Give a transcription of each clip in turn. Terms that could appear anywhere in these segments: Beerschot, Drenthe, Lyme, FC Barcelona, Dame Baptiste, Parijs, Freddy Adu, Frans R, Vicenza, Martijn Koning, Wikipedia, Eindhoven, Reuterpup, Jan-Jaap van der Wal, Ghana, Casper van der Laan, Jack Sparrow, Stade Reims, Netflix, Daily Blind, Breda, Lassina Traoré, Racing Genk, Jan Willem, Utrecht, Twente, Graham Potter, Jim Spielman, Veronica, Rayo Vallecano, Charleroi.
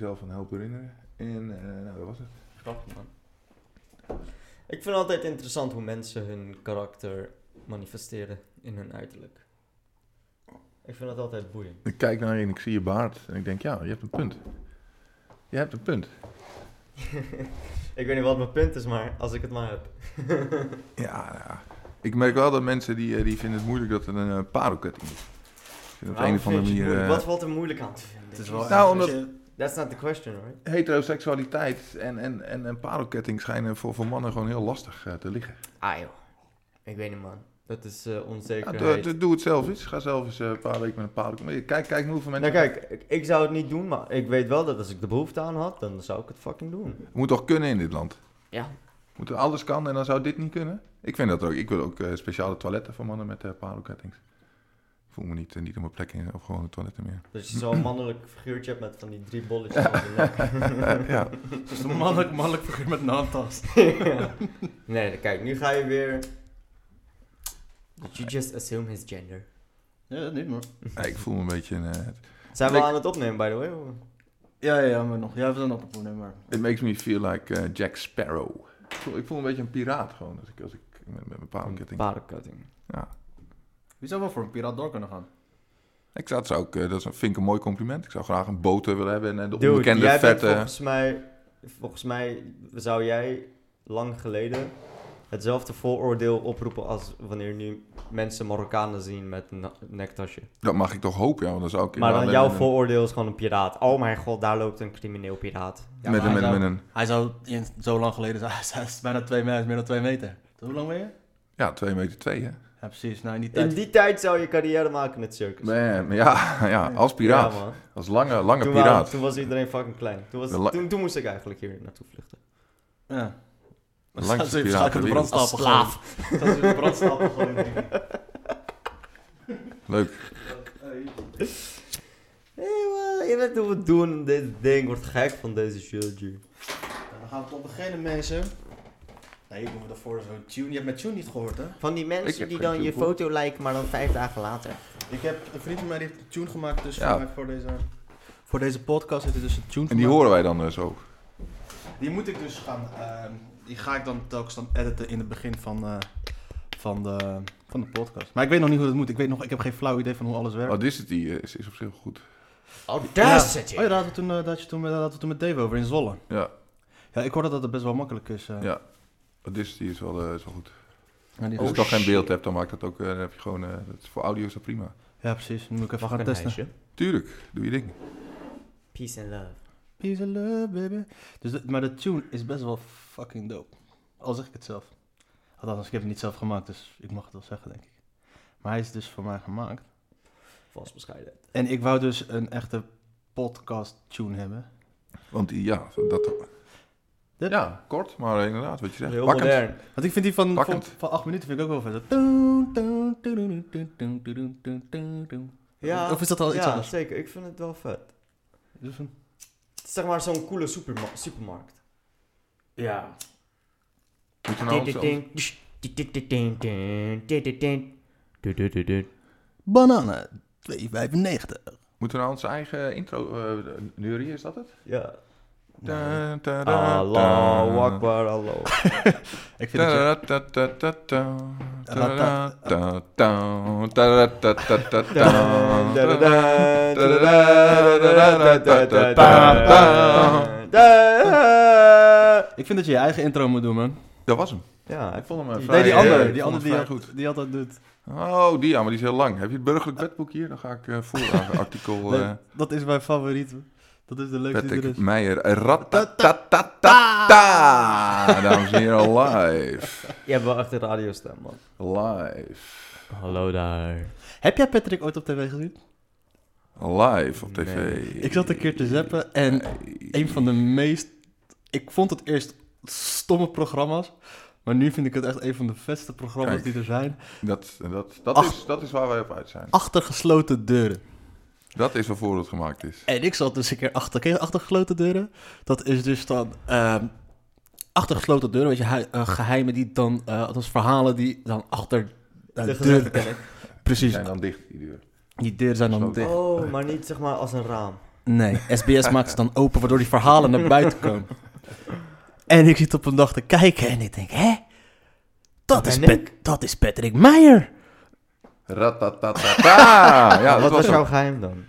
mezelf aan helpen herinneren. En nou, dat was het. Prachtig, man. Ik vind het altijd interessant hoe mensen hun karakter manifesteren in hun uiterlijk. Ik vind dat altijd boeiend. Ik kijk naar je en ik zie je baard en ik denk, ja, je hebt een punt. Je hebt een punt. Ik weet niet wat mijn punt is, maar als ik het maar heb. Ja. Ik merk wel dat mensen die vinden het moeilijk dat er een parelketting is. Op een of andere manier. Wat valt er moeilijk aan te vinden? Het is wel omdat... That's not the question, right? Heteroseksualiteit en parelketting schijnen voor mannen gewoon heel lastig te liggen. Ah joh, ik weet niet, man. Dat is onzekerheid. Ja, doe het zelf eens. Ga zelf eens een paar weken met een parelketting. Kijk hoeveel mensen... Nou kijk, ik zou het niet doen, maar ik weet wel dat als ik de behoefte aan had, dan zou ik het fucking doen. Het moet toch kunnen in dit land? Ja. Moet er alles kan en dan zou dit niet kunnen? Ik vind dat ook. Ik wil ook speciale toiletten voor mannen met parelkettings. Ik voel me niet op mijn plek in of gewoon de toiletten meer. Dus je zo'n mannelijk figuurtje hebt met van die 3 bolletjes. Ja. Dus een mannelijk figuur met een handtas. Ja. Nee, kijk, nu ga je weer... Did you just assume his gender? Ja, dat niet, man. Ja, ik voel me een beetje... Zijn we aan het opnemen, by the way? Or? Ja, maar nog. Ja, we zijn nog op het opnemen, maar... It makes me feel like Jack Sparrow. Ik voel een beetje een piraat, gewoon. Als ik met mijn parelketting. Ja. Wie zou wel voor een piraat door kunnen gaan? Ik zou het ook... dat vind ik een mooi compliment. Ik zou graag een boter willen hebben en de onbekende vette... Volgens mij zou jij lang geleden... hetzelfde vooroordeel oproepen als wanneer nu mensen Marokkanen zien met een nektasje. Dat mag ik toch hopen, ja, want dan zou ik... Maar dan jouw vooroordeel is gewoon een piraat. Oh mijn god, daar loopt een crimineel piraat. Ja, met een... Hij zou zo lang geleden zijn, hij is bijna 2 meter. Hoe lang ben je? Ja, 2,2 meter, hè. Ja, precies. Nou, in die tijd zou je carrière maken met circus. Nee, ja, als piraat. Ja, als lange piraat. Toen was iedereen fucking klein. Toen moest ik eigenlijk hier naartoe vluchten. Ja. Langs de piraten de brandstapel gaan. Leuk. Je weet hoe we het doen. Dit ding wordt gek van deze shit. Dan gaan we toch beginnen, mensen. Nee, ik moet daarvoor zo'n tune. Je hebt mijn tune niet gehoord, hè? Van die mensen die dan je foto liken, maar dan 5 dagen later. Ik heb een vriend van mij die heeft een tune gemaakt. Dus voor deze podcast heeft hij dus een tune. En die horen wij dan zo. Die moet ik dus gaan... die ga ik dan telkens editen in het begin van de podcast. Maar ik weet nog niet hoe dat moet. Ik heb geen flauw idee van hoe alles werkt. Audacity is op zich wel goed. Audacity? Ja. Oh ja, daar hadden we toen met Dave over in Zwolle. Ja. Ja, ik hoorde dat het best wel makkelijk is. Ja, Audacity is wel goed. Ja, als je toch geen beeld hebt, dan maakt dat ook... dan heb je gewoon, voor audio is dat prima. Ja, precies. Dan moet ik even gaan testen. Huisje. Tuurlijk, doe je ding. Peace and love. Peace and love, baby. Dus maar de tune is best wel fucking dope. Al zeg ik het zelf. Althans, ik heb het niet zelf gemaakt, dus ik mag het wel zeggen, denk ik. Maar hij is dus voor mij gemaakt. Vals bescheidenheid. En ik wou dus een echte podcast tune hebben. Want ja, kort, maar inderdaad, wat je zegt. Heel pakkend. Modern. Want ik vind die van 8 minuten vind ik ook wel vet. Ja, of is dat al iets anders? Ja, zeker. Ik vind het wel vet. Dus het is zeg maar zo'n coole supermarkt. Ja. Moet je nou zelf... Bananen, 2,95. Moeten we nou onze eigen intro... Nuri, is dat het? Ja. Allahu Akbar, Allah. Ik vind het Ik vind dat je je eigen intro moet doen, man. Dat was hem. Ja, ik vond hem vrij... Nee, die andere die goed. Die altijd doet. Oh, die ja, maar die is heel lang. Heb je het burgerlijk wetboek hier? Dan ga ik voor artikel... Dat is mijn favoriet. Dat is de leukste die er is. Patrick Meijer. Ratatatata. Dames en heren, live. Je hebt wel echt een radiostem, man. Live. Hallo daar. Heb jij Patrick ooit op tv gezien? Live op tv. Nee. Ik zat een keer te zappen en een van de meest... Ik vond het eerst stomme programma's. Maar nu vind ik het echt een van de beste programma's. Kijk, die er zijn. Dat is waar wij op uit zijn. Achter gesloten deuren. Dat is waarvoor het gemaakt is. En ik zat dus een keer achter gesloten deuren. Dat is dus dan... achter gesloten deuren, weet je, geheimen die dan... dat is verhalen die dan achter de deuren... Precies. Die zijn dan dicht, die deuren. Die deuren zijn dan dicht. Oh, maar niet zeg maar als een raam. Nee, SBS maakt ze dan open, waardoor die verhalen naar buiten komen. En ik zit op een dag te kijken en ik denk, hè? Dat is Patrick Meijer. Ratatatata. Ja, wat was jouw geheim dan?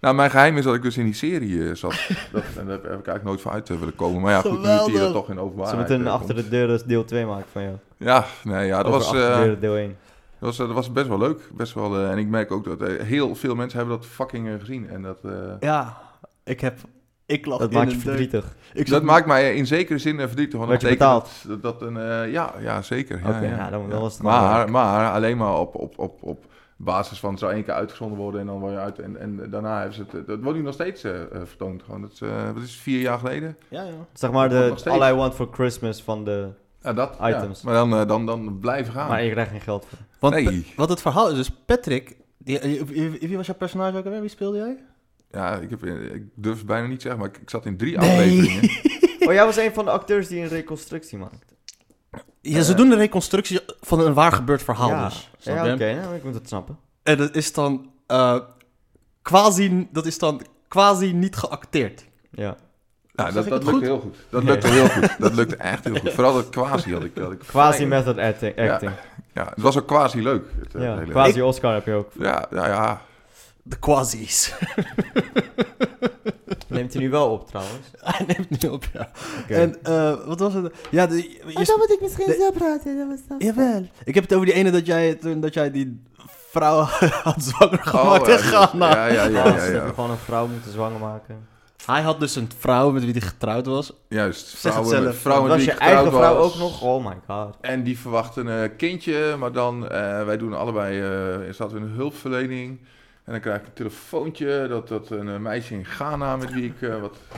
Nou, mijn geheim is dat ik dus in die serie zat. En daar heb ik eigenlijk nooit van uit willen komen. Maar ja, geweldig. Goed, nu zie je dat toch in overwaarheid. Zullen we meteen achter de deur dus deel 2 maken van jou? Ja, nee, ja, dat was... achter de deur deel 1. Dat was best wel leuk. Best wel, en ik merk ook dat heel veel mensen hebben dat fucking gezien. En dat, ja, ik lag dat in maakt je verdrietig. Dat maakt mij in zekere zin verdrietig. Want je betaald? Ja, zeker. Ja, okay, ja. Dan was het maar alleen maar op basis van het zou één keer uitgezonden worden en dan word je uit. En daarna hebben ze het... Dat wordt nu nog steeds vertoond. Gewoon. Dat is, wat is het, 4 jaar geleden? Ja. Zeg maar de All I Want For Christmas van de... Ja, dat, items. Ja. Maar dan blijven gaan. Maar je krijgt geen geld voor. Want wat het verhaal is, dus Patrick... Wie was jouw personage ook alweer? Wie speelde jij? Ja, ik durf het bijna niet zeggen, maar ik zat in 3 afleveringen. Oh, jij was een van de acteurs die een reconstructie maakte. Ja, ze doen de reconstructie van een waar gebeurd verhaal dus. Ja, oké, nou, ik moet het snappen. En dat is dan quasi niet geacteerd. Ja. Ja, dat lukte heel goed. Dat lukte echt heel goed. Vooral dat quasi had ik quasi met dat acting. Ja, het was ook quasi leuk. Quasi Oscar heb je ook. Ja. De quasi's. Neemt hij nu wel op trouwens? Hij neemt nu op, ja. Okay. En wat was het? Ja, dan moet ik misschien zo praten. Jawel. Ik heb het over die ene dat jij die vrouw had zwanger gemaakt in Ghana. Ja. Heb je gewoon een vrouw moeten zwanger maken. Hij had dus een vrouw met wie hij getrouwd was. Juist, vrouwen met wie hij getrouwd was. Was je eigen vrouw ook nog? Oh my god. En die verwacht een kindje, maar dan, wij doen allebei, zaten we in hulpverlening. En dan krijg ik een telefoontje dat een meisje in Ghana met wie ik,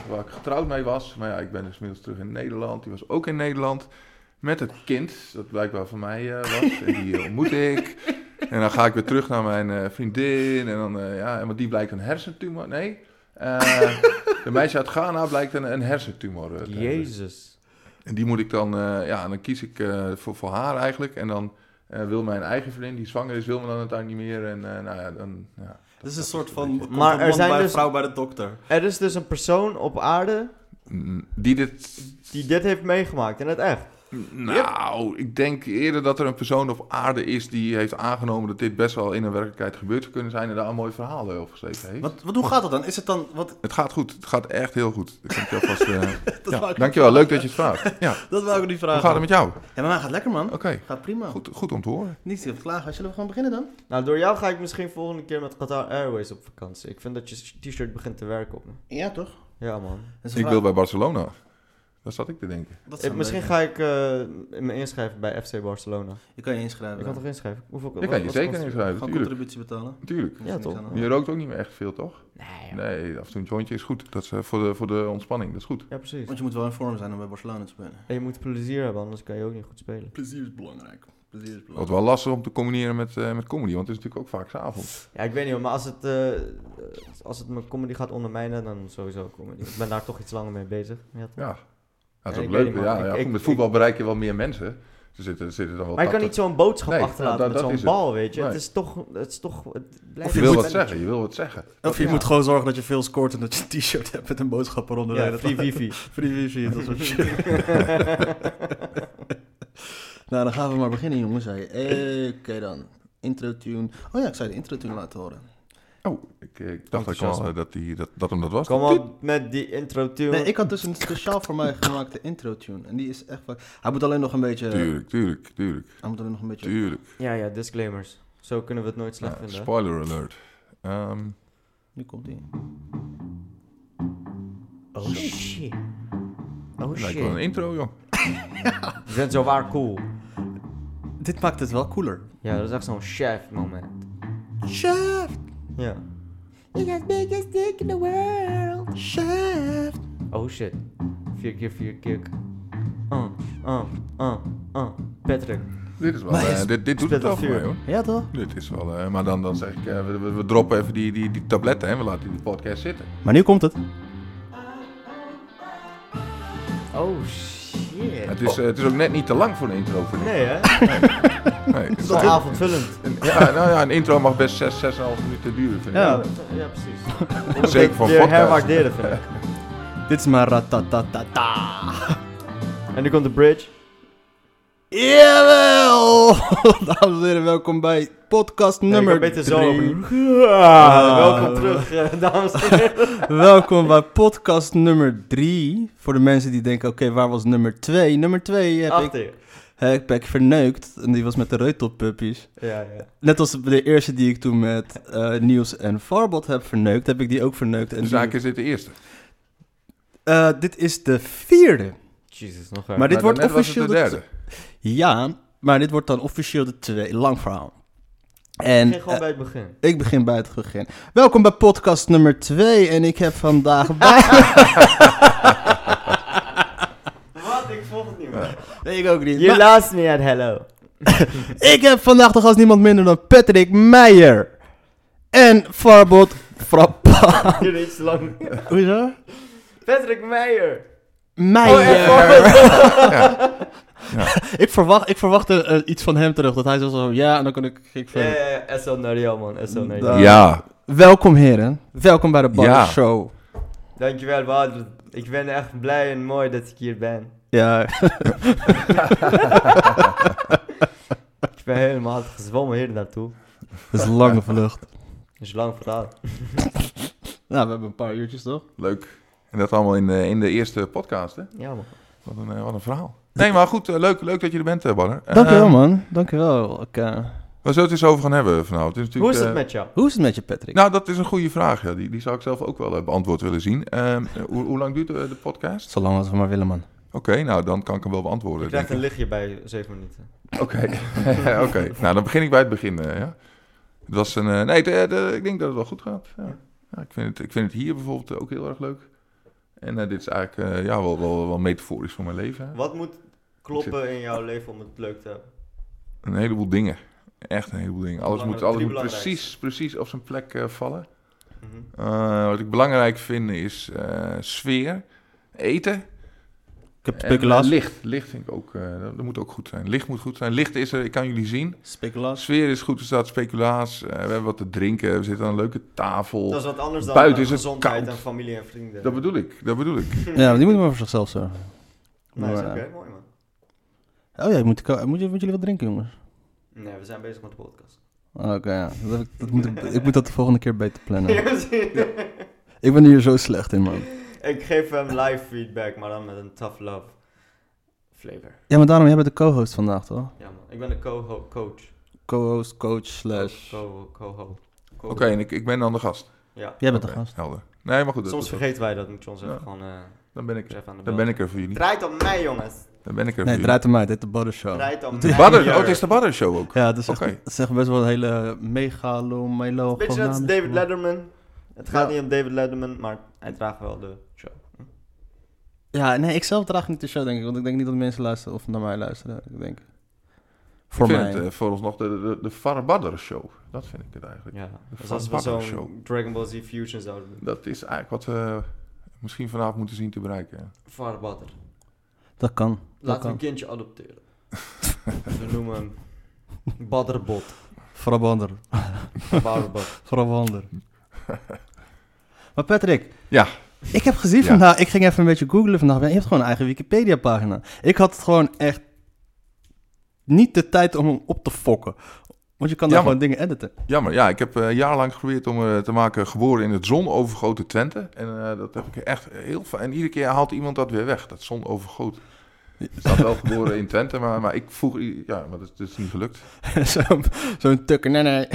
waar ik getrouwd mee was. Maar ja, ik ben dus inmiddels terug in Nederland. Die was ook in Nederland met het kind, dat blijkbaar van mij was. En die ontmoette ik. En dan ga ik weer terug naar mijn vriendin. En dan, want die blijkt een hersentumor. Nee. De meisje uit Ghana blijkt een hersentumor. Jezus. En die moet ik dan... en dan kies ik voor haar eigenlijk. En dan wil mijn eigen vriendin, die zwanger is, wil me dan uiteindelijk niet meer. En dan... Ja, dat is een soort van... Maar er zijn dus... vrouw bij de dokter. Er is dus een persoon op aarde... Die dit heeft meegemaakt, in het echt. Nou, ik denk eerder dat er een persoon op aarde is die heeft aangenomen dat dit best wel in een werkelijkheid gebeurd zou kunnen zijn en daar een mooi verhaal over geschreven heeft. Hoe gaat dat dan? Is het dan wat... Het gaat goed. Het gaat echt heel goed. Ik kan het alvast, dankjewel. Leuk dat je het vraagt. Ja. Dat wou ik niet vragen. Hoe gaat het met jou? Ja, maar gaat lekker, man. Oké. Gaat prima. Goed om te horen. Niet te klagen. Zullen we gewoon beginnen dan? Nou, door jou ga ik misschien volgende keer met Qatar Airways op vakantie. Ik vind dat je t-shirt begint te werken op me. Ja, toch? Ja, man. Ik wil bij Barcelona. Dat zat ik te denken. Misschien ga ik me inschrijven bij FC Barcelona. Je kan je inschrijven. Ik kan toch inschrijven? Je kan je zeker inschrijven. Gewoon contributie betalen. Tuurlijk. Ja, toch? Je rookt ook niet meer echt veel, toch? Nee, af en toe een jointje is goed. Dat is voor de ontspanning. Dat is goed. Ja, precies. Want je moet wel in vorm zijn om bij Barcelona te spelen. En je moet plezier hebben, anders kan je ook niet goed spelen. Plezier is belangrijk. Wat wel lastig om te combineren met comedy, want het is natuurlijk ook vaak 's avonds. Ja, ik weet niet, maar als het mijn comedy gaat ondermijnen, dan sowieso comedy. Ik ben daar toch iets langer mee bezig. Ja. Dat is ook leuk. Met voetbal bereik je wel meer mensen. Ze zitten dan wel maar je kan niet zo'n boodschap achterlaten met zo'n bal, weet je. Nee. Het is toch of je wil wat zeggen, je wil wat zeggen. Of je moet gewoon zorgen dat je veel scoort en dat je een t-shirt hebt met een boodschap eronder. Ja, free wifi. Free wifi, dat soort shit. Nou, dan gaan we maar beginnen, jongens. Oké dan. Intro tune. Oh ja, ik zei de intro tune laten horen. Oh, ik dacht dat hem dat was. Kom op met die intro tune. Nee, ik had dus een speciaal voor mij gemaakte intro tune. En die is echt... Hij moet alleen nog een beetje... Tuurlijk. Hij moet alleen nog een beetje... Tuurlijk. Ja, disclaimers. Zo kunnen we het nooit slecht vinden. Spoiler alert. Nu komt die. Oh shit. Lijkt wel een intro, joh. Je bent zo waar cool. Dit maakt het wel cooler. Ja, dat is echt zo'n chef moment. Chef! Ja. You got the biggest dick in the world. Chef. Oh shit. 4 keer kick. Patrick. Dit is wel... Dit doet het al voor mij, hoor. Ja, toch? Dit is wel... maar dan zeg ik... we droppen even die tabletten, hè. We laten die podcast zitten. Maar nu komt het. Oh shit. Yeah. Het is ook net niet te lang voor een intro. Voor nee, hè? Nee. Het is wel avondvullend. Ja, nou ja, een intro mag best 6,5 minuten duren, vind ik. Ja, precies. Zeker van podcast. Herwaardeerde, vind ik. Dit is maar ratatatata. En nu komt de bridge. Jawel! Dames en heren, welkom bij podcast nummer 3. Welkom terug, dames en heren. Welkom bij podcast nummer 3. Voor de mensen die denken, oké, waar was nummer 2? Nummer 2 heb ik verneukt. En die was met de reutelpuppies. Ja, ja. Net als de eerste die ik toen met Niels en Farbod heb verneukt, heb ik die ook verneukt. En dus eigenlijk is dit de eerste? Dit is de 4e. Jezus, nog maar dit wordt officieel de 3e. Ja, maar dit wordt dan officieel de 2e. Lang verhaal. En, ik begin gewoon bij het begin. Ik begin bij het begin. Welkom bij podcast nummer 2. En ik heb vandaag bij... Wat? Ik volg het niet meer. Nee, ik ook niet. Lost me at hello. Ik heb vandaag de gast niemand minder dan Patrick Meijer. En Farbod Frappant. Dit is lang. Hoezo? Patrick Meijer. Ja. Ja. Ik verwachtte iets van hem terug. Dat hij zo, ja, en dan kan ik verder. Ja, SL Nariel, man. SL Nariel. Ja. Welkom, heren. Welkom bij de Baller Show. Dankjewel, Wouter. Ik ben echt blij en mooi dat ik hier ben. Ja. Ik ben helemaal hard gezwommen hier naartoe. Dat is een lange vlucht. Dat is lang verhaal. Nou, we hebben een paar uurtjes, toch? Leuk. En dat allemaal in de eerste podcast, hè? Ja, man. Wat een verhaal. Nee, maar goed, leuk dat je er bent, Baller. Dankjewel, man. Dankjewel. We zullen het eens over gaan hebben vanavond. Hoe is het met jou? Hoe is het met je, Patrick? Nou, dat is een goede vraag. Ja. Die zou ik zelf ook wel beantwoord willen zien. Hoe lang duurt de podcast? Zolang als we maar willen, man. Oké, nou, dan kan ik hem wel beantwoorden. Ik krijg een lichtje bij 7 minuten. Oké. Nou, dan begin ik bij het begin, ja. Het was een... ik denk dat het wel goed gaat. Ja. Ja, ik vind het hier bijvoorbeeld ook heel erg leuk. En dit is eigenlijk wel metaforisch voor mijn leven. Hè? Wat moet kloppen in jouw leven om het leuk te hebben? Een heleboel dingen. Echt een heleboel dingen. Alles moet precies op zijn plek vallen. Mm-hmm. Wat ik belangrijk vind is sfeer, eten. Speculaas. Licht vind ik ook. Dat moet ook goed zijn. Licht moet goed zijn. Licht is er, ik kan jullie zien. Speculaas. Sfeer is goed, er staat speculaas. We hebben wat te drinken. We zitten aan een leuke tafel. Dat is wat anders buiten dan is gezondheid en familie en vrienden. Dat bedoel ik. Ja, die moeten maar voor zichzelf zorgen. Nee, dat is oké. Mooi, man. Oh ja, moet jullie wat drinken, jongens? Nee, we zijn bezig met de podcast. Oké, ja. Ik moet dat de volgende keer beter plannen. Ja. Ik ben hier zo slecht in, man. Ik geef hem live feedback, maar dan met een tough love flavor. Ja, maar daarom, jij bent de co-host vandaag, toch? Ja, man. Ik ben de coach. Co-host, coach, / co-host. Oké, en ik ben dan de gast. Ja. Jij bent de gast. Helder. Nee, maar goed. Soms vergeten wij dat, moet je ons even gewoon... Dan ben ik er. Dan ben ik er voor jullie. Draait om mij, jongens. Dan ben ik er voor jullie. Nee, draait om mij. Dit is de Baller Show. Het is de Baller Show ook. Ja, het is echt best wel een hele megalo. Beetje net David Letterman. Het gaat niet om David Letterman, maar hij draagt wel de show. Ja, nee, ik zelf draag niet de show, denk ik. Want ik denk niet dat mensen luisteren of naar mij luisteren. Ik denk... Ik vind het voor ons nog de Farbadder Show. Dat vind ik het eigenlijk. Ja, dus als we zo'n Dragon Ball Z Fusion zouden doen. Dat is eigenlijk wat we misschien vanavond moeten zien te bereiken. Farbadder. Dat kan. Laten we een kindje adopteren. We noemen hem Badderbot. Farbadder. Farbadder. Maar Patrick, ja. Ik heb gezien vandaag, ik ging even een beetje googlen vandaag. Je hebt gewoon een eigen Wikipedia pagina. Ik had het gewoon echt niet de tijd om hem op te fokken. Want je kan daar gewoon dingen editen. Jammer, ja. Ik heb jarenlang geprobeerd om te maken geboren in het zonovergoten Twente. En dat heb ik echt heel vaak. En iedere keer haalt iemand dat weer weg, dat zonovergoten. Ik staat wel geboren in Twente, maar ik vroeg... Ja, maar dat is niet gelukt. Zo'n tukker, nee.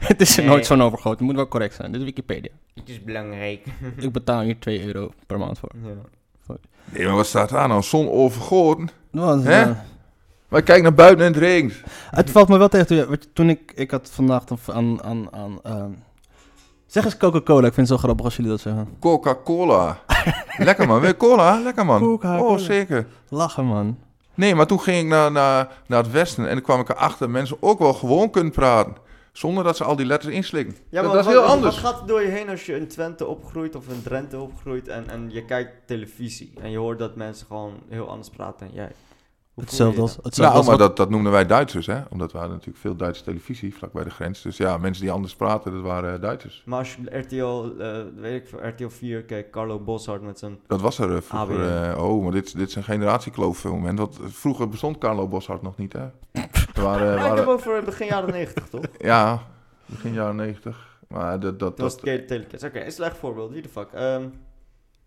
Het is nooit zo'n overgroot. Het moet wel correct zijn. Dit is Wikipedia. Het is belangrijk. Ik betaal hier €2 per maand voor. Ja. Nee, maar wat staat daar nou? Zon overgoten? Maar kijk naar buiten en het regent. Het valt me wel tegen. Toen ik had vandaag aan zeg eens Coca-Cola. Ik vind het zo grappig als jullie dat zeggen. Coca-Cola. Lekker, man. Weer cola? Lekker, man. Coca-Cola. Oh, zeker. Lachen, man. Nee, maar toen ging ik naar het westen en dan kwam ik erachter mensen ook wel gewoon kunnen praten. Zonder dat ze al die letters inslikken. Ja, maar dat is heel anders. Wat gaat door je heen als je in Twente opgroeit of in Drenthe opgroeit en je kijkt televisie en je hoort dat mensen gewoon heel anders praten dan jij? Dat noemden wij Duitsers, hè? Omdat we hadden natuurlijk veel Duitse televisie vlak bij de grens. Dus ja, mensen die anders praten, dat waren Duitsers. Maar als je RTL 4 keek, Carlo Boszhardt met zijn... Dat was er vroeger. Maar dit is een generatiekloof op het moment. Want vroeger bestond Carlo Boszhardt nog niet, hè? Ik heb over begin jaren 90, toch? Ja, begin jaren 90. Maar dat was de telecast. Oké, een slecht voorbeeld. Wie de fuck?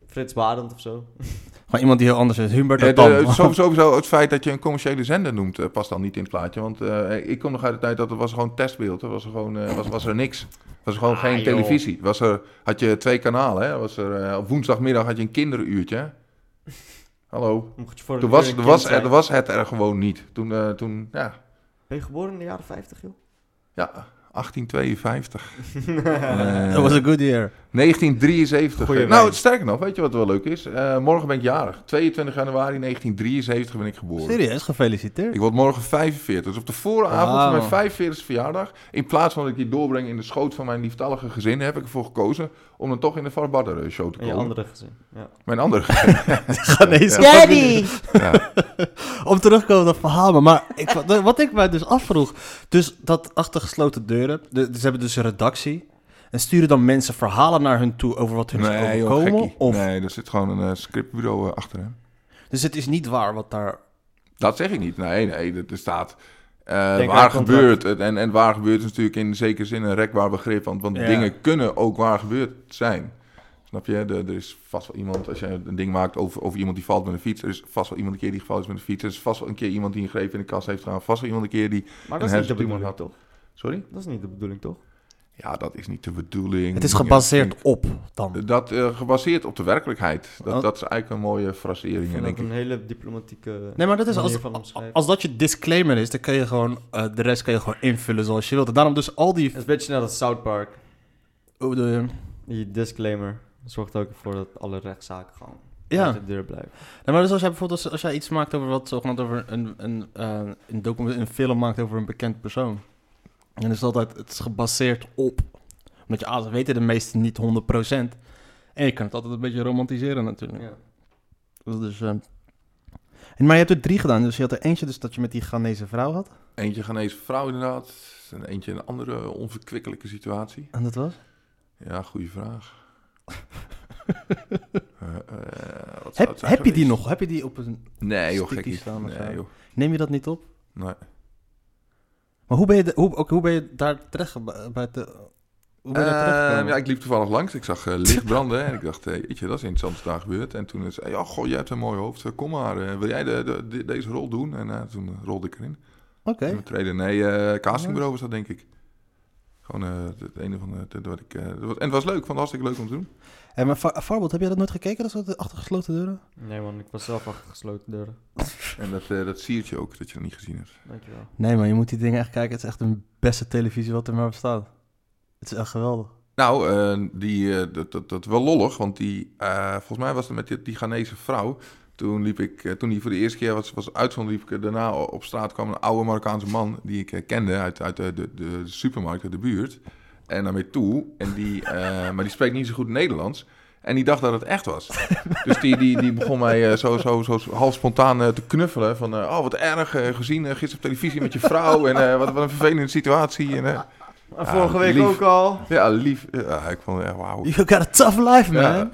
Frits Barend of zo. Gewoon iemand die heel anders is. Humbert en Tam. Sowieso het feit dat je een commerciële zender noemt, past dan niet in het plaatje. Want ik kom nog uit de tijd dat er was gewoon testbeeld. Er was gewoon was er niks. Was er gewoon geen televisie. Had je 2 kanalen. Hè? Op woensdagmiddag had je een kinderuurtje. Hallo. Toen was het er gewoon niet. Toen ja. Ben je geboren in de jaren 50, joh? Ja. 1852. Dat was een good year. 1973. Sterker nog, weet je wat wel leuk is? Morgen ben ik jarig. 22 januari 1973 ben ik geboren. Serieus, gefeliciteerd. Ik word morgen 45. Dus op de vooravond van mijn 45e verjaardag, in plaats van dat ik die doorbreng in de schoot van mijn lieftallige gezin, heb ik ervoor gekozen om dan toch in de Farbod show te komen. Mijn andere gezin. Ja. Mijn andere gezin. Ghanese. Daddy! Ja. Om terugkomen op dat verhaal. Maar wat ik mij dus afvroeg, dus dat achter gesloten deuren, ze hebben dus een redactie. En sturen dan mensen verhalen naar hun toe over wat hun is overkomen? Nee, er zit gewoon een scriptbureau achter hem. Dus het is niet waar wat daar... Dat zeg ik niet. Nee, er staat waar gebeurt het. En waar gebeurt is natuurlijk in zekere zin een rekbaar begrip. Want dingen kunnen ook waar gebeurd zijn. Snap je? Er is vast wel iemand, als je een ding maakt over iemand die valt met een fiets. Er is vast wel iemand een keer die gevallen is met een fiets. Er is vast wel een keer iemand die een greep in de kast heeft gedaan. Vast wel iemand een keer die... Maar dat is niet de bedoeling, toch? Sorry? Dat is niet de bedoeling, toch? Ja, dat is niet de bedoeling. Het is gebaseerd op dan? Dat gebaseerd op de werkelijkheid. Dat is eigenlijk een mooie frasering, denk ik. Een hele diplomatieke... Nee, maar dat is als dat je disclaimer is, dan kun je gewoon de rest kan je gewoon invullen zoals je wilt. En daarom dus al die... Het is een beetje naar dat South Park. Hoe bedoel je? Die disclaimer zorgt ook ervoor dat alle rechtszaken gewoon uit de deur blijven. Nee, maar dus als jij bijvoorbeeld als jij iets maakt over wat zogenaamd over een film maakt over een bekend persoon. En dus altijd, het is gebaseerd op. Omdat je ze weten de meesten niet 100%. En je kan het altijd een beetje romantiseren natuurlijk. Ja. Dus, maar je hebt er 3 gedaan. Dus je had er eentje dus dat je met die Ghanese vrouw had. Eentje Ghanese vrouw inderdaad. En eentje een andere onverkwikkelijke situatie. En dat was? Ja, goede vraag. Heb je die nog? Heb je die op een stikkie staan? Nee, joh. Neem je dat niet op? Nee. Maar hoe ben je daar terecht? Ja, ik liep toevallig langs. Ik zag licht branden en ik dacht, jeetje, dat is interessant wat daar gebeurt. En toen zei hij, goh, jij hebt een mooi hoofd. Kom maar, wil jij deze rol doen? En toen rolde ik erin. Oké. Okay. Castingbureau was dat, denk ik. Gewoon het ene van de... Wat ik, en het was leuk, vond het hartstikke leuk om te doen. En maar Farbod, heb jij dat nooit gekeken? Dat soort achter gesloten deuren? Nee man, ik was zelf achter gesloten deuren. En dat siertje ook, dat je dat niet gezien hebt. Dankjewel. Nee man, je moet die dingen echt kijken. Het is echt de beste televisie wat er maar bestaat. Het is echt geweldig. Nou, dat wel lollig, want volgens mij was het met die Ghanese vrouw. Toen liep ik, toen hij voor de eerste keer was uitzond, liep ik daarna op straat kwam een oude Marokkaanse man die ik kende uit de supermarkt uit de buurt. En daarmee toe. En maar die spreekt niet zo goed Nederlands. En die dacht dat het echt was. Dus die begon mij zo half spontaan te knuffelen. Van, wat erg, gezien gisteren op televisie met je vrouw. En wat een vervelende situatie. En, vorige week lief. Ook al. Ja, lief. Ik vond het echt wauw. You got a tough life, man. Ja.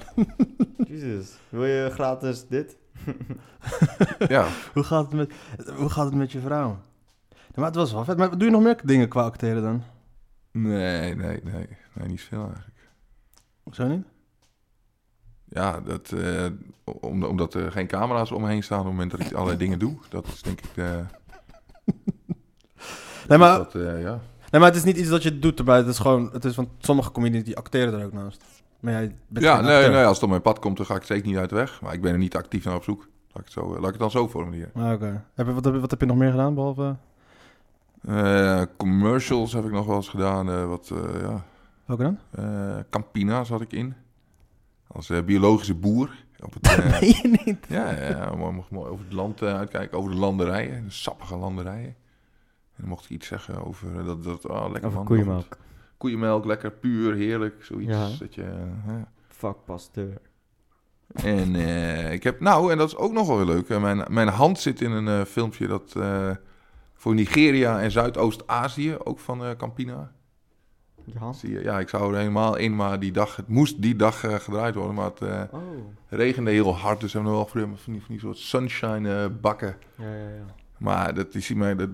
Jezus. Wil je gratis dit? Ja. Hoe gaat het met je vrouw? Maar het was wel vet. Maar doe je nog meer dingen qua acteren dan? Nee, niet veel eigenlijk. Zo niet? Ja, omdat er geen camera's omheen staan op het moment dat ik allerlei dingen doe. Dat is denk ik... Nee, maar het is niet iets dat je doet erbij. Het is gewoon... Het is van sommige comedians die acteren er ook naast. Maar jij bent als het op mijn pad komt, dan ga ik zeker niet uit de weg. Maar ik ben er niet actief naar op zoek. Laat ik het dan zo formuleren. Ah, oké. Wat heb je nog meer gedaan, behalve... commercials heb ik nog wel eens gedaan. Welke dan? Campina's had ik in. Als biologische boer. Nee, niet. Ja, mocht mooi over het land uitkijken. Over de landerijen. De sappige landerijen. En dan mocht ik iets zeggen over dat lekker over man. Koeienmelk. Koeienmelk, lekker, puur, heerlijk, zoiets. Ja. Dat je, Fuck Pasteur. En ik heb, en dat is ook nog wel heel leuk. Mijn hand zit in een filmpje dat voor Nigeria en Zuidoost-Azië, ook van Campina. Ja. Zie je, ja, ik zou er helemaal in, maar die dag, het moest die dag gedraaid worden, maar het regende heel hard, dus we hebben nog wel van die soort sunshine bakken. Ja. Maar dat is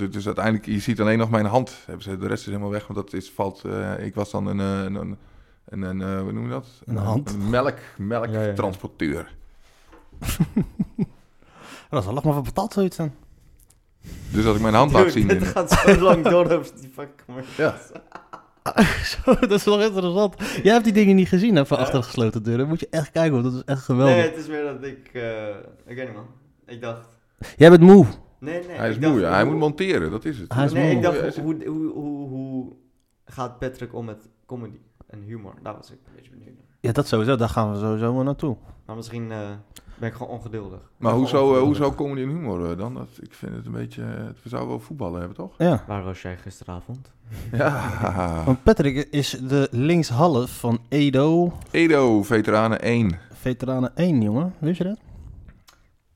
dus uiteindelijk, je ziet alleen nog mijn hand. De rest is helemaal weg, want dat valt. Ik was dan een hoe noem je dat? Een melktransporteur. Ja. Dat is wel maar van patat zoiets dan. Dus als ik mijn hand laat zien. Dit gaat zo lang door over die vakmerk. Ja. Zo, dat is wel interessant. Jij hebt die dingen niet gezien, hè, van achter gesloten deuren. Moet je echt kijken, want dat is echt geweldig. Nee, het is meer dat ik... Ik weet niet, man. Ik dacht... Jij bent moe. Nee. Hij is moe, ja. Hij moet monteren, dat is het. Ik dacht, hoe gaat Patrick om met comedy en humor? Daar was ik een beetje benieuwd naar. Ja, dat sowieso. Daar gaan we sowieso wel naartoe. Maar misschien ben ik gewoon ongeduldig. Maar hoezo comedy en humor dan? Ik vind het een beetje... We zouden wel voetballen hebben, toch? Ja. Waar was jij gisteravond? Ja. Want Patrick is de linkshalf van Edo. Edo, veteranen 1. Veteranen 1, jongen. Wist je dat?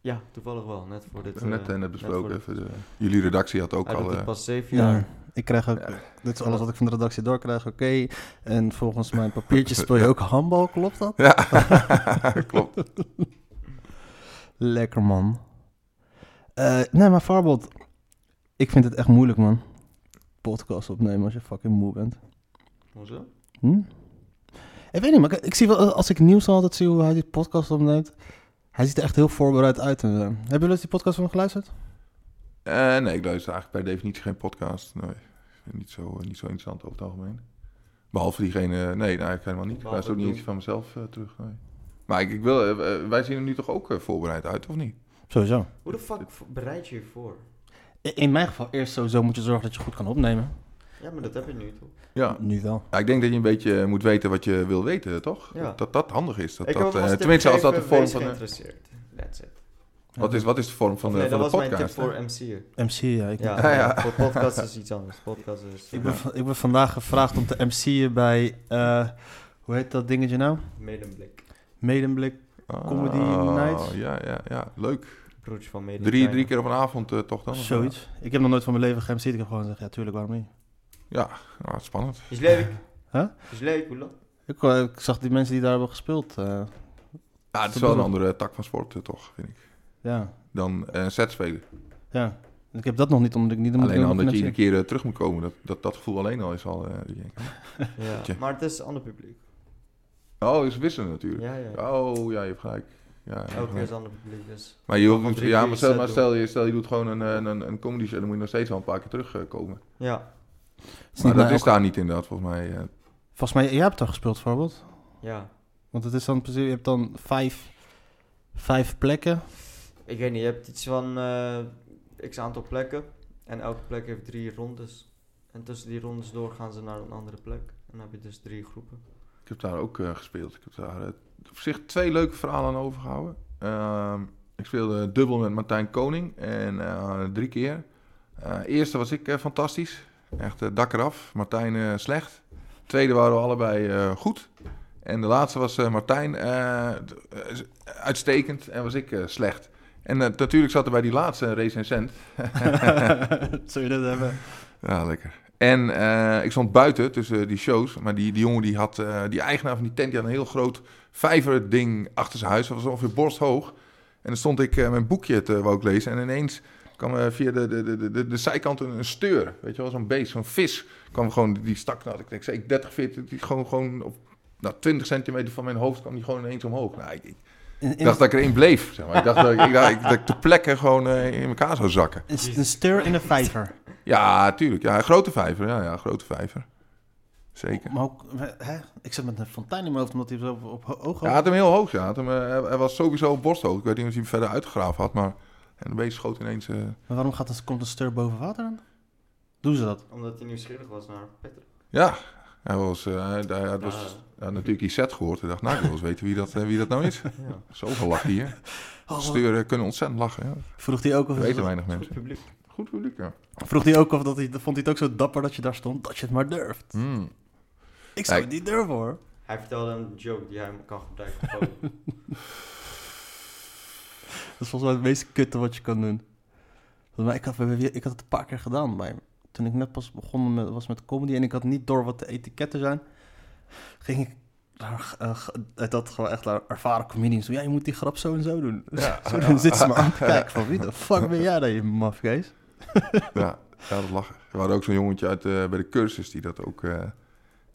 Ja, toevallig wel. Net voor dit... Net besproken. Net voor dit. Jullie redactie had ook al... pas 7 jaar. Ja. Ik krijg ook... Ja. Dit is alles wat ik van de redactie doorkrijg, oké. En volgens mijn papiertjes speel je ook handbal, klopt dat? Ja, klopt. Lekker, man. Nee, maar Farbod, ik vind het echt moeilijk, man. Podcast opnemen als je fucking moe bent. Hoezo? Ik weet niet, maar ik zie wel, als ik Niels altijd zie hoe hij die podcast opneemt, hij ziet er echt heel voorbereid uit. En zo. Hebben jullie eens die podcast van hem geluisterd? Nee, ik luister eigenlijk per definitie geen podcast. Nee, niet zo interessant over het algemeen. Behalve diegene, eigenlijk helemaal niet. Ik luister ook niet eentje van mezelf terug. Nee. Maar ik wil, wij zien er nu toch ook voorbereid uit, of niet? Sowieso. Hoe de fuck bereid je je voor? In mijn geval eerst sowieso moet je zorgen dat je goed kan opnemen. Ja, maar dat heb je nu toch? Ja, nu wel. Ja, ik denk dat je een beetje moet weten wat je wil weten, toch? Ja. Dat handig is. Tenminste, als dat de vorm van... geïnteresseerd. That's it. Wat is de vorm van de podcast? Dat was mijn tip voor MC'er. MC, ja. Ja. Voor podcast is iets anders. Podcast is, ik ben vandaag gevraagd om te MC'en bij... hoe heet dat dingetje nou? Medemblik. Comedy Nights. Ja. Leuk. Broertje van Medemblik. Drie keer op een avond toch dan? Zoiets. Ik heb nog nooit van mijn leven geMC'd. Ik heb gewoon gezegd, ja, tuurlijk, waarom niet? Ja, spannend. Is leuk. Huh? Is leuk, hoe lang? Ik zag die mensen die daar hebben gespeeld. Ja, het is wel een andere tak van sport, toch, vind ik. Ja. Dan set spelen. Ja, ik heb dat nog niet, omdat ik niet... Alleen al dat je iedere keer terug moet komen. Dat gevoel alleen al is al... ja, maar het is ander publiek. Oh, het is wisselen natuurlijk. Ja. Oh, ja, je hebt gelijk. Ja, elke keer is ander publiek, dus... Maar stel je doet gewoon een comedy show, dan moet je nog steeds wel een paar keer terugkomen. Ja. Maar dat is daar niet inderdaad, volgens mij. Volgens mij, jij hebt toch gespeeld, bijvoorbeeld? Ja. Want het is dan precies, je hebt dan vijf plekken... Ik weet niet, je hebt iets van x aantal plekken en elke plek heeft 3 rondes. En tussen die rondes door gaan ze naar een andere plek. En dan heb je dus 3 groepen. Ik heb daar ook gespeeld. Ik heb daar op zich 2 leuke verhalen aan overgehouden. Ik speelde dubbel met Martijn Koning en 3 keer. Eerste was ik fantastisch. Echt dak eraf. Martijn slecht. Tweede waren we allebei goed. En de laatste was Martijn uitstekend en was ik slecht. En natuurlijk zat er bij die laatste een recensent. Zou je dat hebben? Ja, lekker. En ik stond buiten tussen die shows. Maar die jongen die had... die eigenaar van die tent die had een heel groot vijverding achter zijn huis. Dat was ongeveer borsthoog. En dan stond ik mijn boekje te wou ik lezen. En ineens kwam via de zijkant een steur. Weet je wel, zo'n beest, zo'n vis. Kwam gewoon, die stak, nou, ik zei 30, 40... Die gewoon op 20 centimeter van mijn hoofd kwam die gewoon ineens omhoog. Nou, ik dacht dat ik erin bleef, zeg maar. Ik dacht dat ik de plekken gewoon in elkaar zou zakken. Een steur in een vijver. Ja, tuurlijk. Ja, een grote vijver. Ja, grote vijver. Zeker. Maar ook, hè? Ik zat met een fontein in mijn hoofd, omdat hij zo op hoog... Ja, hij had hem heel hoog, ja. Hij was sowieso op borsthoog. Ik weet niet of hij hem verder uitgegraven had, maar... En een beetje schoot ineens... Maar waarom komt een steur boven water aan? Doen ze dat? Omdat hij nieuwsgierig was naar Patrick. Ja, hij was... Hij had natuurlijk die set gehoord en dacht, nou, ik wil eens weten wie dat nou is. Ja. Zoveel lacht hier. Sturen kunnen ontzettend lachen. Ja. Vroeg hij ook of... Weten weinig mensen. Goed publiek. Goed publiek, ja. Vroeg hij ook of dat hij, vond hij het ook zo dapper dat je daar stond, dat je het maar durft. Mm. Ik zou het niet durven, hoor. Hij vertelde een joke die hij kan gebruiken. Dat is volgens mij het meest kutte wat je kan doen. Maar ik had het een paar keer gedaan, maar toen ik net pas begonnen was met comedy en ik had niet door wat de etiketten zijn, ging ik daar, dat gewoon echt ervaren comedians doen. Ja, je moet die grap zo en zo doen. Ja, zo dan zit ze maar aan te kijken van wie de fuck ben jij dan, je mafkees? Ja, dat lachen. We hadden ook zo'n jongetje uit bij de cursus die dat ook...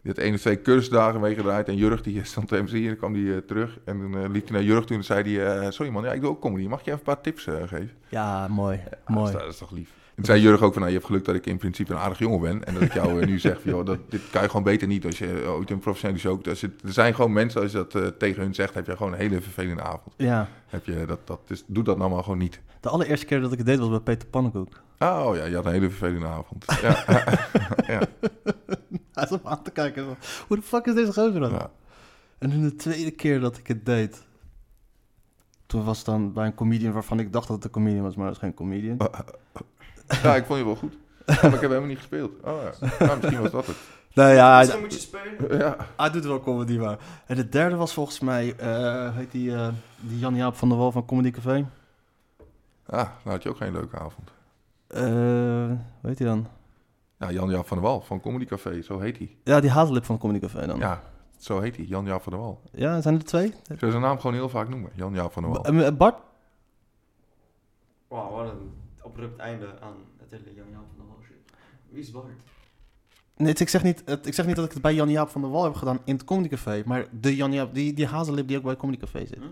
Die had 1 of 2 cursusdagen meegedraaid en Jurg, die is dan te MC en dan kwam die terug. En toen liep hij naar Jurg toe en zei hij, sorry man, ja, ik doe ook comedy, mag je even een paar tips geven? Ja, mooi. Mooi. Dat is toch lief. En toen zei Jurg ook van, nou, je hebt geluk dat ik in principe een aardig jongen ben. En dat ik jou nu zeg, van, joh, dit kan je gewoon beter niet als je ooit een professioneel is ook. Dus er zijn gewoon mensen, als je dat tegen hun zegt, heb je gewoon een hele vervelende avond. Ja. Doe dat nou maar gewoon niet. De allereerste keer dat ik het deed was bij Peter Pannenkoek. Oh ja, je had een hele vervelende avond. Ja. Ja. Hij is op aan te kijken. Hoe de fuck is deze gozer dan? Ja. En toen de tweede keer dat ik het deed... Toen was het dan bij een comedian waarvan ik dacht dat het een comedian was, maar dat is geen comedian. Ja, ik vond je wel goed. Maar ik heb helemaal niet gespeeld. Oh ja, nou, misschien was dat het. Nou ja, misschien moet je spelen. Ja. Hij doet wel comedy, maar... En de derde was volgens mij... heet die Jan-Jaap van der Wal van Comedy Café. Ah, nou had je ook geen leuke avond. Hoe heet hij dan? Ja, Jan-Jaap van der Wal van Comedy Café, zo heet hij. Ja, die hazellip van Comedy Café dan. Ja, zo heet hij, Jan-Jaap van der Wal. Ja, zijn er 2? Zullen ze zijn naam gewoon heel vaak noemen, Jan-Jaap van der Wal. Bart? Wow, wat een abrupt einde aan het hele Jan-Jaap van der Wal shit. Wie is Bart? Nee, ik zeg niet dat ik het bij Jan-Jaap van der Wal heb gedaan in het Comedy Café, maar de Jan-Jaap, die hazellip die ook bij Comedy Café zit. Mm.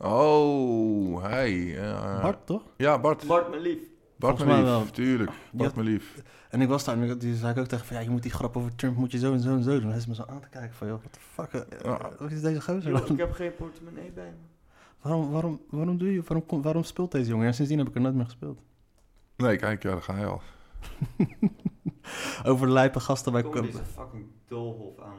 Oh, hij. Bart, toch? Ja, Bart. Bart, mijn lief. Bart me lief, tuurlijk. Bart me lief. En ik was daar en die zei ik ook tegen van... Ja, je moet die grap over Trump moet je zo en zo en zo doen. Hij is me zo aan te kijken van... joh, wat de fuck? Wat is deze gozer? Yo, ik heb geen portemonnee bij me. Waarom doe je... Waarom speelt deze jongen? Ja, sindsdien heb ik er nooit meer gespeeld. Nee, kijk, ja, daar ga je al. Over lijpe gasten bij... Kom deze fucking doolhof aan...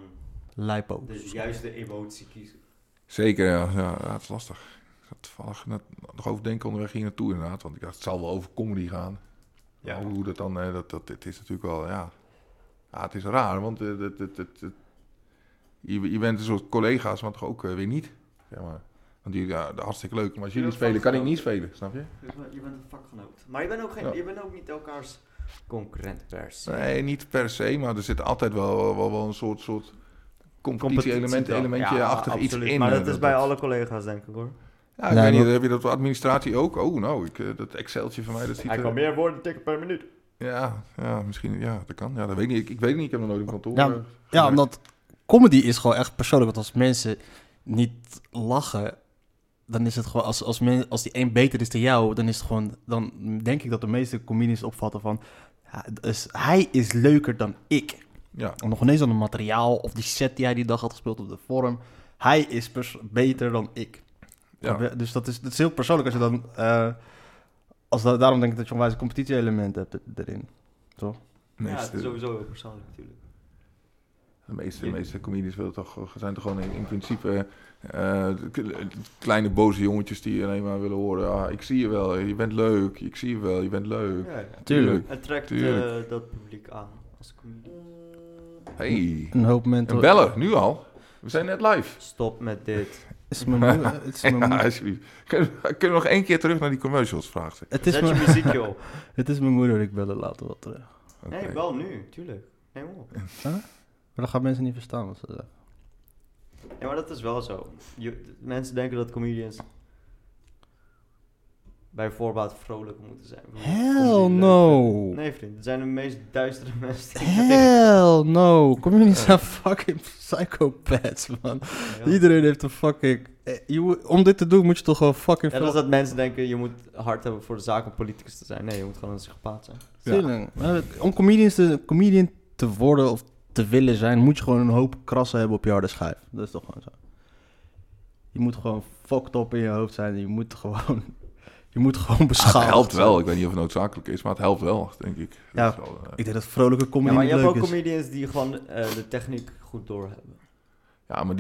Lijpo. De juiste emotie kiezen. Zeker, ja. Ja, het is lastig. Ik had toevallig nog overdenken onderweg hier naartoe inderdaad, want ik dacht, het zal wel over comedy gaan. Ja. Maar hoe dat dan, het is natuurlijk wel, ja. Ja, het is raar, want je bent een soort collega's, maar toch ook weer niet, zeg maar. Want jullie, ja, hartstikke leuk, maar als jullie spelen, kan ik niet spelen, snap je? Dus je bent een vakgenoot. Maar je bent ook, je bent ook niet elkaars concurrent per se. Nee, niet per se, maar er zit altijd wel een soort competitie-elementje ja, achter absoluut. Iets in. Maar dat is bij alle collega's, denk ik, hoor. Ja, ik weet niet, heb je dat voor administratie ook? Oh, nou, dat Exceltje van mij, dat ziet... Hij kan meer woorden tikken per minuut. Ja, misschien, ja, dat kan. Ja, dat weet ik niet. Ik weet niet, ik heb nog nooit een kantoor. Ja, omdat comedy is gewoon echt persoonlijk. Want als mensen niet lachen, dan is het gewoon... Als die een beter is dan jou, dan is het gewoon... Dan denk ik dat de meeste comedians opvatten van... Ja, dus hij is leuker dan ik. Ja. En nog ineens aan het materiaal of die set die hij die dag had gespeeld op de vorm. Hij is beter dan ik. Ja. Dus dat is heel persoonlijk als je dan... daarom denk ik dat je een wijze competitie-element hebt erin, toch? Ja, het is sowieso heel persoonlijk natuurlijk. De meeste comedians zijn toch gewoon in principe kleine boze jongetjes die alleen maar willen horen... Ah, ik zie je wel, je bent leuk, ik zie je wel, je bent leuk. Ja, tuurlijk. Het trekt dat publiek aan als comedian. Hey, een hoop mensen... En bellen, nu al. We zijn net live. Stop met dit. Is mijn moeder, het is mijn moeder. Ja, alsjeblieft. Kunnen we nog 1 keer terug naar die commercials, vraagt ze. Het is mijn muziek, joh. Het is mijn moeder, ik bel er later wat terug. Okay. Nee, wel nu, tuurlijk. Nee, hoor. Huh? Maar dan gaan mensen niet verstaan wat ze zeggen. Ja, maar dat is wel zo. Mensen denken dat comedians bij voorbaat vrolijk moeten zijn. Hell no! Nee, vriend, het zijn de meest duistere mensen. Hell no! Comedians zijn fucking psychopaths, man. Ja. Iedereen heeft een fucking... Om dit te doen moet je toch gewoon fucking... Ja, dat is dat mensen denken, je moet hard hebben voor de zaak om politicus te zijn. Nee, je moet gewoon een psychopaat zijn. Ja. Ja. Om comedian te worden of te willen zijn, moet je gewoon een hoop krassen hebben op je harde schijf. Dat is toch gewoon zo. Je moet gewoon fucked up in je hoofd zijn. Je moet gewoon beschaafd. Het helpt wel. Ik weet niet of het noodzakelijk is, maar het helpt wel, denk ik. Ja, dat is wel, ik denk dat vrolijke comedy leuk is. Maar je hebt ook comedians die gewoon de techniek goed doorhebben. Ja, maar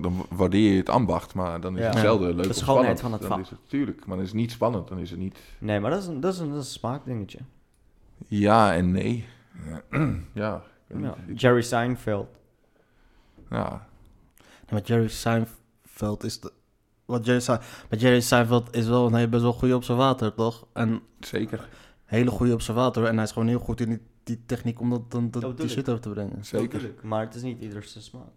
dan waardeer je het ambacht, maar dan is het zelden leuk of spannend. De schoonheid van het vak. Tuurlijk, maar dan is het niet spannend, dan is het niet... Nee, maar dat is een smaakdingetje. Ja en nee. Ja. Jerry Seinfeld. Ja. Maar Jerry Seinfeld is... Jerry Seinfeld is wel een best wel goede observator, toch? En zeker. Hele goede observator. En hij is gewoon heel goed in die techniek om die shit over te brengen. Zeker. Maar het is niet ieders smaak.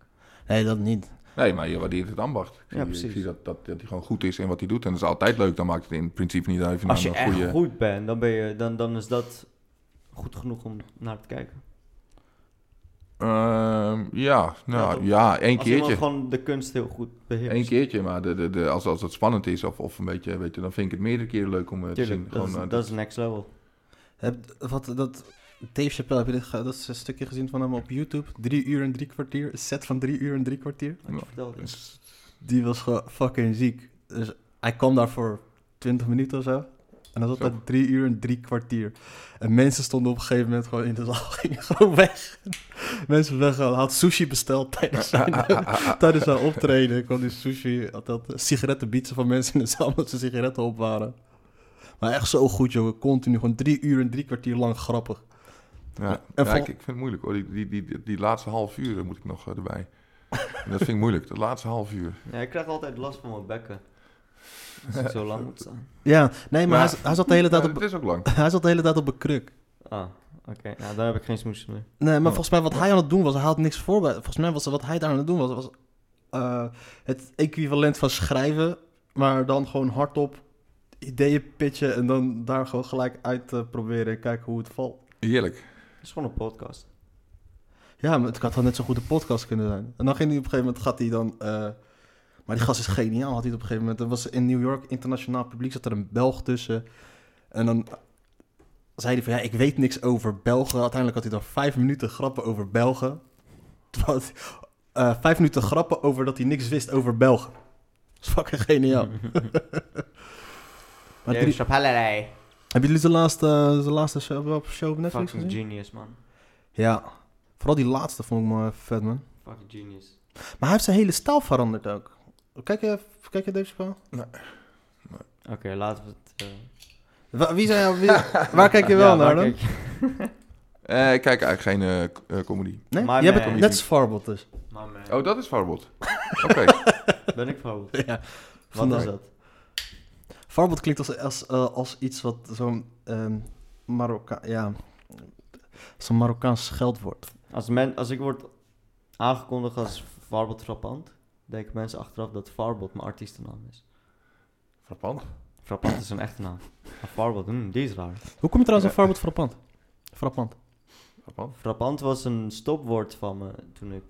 Nee, dat niet. Nee, maar je waardeert het ambacht. Ja, precies. Ik zie dat hij gewoon goed is in wat hij doet. En dat is altijd leuk. Dan maakt het in principe niet uit. Als je echt goed bent, dan is dat goed genoeg om naar te kijken. Eén keertje. Als iemand gewoon de kunst heel goed beheerst. Eén keertje, maar als het spannend is of een beetje, weet je, dan vind ik het meerdere keren leuk om te zien. Dat is next level. Dave Chappelle, dat is een stukje gezien van hem op YouTube. 3 uur en 3 kwartier. Een set van 3 uur en 3 kwartier. Die was gewoon fucking ziek. Dus hij kwam daar voor 20 minuten of zo. En dat was altijd 3 uur en 3 kwartier. En mensen stonden op een gegeven moment gewoon in de zaal, gingen gewoon weg. Mensen weggaan, had sushi besteld tijdens zijn optreden. Kwam die sushi, had sigaretten bietsen van mensen in de zaal, omdat ze sigaretten op waren. Maar echt zo goed, joh. Continu, gewoon 3 uur en 3 kwartier lang grappig. Ja, ik vind het moeilijk hoor. Die laatste half uur moet ik nog erbij. En dat vind ik moeilijk, dat laatste half uur. Ja, ik krijg altijd last van mijn bekken. Als ik zo lang moet staan. Ja, nee, maar hij zat de hele tijd op... Het is ook lang. Hij zat de hele tijd op een kruk. Ah, oké. Nou, daar heb ik geen smoes meer. Nee, maar volgens mij wat hij aan het doen was... Hij had niks voor. Volgens mij was wat hij daar aan het doen was het equivalent van schrijven... maar dan gewoon hardop ideeën pitchen... en dan daar gewoon gelijk uit proberen... en kijken hoe het valt. Heerlijk. Het is gewoon een podcast. Ja, maar het had wel net zo'n goede podcast kunnen zijn. En dan ging hij op een gegeven moment... gaat hij dan... Maar die gast is geniaal, had hij op een gegeven moment. Er was in New York internationaal publiek, zat er een Belg tussen. En dan zei hij van, ja, ik weet niks over Belgen. Uiteindelijk had hij dan 5 minuten grappen over Belgen. Terwijl 5 minuten grappen over dat hij niks wist over Belgen. Dat is fucking geniaal. Maar hebben jullie de laatste show op Netflix gezien? Fucking genius, man. Ja, vooral die laatste vond ik me vet, man. Fucking genius. Maar hij heeft zijn hele stijl veranderd ook. Kijk je Dave Chappelle? Nee. Oké, laten we het... Waar kijk je wel naar dan? Ik kijk eigenlijk geen comedy. Nee? Dat is Farbod dus. Oh, dat is Farbod. Oké. Ben ik Farbod? Ja. Wat is dat? Farbod klinkt als iets wat zo'n Marokkaans scheldwoord. Als ik word aangekondigd als Farbod Frappant... denken mensen achteraf dat Farbod mijn artiestennaam is. Frappant? Frappant is een echte naam. Maar Farbod, die is raar. Hoe komt trouwens aan Farbod Frappant? Frappant was een stopwoord van me toen ik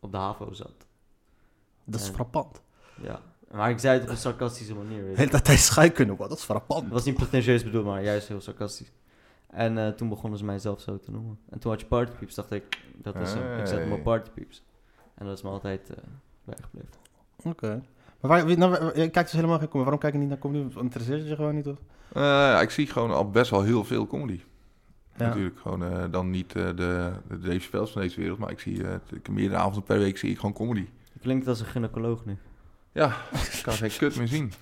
op de HAVO zat. Dat is frappant? Ja, maar ik zei het op een sarcastische manier. Weet de hele tijd scheikunde, dat is frappant. Het was niet pretentieus bedoeld, maar juist heel sarcastisch. En toen begonnen ze mij zelf zo te noemen. En toen had je partypieps, dacht ik, dat was hem. Ik zet hem op partypieps. En dat is me altijd bijgebleven. Oké. Maar je kijkt dus helemaal geen comedy. Waarom kijk je niet naar comedy? Interesseert je gewoon niet, of? Ik zie gewoon al best wel heel veel comedy. Ja. Natuurlijk gewoon dan niet de Dave Chappelle's van deze wereld. Maar ik zie meerdere avonden per week zie ik gewoon comedy. Je klinkt als een gynaecoloog nu. Ja, ik kan geen kut meer zien.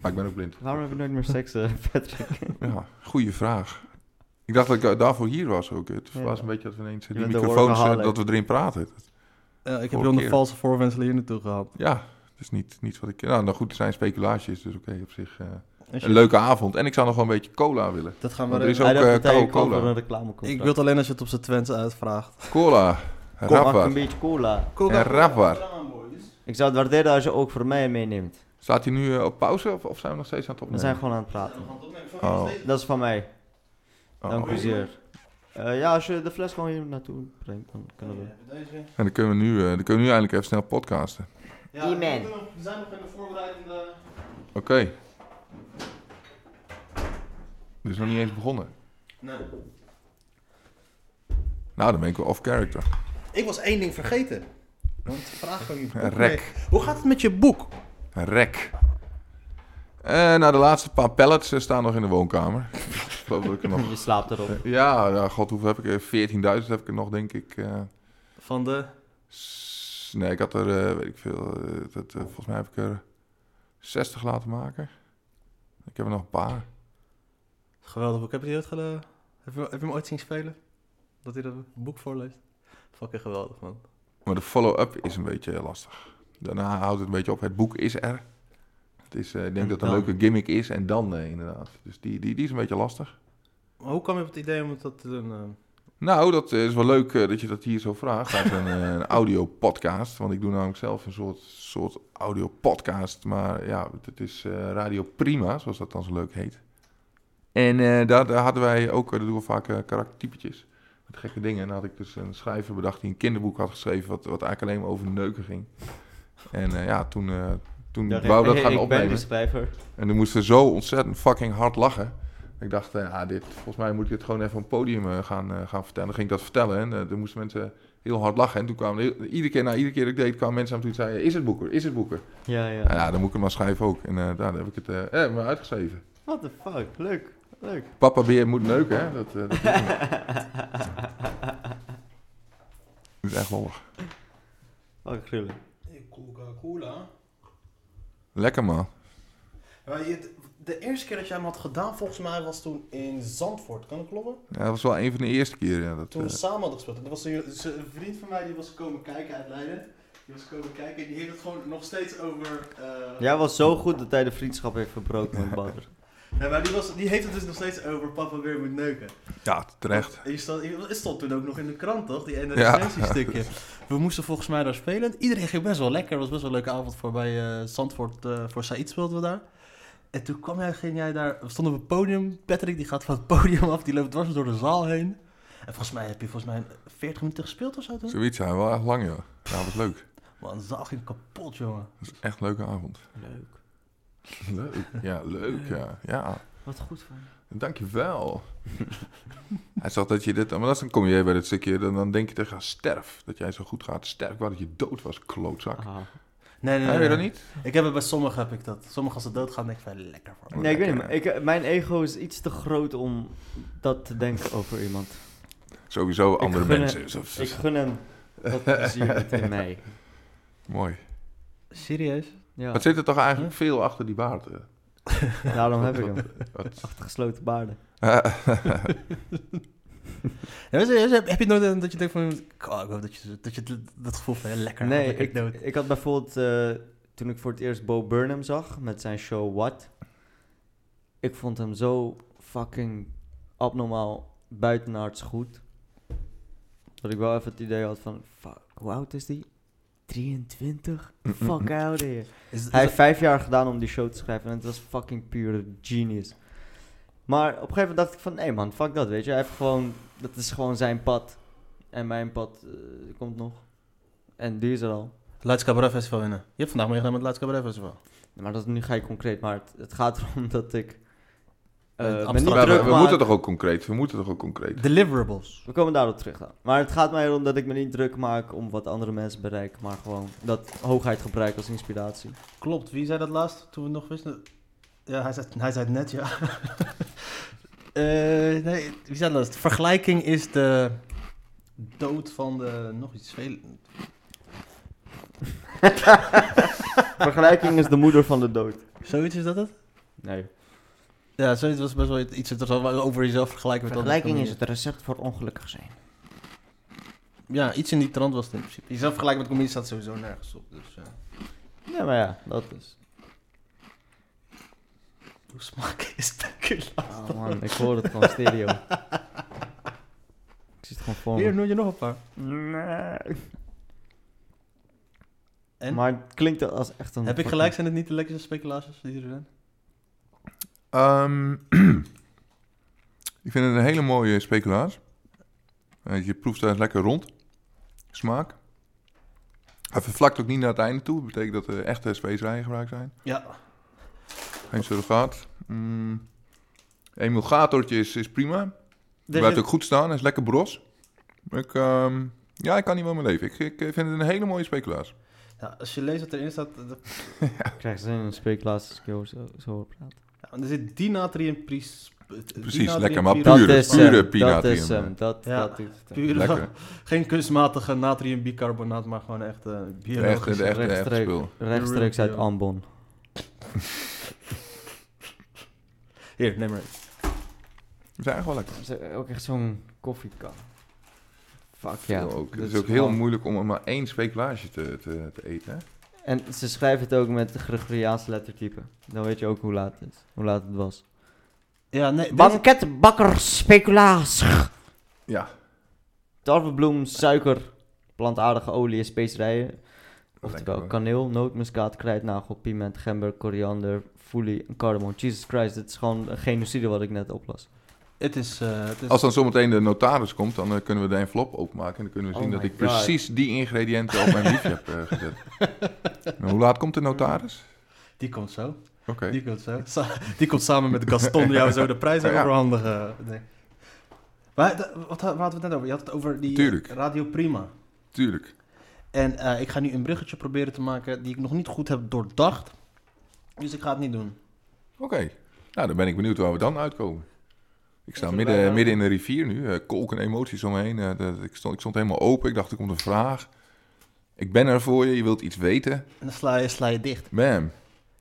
Maar ik ben ook blind. Waarom heb je nooit meer seks, Patrick? Ja, goede vraag. Ik dacht dat ik daarvoor hier was ook. Het was een beetje dat we ineens die microfoons dat we erin praten. Ik heb je onder valse voorwendselen hier naartoe gehaald. Ja, dat is niet wat ik... Nou goed, er zijn speculaties, dus oké, op zich een leuke avond. En ik zou nog wel een beetje cola willen. Dat gaan we... Er is ook Coca-Cola. Ik wil het alleen als je het op z'n Twents uitvraagt. Cola. Rappa. Een beetje cola. Rappa. Ik zou het waarderen als je ook voor mij meeneemt. Staat hij nu op pauze of zijn we nog steeds aan het opnemen? We zijn gewoon aan het praten. Oh. Dat is van mij. Dank u zeer. Als je de fles gewoon hier naartoe brengt, dan kunnen we... En dan kunnen we nu eigenlijk even snel podcasten. Ja, amen. We zijn nog in de voorbereidende... Oké. Dit is nog niet eens begonnen. Nee. Nou, dan ben ik wel off character. Ik was één ding vergeten. Want vraag van je boek. Hoe gaat het met je boek? De laatste paar pallets staan nog in de woonkamer. Nog... Je slaapt erop. Hoeveel heb ik er? 14.000 heb ik er nog, denk ik. Van de? Nee, ik had er, weet ik veel, volgens mij heb ik er 60 laten maken. Ik heb er nog een paar. Geweldig boek. Heb je hem ooit zien spelen? Dat hij dat boek voorleest? Fucking geweldig, man. Maar de follow-up is een beetje lastig. Daarna houdt het een beetje op. Het boek is er. Het is, ik denk dat het een leuke gimmick is en dan inderdaad. Dus die is een beetje lastig. Maar hoe kwam je op het idee om dat te doen? Nou, dat is wel leuk dat je dat hier zo vraagt. Uit een audio-podcast. Want ik doe namelijk zelf een soort audio-podcast. Maar ja, het is Radio Prima, zoals dat dan zo leuk heet. En daar hadden wij ook, dat doen we vaak, karaktertypetjes. Met gekke dingen. En dan had ik dus een schrijver bedacht die een kinderboek had geschreven. Wat eigenlijk alleen maar over neuken ging. En ja, toen wou dat gaan opnemen. En toen moesten we zo ontzettend fucking hard lachen. Ik dacht, volgens mij moet ik het gewoon even op het podium gaan vertellen. Dan ging ik dat vertellen en toen moesten mensen heel hard lachen. En toen kwamen iedere keer dat ik deed, kwamen mensen aan me toe en zeiden, is het boeker? Ja. Nou, ja, dan moet ik hem maar schrijven ook. En daar heb ik het maar uitgeschreven. What the fuck, leuk. Papa beer moet neuken, hè? Dat is echt lollig. Wat grillen. Coca-Cola. Lekker, man. Ja, de eerste keer dat jij hem had gedaan, volgens mij, was toen in Zandvoort. Kan dat kloppen? Ja, dat was wel een van de eerste keren. Ja, toen we samen hadden gespeeld. Er was een vriend van mij die was komen kijken uit Leiden. En die heeft het gewoon nog steeds over... Jij was zo goed dat hij de vriendschap heeft verbroken met Badder. Ja, maar die heeft het dus nog steeds over papa weer moet neuken. Ja, terecht. Je stond toen ook nog in de krant, toch? Die ene recensiestukje. Ja. We moesten volgens mij daar spelen. Iedereen ging best wel lekker. Het was best wel een leuke avond voor bij Zandvoort. Voor Saïd speelden we daar. En toen ging jij daar, we stonden op het podium. Patrick die gaat van het podium af, die loopt dwars door de zaal heen. En heb je 40 minuten gespeeld of zo toen? Zoiets, ja, wel echt lang, joh. Ja, dat was leuk. Man, de zaal ging kapot, jongen. Dat was echt een leuke avond. Leuk. Ja. Wat goed van je. Dankjewel. Hij zegt dat je dit, maar dan kom je bij dit stukje, dan denk je tegen sterf. Dat jij zo goed gaat, sterf. Waar dat je dood was, klootzak. Aha. Nee. Heb je dat niet? Ik heb het bij sommigen, Sommigen als ze doodgaan, denk ik van lekker voor. Nee, ik weet niet. Mijn ego is iets te groot om dat te denken over iemand. Sowieso andere mensen. Ik gun hem dat plezier in mij. Mooi. Serieus? Ja. Wat zit er toch eigenlijk veel achter die baard? Nou, dan heb ik hem. Achter gesloten baarden. Heb je nooit dat je denkt van... ik hoop dat je dat gevoel van lekker... Nee, ik had bijvoorbeeld... toen ik voor het eerst Bo Burnham zag... met zijn show What... ik vond hem zo fucking abnormaal... buitenaards goed... dat ik wel even het idee had van... fuck, hoe oud is die? 23? Fuck out here. Hij heeft 5 jaar gedaan om die show te schrijven... en het was fucking pure genius... Maar op een gegeven moment dacht ik van... nee man, fuck dat, weet je. Hij heeft gewoon... dat is gewoon zijn pad. En mijn pad komt nog. En die is er al. Leids Cabaret Festival winnen. Je hebt vandaag meegedaan met Leids Cabaret Festival. Maar nu ga je concreet. Maar het gaat erom dat ik... We moeten toch ook concreet. Deliverables. We komen daarop terug dan. Maar het gaat mij erom dat ik me niet druk maak... om wat andere mensen bereiken. Maar gewoon dat hoogheid gebruik als inspiratie. Klopt. Wie zei dat laatst? Toen we nog wisten... Ja, hij zei het net, ja. Nee, wie zei dat? Vergelijking is de dood van de... nog iets veel... Vergelijking is de moeder van de dood. Zoiets is dat het? Nee. Ja, zoiets was best wel iets interessants over jezelf vergelijken. Vergelijking is het recept voor ongelukkig zijn. Ja, iets in die trant was het in principe. Jezelf vergelijken met comedie staat sowieso nergens op, dus ja, maar ja, dat is... Hoe smaak is dat? Oh man, ik hoor het gewoon stereo. Ik zit gewoon voor me. Hier, noem je nog een paar. Nee. En? Maar het klinkt als echt een... Heb ik gelijk? Zijn het niet de lekkerste speculaties die er zijn? Ik vind het een hele mooie speculaas. Je proeft daar lekker rond. Smaak. Hij vervlakt ook niet naar het einde toe. Dat betekent dat er echte specerijen gebruikt zijn. Ja. Geen surrogaat. Emulgatortje is prima. Blijft ook goed staan. Is lekker bros. Ik kan niet wel mijn leven. Ik vind het een hele mooie speculaas. Ja, als je leest wat erin staat... Ik krijg zin in een speculaas als ik zo over praat. Ja, er zit dinatriumprispyridine Precies, lekker, maar pure pinaat. Dat is pure, geen kunstmatige natriumbicarbonaat, maar gewoon echt biologisch. Rechtstreeks uit Ambon. Hier, neem maar eens. We zijn echt wel lekker. Ze hebben ook echt zo'n koffiekan. Fuck ja. Het is ook heel moeilijk om maar één speklaasje te eten, hè? En ze schrijven het ook met de Gregoriaanse lettertype. Dan weet je ook hoe laat het was. Ja, nee, banket, bakker, speculaas. Ja. Tarwebloem, suiker, plantaardige olie en specerijen. Oftewel kaneel, nootmuskaat, krijtnagel, piment, gember, koriander, foelie en cardamom. Jesus Christ, dit is gewoon een genocide wat ik net oplas. Het is... Als dan zometeen de notaris komt, dan kunnen we de envelop openmaken. En dan kunnen we zien dat ik precies die ingrediënten op mijn briefje heb gezet. En hoe laat komt de notaris? Die komt zo. Okay. Die komt samen met Gaston jou zo de prijs overhandigen. Nee. Maar wat hadden we het net over? Je had het over die Radio Prima. Tuurlijk. En ik ga nu een bruggetje proberen te maken die ik nog niet goed heb doordacht. Dus ik ga het niet doen. Oké. Nou, dan ben ik benieuwd waar we dan uitkomen. Ik sta midden in de rivier nu. Kolken emoties om me heen. Ik stond helemaal open. Ik dacht, er komt een vraag. Ik ben er voor je. Je wilt iets weten. En dan sla je dicht. Bam.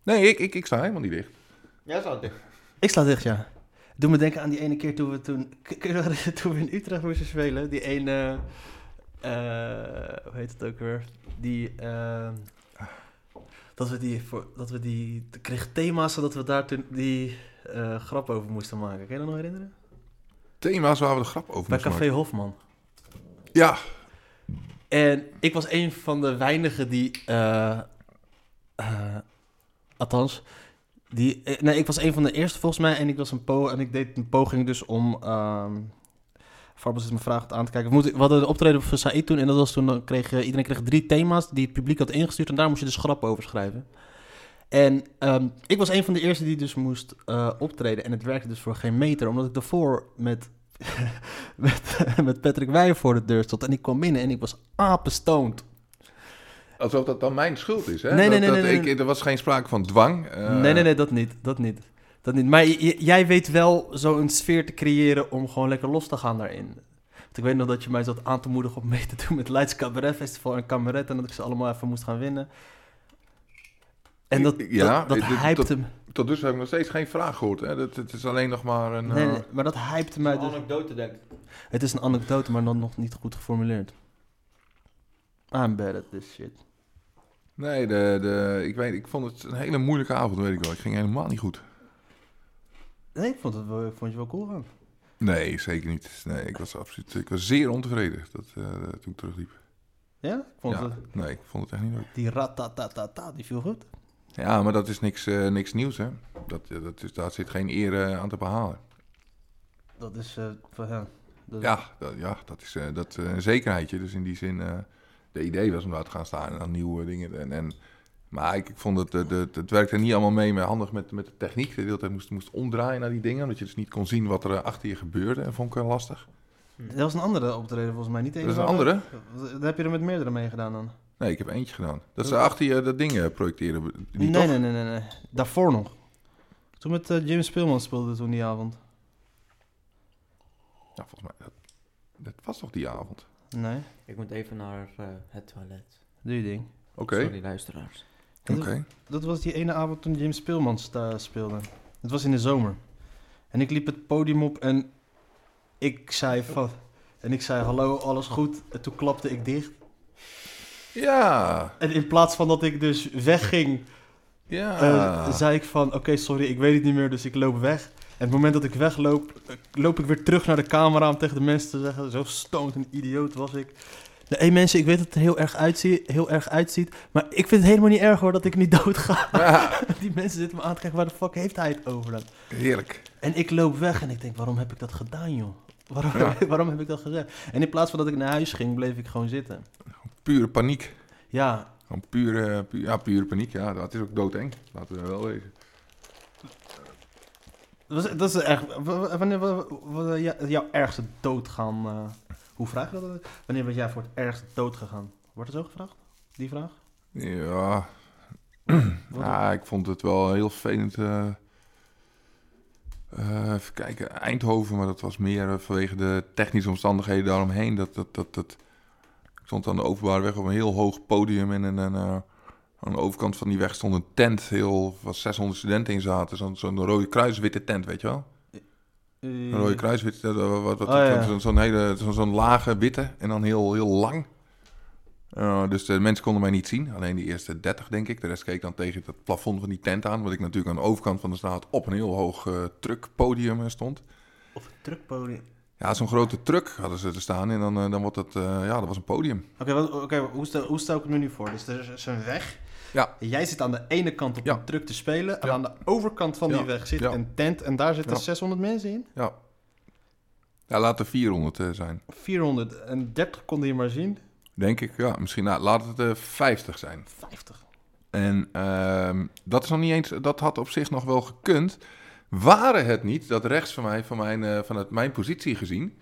Nee, ik sta helemaal niet dicht. Jij staat dicht. Ik sta dicht, ja. Doe me denken aan die ene keer toen we in Utrecht moesten spelen. Die ene... hoe heet het ook weer? Die... Dat we die... kreeg thema's, zodat we daar toen die... grap over moesten maken. Kan je dat nog herinneren? Thema's waar we de grap over moesten maken. Bij Café Hofman. Ja. En ik was een van de weinigen die... althans... ik was een van de eerste volgens mij. En ik was ik deed een poging dus om... Farbod zit me vraagt aan te kijken. We hadden de optreden van Saïd toen. En dat was toen... iedereen kreeg 3 thema's die het publiek had ingestuurd. En daar moest je dus grap over schrijven. En ik was een van de eerste die dus moest optreden. En het werkte dus voor geen meter. Omdat ik daarvoor met Patrick Meijer voor de deur stond. En ik kwam binnen en ik was apenstoned. Alsof dat dan mijn schuld is, hè? Nee. Er was geen sprake van dwang. Nee, dat niet. Maar jij weet wel zo'n sfeer te creëren om gewoon lekker los te gaan daarin. Want ik weet nog dat je mij zat aan te moedigen om mee te doen met Leids Cabaret Festival en Kameretten. En dat ik ze allemaal even moest gaan winnen. En dat hypte me. Tot dus heb ik nog steeds geen vraag gehoord. Hè? Het is alleen nog maar een... Nee, maar dat hypte mij... Een anekdote, denk ik. Het is een anekdote, maar dan nog niet goed geformuleerd. I'm bad at this shit. Nee, ik vond het een hele moeilijke avond, weet ik wel. Ik ging helemaal niet goed. Nee, ik vond je wel cool, man. Nee, zeker niet. Nee, ik was zeer ontevreden toen ik terugliep. Ja? Nee, ik vond het echt niet leuk. Die ratatatata, die viel goed. Ja, maar dat is niks nieuws, hè. Daar zit geen eer aan te behalen. Dat is... Dat is een zekerheidje. Dus in die zin... de idee was om daar te gaan staan en aan nieuwe dingen. Maar ik vond het werkte niet allemaal mee, maar handig met de techniek. De hele tijd moest omdraaien naar die dingen, omdat je dus niet kon zien wat er achter je gebeurde. En vond ik lastig. Dat was een andere optreden volgens mij, niet één. Dat is een andere? Dan heb je er met meerdere mee gedaan dan? Nee, ik heb eentje gedaan. Dat ze achter je dat ding projecteren. Nee. Daarvoor nog. Toen met Jim Spielman speelde toen die avond. Ja, volgens mij. Dat was toch die avond? Nee. Ik moet even naar het toilet. Doe je ding. Oké. Sorry, luisteraars. Oké. Dat was die ene avond toen Jim Spielman speelde. Het was in de zomer. En ik liep het podium op en ik zei hallo, alles goed. En toen klapte ik dicht. Ja. En in plaats van dat ik dus wegging, zei ik van, oké, sorry, ik weet het niet meer, dus ik loop weg. En het moment dat ik wegloop, loop ik weer terug naar de camera om tegen de mensen te zeggen, zo stoned en idioot was ik. Nee, mensen, ik weet dat het heel erg uitziet, maar ik vind het helemaal niet erg hoor dat ik niet doodga. Ja. Die mensen zitten me aan te kijken, waar de fuck heeft hij het over dan? Heerlijk. En ik loop weg en ik denk, waarom heb ik dat gedaan, joh? Waarom heb ik dat gezegd? En in plaats van dat ik naar huis ging, bleef ik gewoon zitten. Pure paniek. Ja. Gewoon pure paniek, ja. Dat is ook doodeng. Laten we wel wezen. Dat is echt... Wanneer was jouw ergste doodgaan... hoe vraag je dat? Wanneer was jij voor het ergste doodgegaan? Wordt er zo gevraagd? Die vraag? Ja. Ik vond het wel heel vervelend... Even kijken, Eindhoven, maar dat was meer vanwege de technische omstandigheden daaromheen. Ik stond aan de openbare weg op een heel hoog podium en aan de overkant van die weg stond een tent waar 600 studenten in zaten. Zo'n Rode Kruiswitte tent, weet je wel? Een Rode Kruiswitte tent, zo'n lage witte en dan heel, heel lang. Dus de mensen konden mij niet zien, alleen die eerste 30 denk ik. De rest keek dan tegen het plafond van die tent aan, wat ik natuurlijk aan de overkant van de straat op een heel hoog truckpodium stond. Of een truckpodium? Ja, zo'n grote truck hadden ze te staan en dan wordt het, dat was een podium. Oké, hoe stel ik het me nu voor? Dus er is een weg, ja. Jij zit aan de ene kant op een truck te spelen en aan de overkant van die weg zit een tent en daar zitten 600 mensen in? Ja. Ja, laat er 400 zijn. 430 konden je maar zien? Denk ik, ja. Misschien laat het 50 zijn. 50? En dat is nog niet eens... Dat had op zich nog wel gekund. Waren het niet dat rechts van mij, vanuit mijn positie gezien...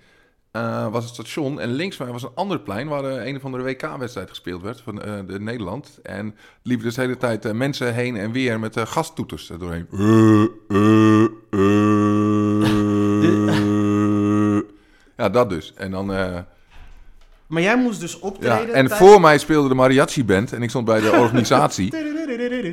was het station en links van mij was een ander plein... waar een of andere WK-wedstrijd gespeeld werd van Nederland. En liepen dus de hele tijd mensen heen en weer met gastoeters er doorheen. Ja, dat dus. En dan... Maar jij moest dus optreden... Ja, en voor mij speelde de mariachi-band en ik stond bij de organisatie.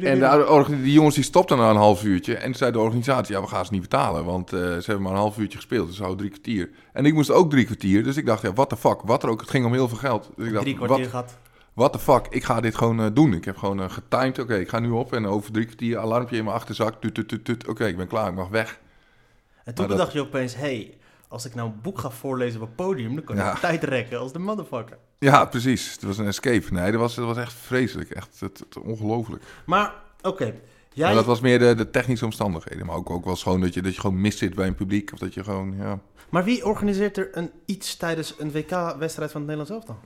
En die jongens die stopten na een half uurtje. En toen zei de organisatie, we gaan ze niet betalen. Want ze hebben maar een half uurtje gespeeld. Dus ze houden 3 kwartier. En ik moest ook 3 kwartier. Dus ik dacht, what the fuck. Wat er ook, het ging om heel veel geld. Dus ik dacht, 3 kwartier gehad. What the fuck, ik ga dit gewoon doen. Ik heb gewoon getimed. Oké, ik ga nu op en over 3 kwartier alarmpje in mijn achterzak. Oké, ik ben klaar, ik mag weg. En toen bedacht je opeens, als ik nou een boek ga voorlezen op het podium... dan kan ik tijd rekken als de motherfucker. Ja, precies. Het was een escape. Nee, dat was echt vreselijk. Echt ongelooflijk. Maar, oké. Jij... Maar dat was meer de technische omstandigheden. Maar ook wel schoon dat je gewoon miszit bij een publiek. Of dat je gewoon, Maar wie organiseert er iets tijdens een WK-wedstrijd van het Nederlands elftal?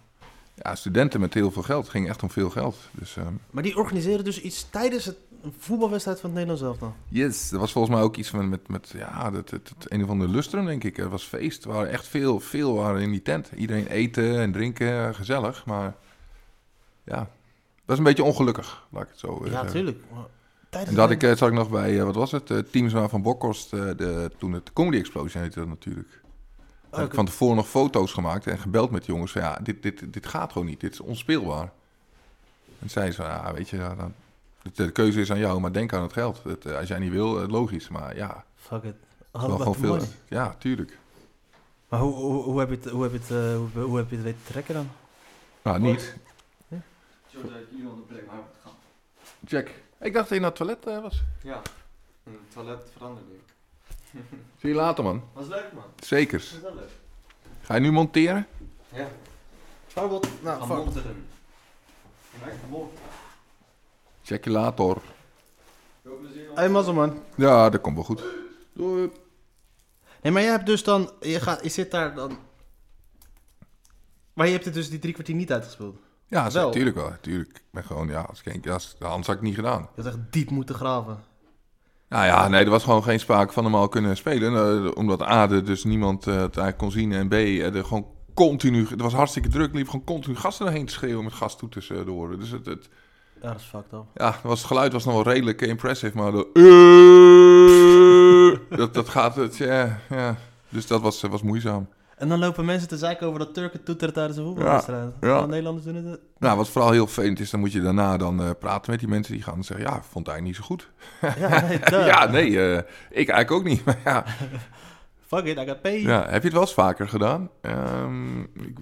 Ja, studenten met heel veel geld. Het ging echt om veel geld. Dus, Maar die organiseren dus iets tijdens een voetbalwedstrijd van het Nederlands elftal? Yes, dat was volgens mij ook iets met een of andere lustrum, denk ik. Het was feest. Er waren echt veel waren in die tent. Iedereen eten en drinken, gezellig. Maar ja, dat was een beetje ongelukkig, laat ik het zo zeggen. Ja, natuurlijk. En zat ik nog bij, Teamsma van Bokkost, toen het Comedy Explosion heette dat natuurlijk. Oh, heb ik van tevoren nog foto's gemaakt en gebeld met de jongens van dit gaat gewoon niet, dit is onspeelbaar. En zeiden ze, de keuze is aan jou, maar denk aan het geld. Als jij niet wil, logisch, maar ja. Fuck it. Gewoon veel. Ja, tuurlijk. Maar hoe heb je het weten te trekken dan? Nou, niet. Ja? Check. Ik dacht dat je naar het toilet was. Ja, het toilet veranderde ik. Zie je later, man. Was leuk, man. Zeker. Was dat leuk. Ga je nu monteren? Ja. Farbod, ga monteren. Je maakt hem op. Check je later. Veel plezier, man. Hey, mazzel, man. Ja, dat komt wel goed. Doei. Nee, maar jij hebt dus dan... Je zit daar dan... Maar je hebt het dus die 3 kwartier niet uitgespeeld? Ja, natuurlijk wel. Tuurlijk. Ik ben gewoon... Ja, anders had ik het niet gedaan. Je had echt diep moeten graven. Nou ja, nee, er was gewoon geen sprake van normaal kunnen spelen. Omdat A, er dus niemand het eigenlijk kon zien. En B, er gewoon continu... Het was hartstikke druk. Liep gewoon continu gasten erheen te schreeuwen met gastoeters door. Dus het... Ja, dat is fucked up. Ja, het geluid was nog wel redelijk impressive. Maar dat gaat het... Ja. Dus dat was moeizaam. En dan lopen mensen te zeiken over dat Turken toeteren tijdens een voetbalwedstrijd. Ja. Nederlanders doen het. Nou, wat vooral heel vervelend is, dan moet je daarna praten met die mensen die gaan zeggen, ik vond het eigenlijk niet zo goed. Ja, nee, ik eigenlijk ook niet. Maar ja. Fuck it, I got paid. Ja, heb je het wel eens vaker gedaan?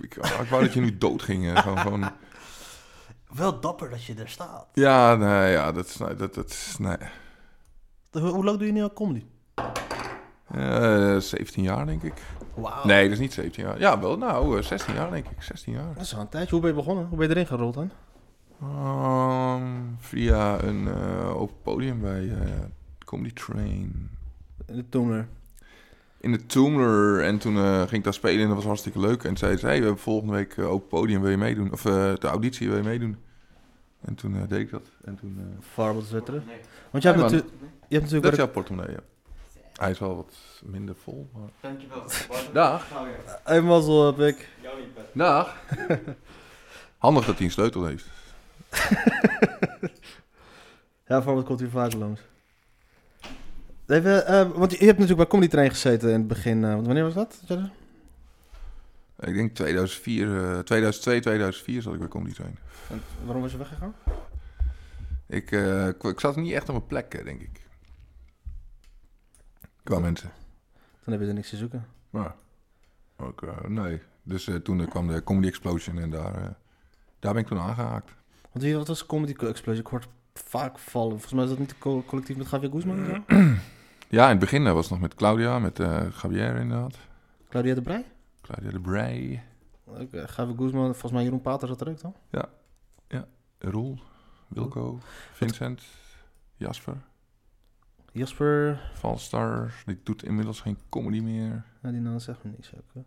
Ik wou dat je nu dood ging. Gewoon... Wel dapper dat je er staat. Ja, nee, ja, dat nee. Hoe lang doe je nu al comedy? 17 jaar, denk ik. Wow. Nee, dat is niet 17 jaar. Ja, wel, 16 jaar, denk ik. 16 jaar. Dat is al een tijdje. Hoe ben je begonnen? Hoe ben je erin gerold dan? Via een open podium bij Comedy Train. In de Toomler. En toen ging ik daar spelen en dat was hartstikke leuk. En zei ze, we hebben volgende week open podium, wil je meedoen? Of de auditie, wil je meedoen? En toen deed ik dat. En toen... Farbod zetten. Want jij hebt natuurlijk... Dat is jouw portemonnee, ja. Hij is wel wat minder vol, maar... Dankjewel. Dag. Hey, mazzel heb ik. Jou niet, Patrick. Dag. Handig dat hij een sleutel heeft. Ja, Farbod komt hier vaak langs. Even, want je hebt natuurlijk bij Comedy Train gezeten in het begin. Want wanneer was dat? Ik denk 2004 zat ik bij Comedy Train. En waarom was je weggegaan? Ik zat niet echt op mijn plek, denk ik. Qua mensen. Dan heb je er niks te zoeken. Ja. Ook, nee. Dus toen kwam de Comedy Explosion en daar ben ik toen aangehaakt. Want wie was de Comedy Explosion? Ik hoor vaak vallen. Volgens mij is dat niet collectief met Javier Guzman en zo? Ja, in het begin was het nog met Claudia, met Javier inderdaad. Claudia de Brij? Claudia de Brij. Okay, Javier Guzman, volgens mij Jeroen Pater zat er ook, toch? Ja. Ja. Roel, Wilco, Vincent, Jasper. Jasper... Valstar, die doet inmiddels geen comedy meer. Ja, die naam zegt me niks ook. Hè.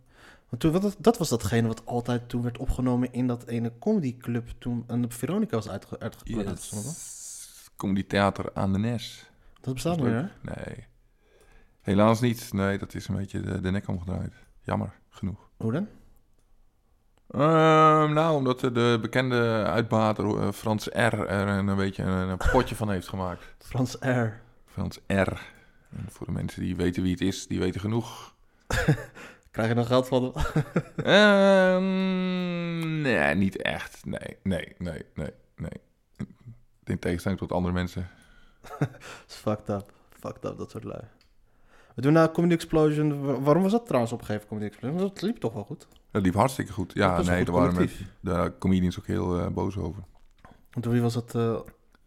Want toen, dat was datgene wat altijd toen werd opgenomen in dat ene comedyclub toen... En Veronica was uitgekomen. Yes. Comedy Theater aan de Nes. Dat bestaat nog meer, hè? Nee. Helaas niet. Nee, dat is een beetje de nek omgedraaid. Jammer genoeg. Hoe dan? Nou, omdat de bekende uitbater Frans R er een beetje een potje van heeft gemaakt. Frans R. Frans R. En voor de mensen die weten wie het is, die weten genoeg. Krijg je nog geld van hem? Nee, niet echt. Nee. In tegenstelling tot andere mensen. Is fucked up. Fucked up, dat soort lui. We doen nou Comedy Explosion. Waarom was dat trouwens opgegeven, Comedy Explosion? Dat liep toch wel goed? Dat liep hartstikke goed. Ja, nee, daar waren de comedians ook heel boos over. Want wie was dat...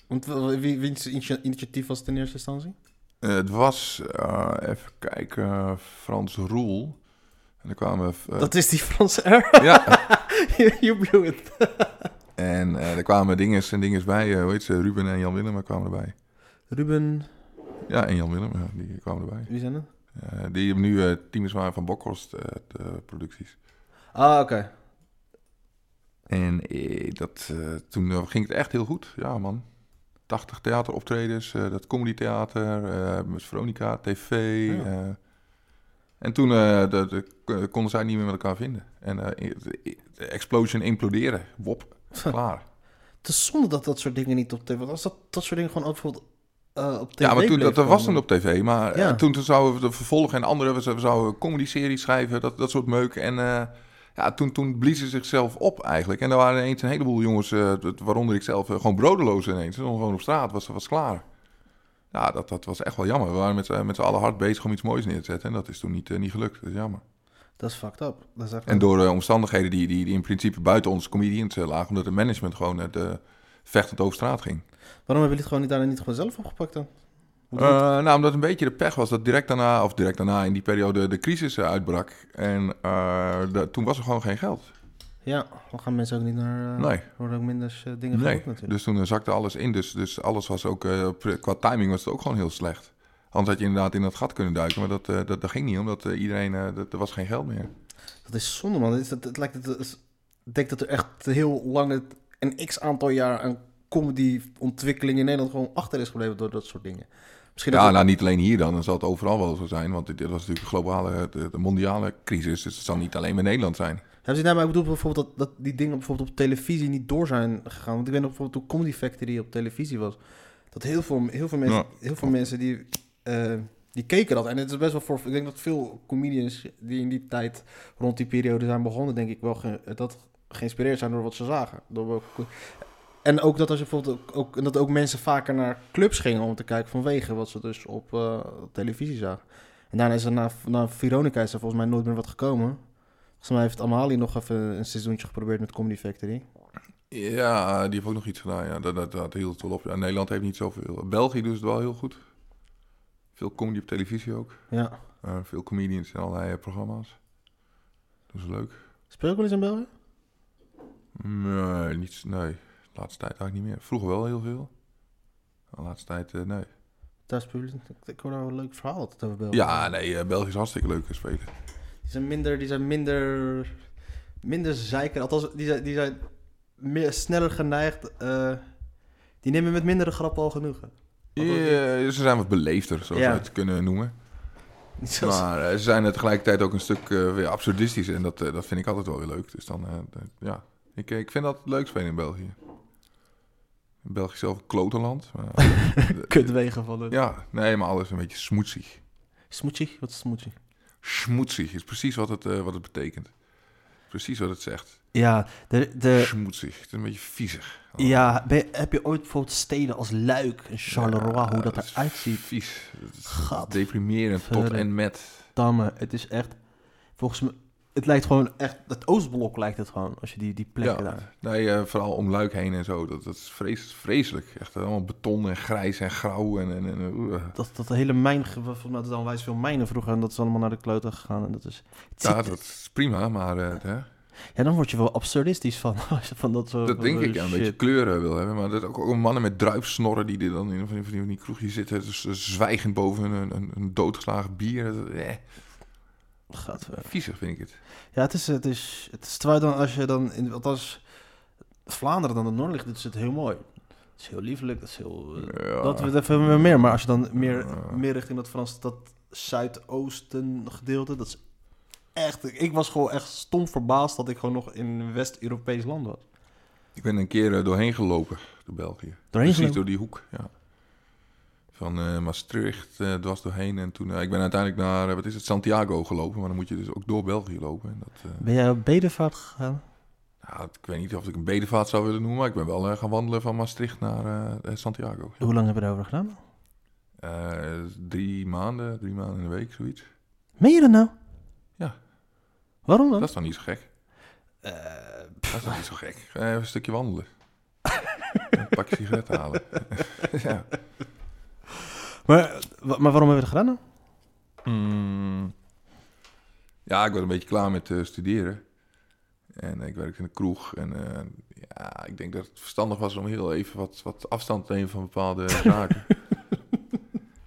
Want wiens initiatief was het in eerste instantie? Het was, even kijken, Frans Roel. En er kwamen... dat is die Frans R? Ja. You blew it. En er kwamen dinges bij, hoe heet ze, Ruben en Jan Willem kwamen erbij. Ruben? Ja, en Jan Willem, ja, die kwamen erbij. Wie zijn dat? Die hebben nu teams waren van Bokhorst producties. Ah, oké. Okay. En toen ging het echt heel goed, ja man. 80 theateroptredens, dat comedy theater, met Veronica, tv. Ja. En toen konden zij niet meer met elkaar vinden. En de Explosion imploderen. Wop, klaar. Het is zonde dat dat soort dingen niet op tv... Want als dat soort dingen gewoon ook bijvoorbeeld op tv... Ja, maar toen, dat was toen op tv. Maar ja. Toen zouden we vervolgen en we zouden comedy-series schrijven, dat soort meuk. En toen bliezen ze zichzelf op eigenlijk. En er waren ineens een heleboel jongens, waaronder ik zelf, gewoon broodeloos ineens. Ze stonden gewoon op straat, was klaar. Ja, dat was echt wel jammer. We waren met z'n allen hard bezig om iets moois neer te zetten. En dat is toen niet gelukt. Dat is jammer. Dat is fucked up. Dat is echt... En door omstandigheden die in principe buiten ons comedians lagen, omdat het management gewoon vechtend over straat ging. Waarom hebben jullie het gewoon niet gewoon zelf opgepakt dan? Nou, omdat een beetje de pech was dat direct daarna in die periode de crisis uitbrak. En toen was er gewoon geen geld. Ja, dan gaan mensen ook niet naar... Nee. Worden ook minder dingen gekocht natuurlijk. Dus toen zakte alles in. Dus alles was ook... qua timing was het ook gewoon heel slecht. Anders had je inderdaad in dat gat kunnen duiken. Maar dat ging niet, omdat iedereen... er was geen geld meer. Dat is zonde, man. Ik denk dat er echt heel lang... een x-aantal jaar aan comedy-ontwikkeling in Nederland gewoon achter is gebleven door dat soort dingen. Niet alleen hier dan zal het overal wel zo zijn, want dit was natuurlijk een globale, de mondiale crisis, dus het zal niet alleen bij Nederland zijn. Ja, maar ik bedoel bijvoorbeeld dat die dingen bijvoorbeeld op televisie niet door zijn gegaan, want ik weet nog bijvoorbeeld toen Comedy Factory op televisie was, dat heel veel mensen, mensen die keken dat. En het is best wel ik denk dat veel comedians die in die tijd rond die periode zijn begonnen, denk ik wel dat geïnspireerd zijn door wat ze zagen. En ook dat als je bijvoorbeeld ook mensen vaker naar clubs gingen om te kijken vanwege wat ze dus op televisie zagen. En daarna is er na Veronica is er volgens mij nooit meer wat gekomen. Volgens mij heeft Amali nog even een seizoentje geprobeerd met Comedy Factory. Ja, die heeft ook nog iets gedaan. Ja, dat hield het wel op. Ja, Nederland heeft niet zoveel. België doet het wel heel goed. Veel comedy op televisie ook. Ja. Veel comedians in allerlei programma's. Dat is leuk. Speel je wel eens in België? Nee, niets. Nee. De laatste tijd eigenlijk niet meer. Vroeger wel heel veel. De laatste tijd, nee. Ik hoor daar wel een leuk verhaal altijd over België. Ja, nee, België is hartstikke leuk spelen. Die zijn minder zeiker. Althans, die zijn meer, sneller geneigd. Die nemen met mindere grappen al genoegen. Ze zijn wat beleefder, zoals we het kunnen noemen. Maar ze zijn tegelijkertijd ook een stuk weer absurdistisch. En dat vind ik altijd wel weer leuk. Dus dan, ja. Ik vind dat leuk spelen in België. België is zelf een klotenland. Kutwegen van het... Ja, nee, maar alles een beetje smoetsig. Smoetsig? Wat is smoetsig? Smoetsig is precies wat het betekent. Precies wat het zegt. Ja, smoetsig. Het is een beetje viezig. Ja, heb je ooit bijvoorbeeld steden als Luik en Charleroi, ja, hoe dat eruit ziet? Vies. Gat. Deprimerend tot en met. Damme, het is echt... Volgens mij... Het lijkt gewoon echt... Het Oostblok lijkt het gewoon, als je die plekken ja, daar... Nee, vooral om Luik heen en zo. Dat is vreselijk. Echt allemaal beton en grijs en grauw en Dat hele mijn... Volgens mij hadden wij veel mijnen vroeger... en dat is allemaal naar de kleuter gegaan. En dat is, ja, dat is prima, maar... Ja, dan word je wel absurdistisch van dat soort... Dat denk ik, ja, een beetje kleuren wil hebben. Maar dat ook mannen met druipsnorren... die er dan in van die kroegje zitten... Dus zwijgend boven een doodgeslagen bier... Viezig vind ik het. Ja, het is terwijl dan als je dan in wat als Vlaanderen dan het noord ligt, is het heel mooi. Het is heel liefelijk, dat is heel. Ja. Dat we even meer. Maar als je dan meer richting dat Frans, dat zuidoosten gedeelte, dat is echt. Ik was gewoon echt stom verbaasd dat ik gewoon nog in een West-Europees land was. Ik ben een keer doorheen gelopen door België. Precies door die hoek. Ja. Van Maastricht dwars doorheen. En toen ik ben uiteindelijk naar Santiago gelopen. Maar dan moet je dus ook door België lopen. En dat, Ben jij op bedevaart gegaan? Nou, ik weet niet of ik een bedevaart zou willen noemen. Maar ik ben wel gaan wandelen van Maastricht naar Santiago. Ja. Hoe lang hebben we daarover gedaan? 3 maanden in de week, zoiets. Meen je dat nou? Ja. Waarom dan? Dat is dan niet zo gek. Even een stukje wandelen. Een pakje sigaretten halen. Ja. Maar waarom hebben we dat gedaan dan? Ja, ik was een beetje klaar met studeren. En ik werkte in de kroeg. En ja, ik denk dat het verstandig was om heel even wat afstand te nemen van bepaalde zaken.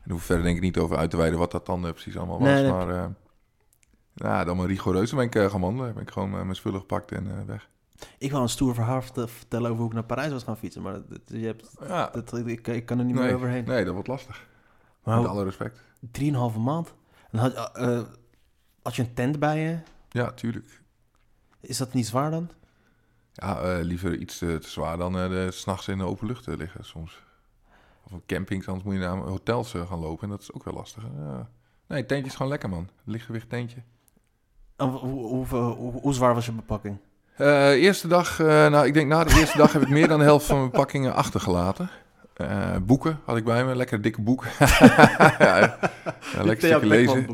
En hoe verder denk ik niet over uit te wijden wat dat dan precies allemaal was. Nee, maar dan maar rigoureus ben ik gaan wandelen. Ben ik gewoon mijn spullen gepakt en weg. Ik wil een stoer verhaal vertellen over hoe ik naar Parijs was gaan fietsen. Maar ik kan er niet meer overheen. Nee, dat wordt lastig. Maar met alle respect. 3,5 maand. En had je een tent bij je? Ja, tuurlijk. Is dat niet zwaar dan? Ja, liever iets te zwaar dan 's nachts in de open lucht liggen soms. Of op campings, anders moet je naar hotels gaan lopen. En dat is ook wel lastig. Nee, tentje is gewoon lekker, man. Lichtgewicht tentje. En hoe zwaar was je bepakking? Eerste dag, ik denk na de eerste dag heb ik meer dan de helft van mijn pakkingen achtergelaten. Boeken had ik bij me, lekker dikke boek. Ja, lekker stukje lezen.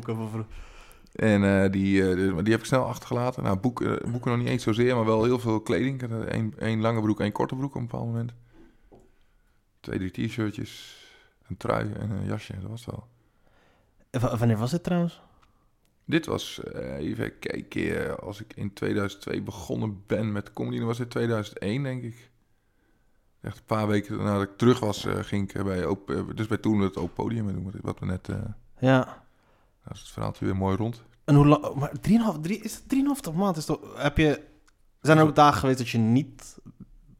En die heb ik snel achtergelaten. Nou, boeken nog niet eens zozeer, maar wel heel veel kleding. Ik had 1 lange broek, 1 korte broek op een bepaald moment. 2-3 t-shirtjes, een trui en een jasje, dat was het wel. Wanneer was dit trouwens? Dit was, even kijken, als ik in 2002 begonnen ben met comedy, dan was dit 2001, denk ik. Echt een paar weken nadat ik terug was, ging ik bij toen het Open Podium doen, wat we net... Ja. Dat is het verhaaltje weer mooi rond. En hoe lang... Maar 3,5 maand is toch... Zijn er ook dagen geweest dat je niet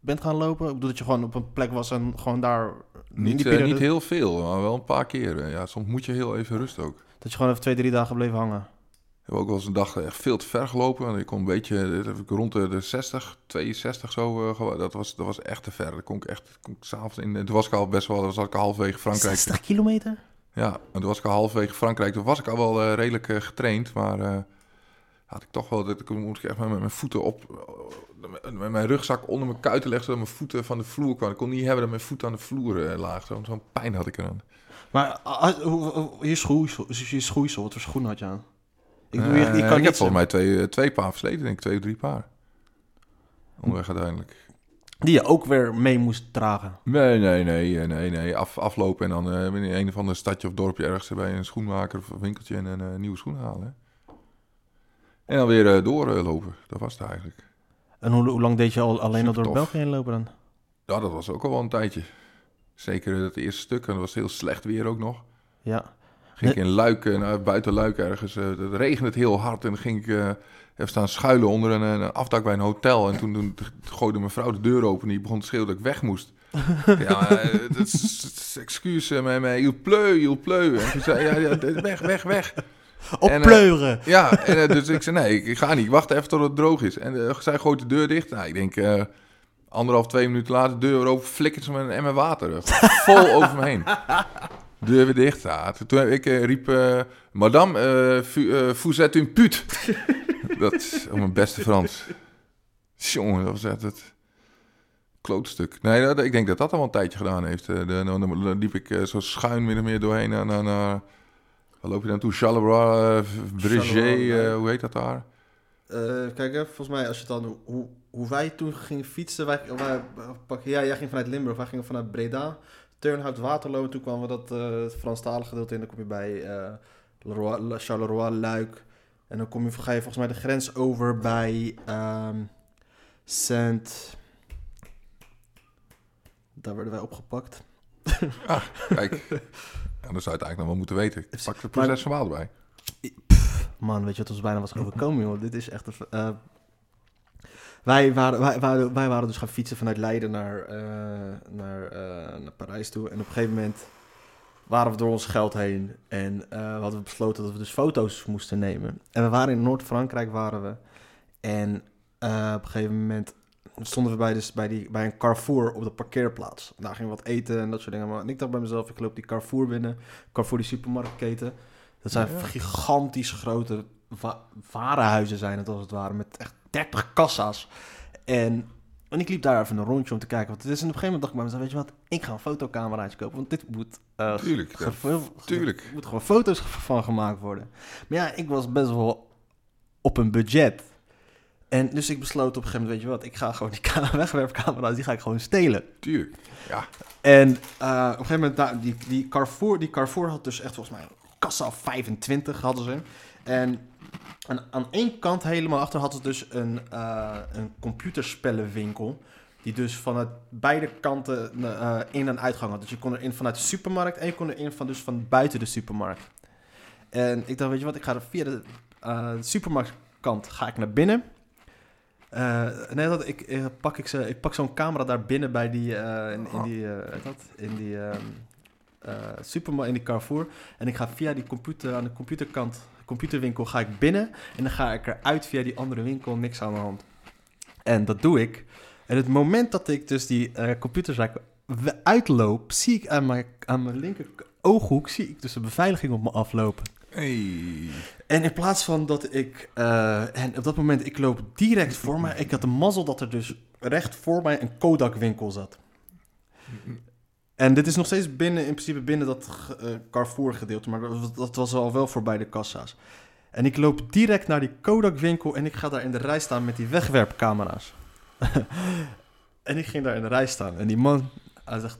bent gaan lopen? Ik bedoel dat je gewoon op een plek was en gewoon daar... Niet heel veel, maar wel een paar keer. Ja, soms moet je heel even rust ook. Dat je gewoon even 2-3 dagen bleef hangen. Ik heb ook wel eens een dag echt veel te ver gelopen. En ik kon een beetje, dat heb ik rond de 60, 62 zo. Dat was echt te ver. Dat kon ik echt, s'avonds in. Toen was ik al best wel, dan zat ik halverwege Frankrijk. 60 kilometer? Ja, maar toen was ik al halverwege Frankrijk. Toen was ik al wel redelijk getraind. Maar had ik toch wel, dat moest ik echt met mijn voeten met mijn rugzak onder mijn kuiten leggen, zodat mijn voeten van de vloer kwamen. Ik kon niet hebben dat mijn voeten aan de vloer lagen. Zo'n pijn had ik er aan. Maar je schoeisel, wat voor schoen had je aan? Ik heb volgens mij twee paar versleten, denk ik. 2-3 paar. Onderweg uiteindelijk. Die je ook weer mee moest dragen? Nee. Aflopen en dan in een of ander stadje of dorpje ergens bij een schoenmaker of een winkeltje en een nieuwe schoen halen. En dan weer doorlopen. Dat was het eigenlijk. En hoe lang deed je alleen al door België heen lopen dan? Ja, dat was ook al wel een tijdje. Zeker dat eerste stuk. En dat was heel slecht weer ook nog. Ja. Ging ik in Luik, buiten Luik ergens. Het regende heel hard. En dan ging ik even staan schuilen onder een afdak bij een hotel. En toen gooide mijn vrouw de deur open. En die begon te schreeuwen dat ik weg moest. Ja, dat is excuus. Il pleu. En toen zei weg. Oppleuren. Dus ik zei, nee, ik ga niet. Ik wacht even tot het droog is. En zij gooit de deur dicht. Nou, ik denk... anderhalf, 2 minuten later, deur open, flikkert ze met een emmer water. Vol over me heen. Deur weer dicht. Ja, toen heb ik riep, madame, vous êtes une pute. Dat is op mijn beste Frans. Jongen, dat was echt het klootstuk. Nee, ik denk dat dat al een tijdje gedaan heeft. Dan liep ik zo schuin min of meer doorheen naar waar loop je dan toe? Charleroi, Breger, hoe heet dat daar? Kijk, hè, volgens mij, als je dan hoe wij toen gingen fietsen, jij ging vanuit Limburg, wij gingen vanuit Breda, Turnhout, Waterloo, toen kwamen we dat het Franstalige gedeelte in, dan kom je bij Charleroi, Luik, en dan ga je volgens mij de grens over bij Saint. Daar werden wij opgepakt. Ah, kijk. Ja, dat zou je het eigenlijk nog wel moeten weten. Ik pak de procesverhaal bij. Man, weet je wat ons bijna was overkomen, joh. Dit is echt... Wij waren dus gaan fietsen vanuit Leiden naar Parijs toe. En op een gegeven moment waren we door ons geld heen. En hadden we besloten dat we dus foto's moesten nemen. En we waren in Noord-Frankrijk, waren we. En op een gegeven moment stonden we bij een Carrefour op de parkeerplaats. Daar gingen we wat eten en dat soort dingen. En ik dacht bij mezelf, ik loop die Carrefour binnen. Carrefour, die supermarktketen. Dat zijn gigantisch grote warenhuizen zijn het als het ware. Met echt 30 kassa's. En ik liep daar even een rondje om te kijken wat het is. En op een gegeven moment dacht ik bij mezelf, weet je wat? Ik ga een fotocameraatje kopen. Want dit moet... Tuurlijk. Moet gewoon foto's van gemaakt worden. Maar ja, ik was best wel op een budget. En dus ik besloot op een gegeven moment, weet je wat? Ik ga gewoon die wegwerpcamera's, die ga ik gewoon stelen. Tuurlijk, ja. En op een gegeven moment, nou, die Carrefour had dus echt volgens mij... Kassa 25 hadden ze. En aan één kant helemaal achter had het dus een computerspellenwinkel. Die dus vanuit beide kanten in- en uitgang had. Dus je kon erin vanuit de supermarkt en je kon erin van buiten de supermarkt. En ik dacht, weet je wat, ik ga er via de supermarktkant ga ik naar binnen. Ik pak zo'n camera daar binnen bij die... Superman in die Carrefour. En ik ga via die computerwinkel ga ik binnen. En dan ga ik eruit via die andere winkel. Niks aan de hand. En dat doe ik. En het moment dat ik dus die computerzaak uitloop, zie ik aan mijn linker ooghoek, zie ik dus de beveiliging op me aflopen. Hey. En in plaats van dat ik... en op dat moment, ik loop direct voor mij. Ik had de mazzel dat er dus recht voor mij een Kodak-winkel zat. En dit is nog steeds in principe binnen dat Carrefour-gedeelte, maar dat was al wel voorbij de kassa's. En ik loop direct naar die Kodak-winkel en ik ga daar in de rij staan met die wegwerpcamera's. En ik ging daar in de rij staan. En die man, hij zegt,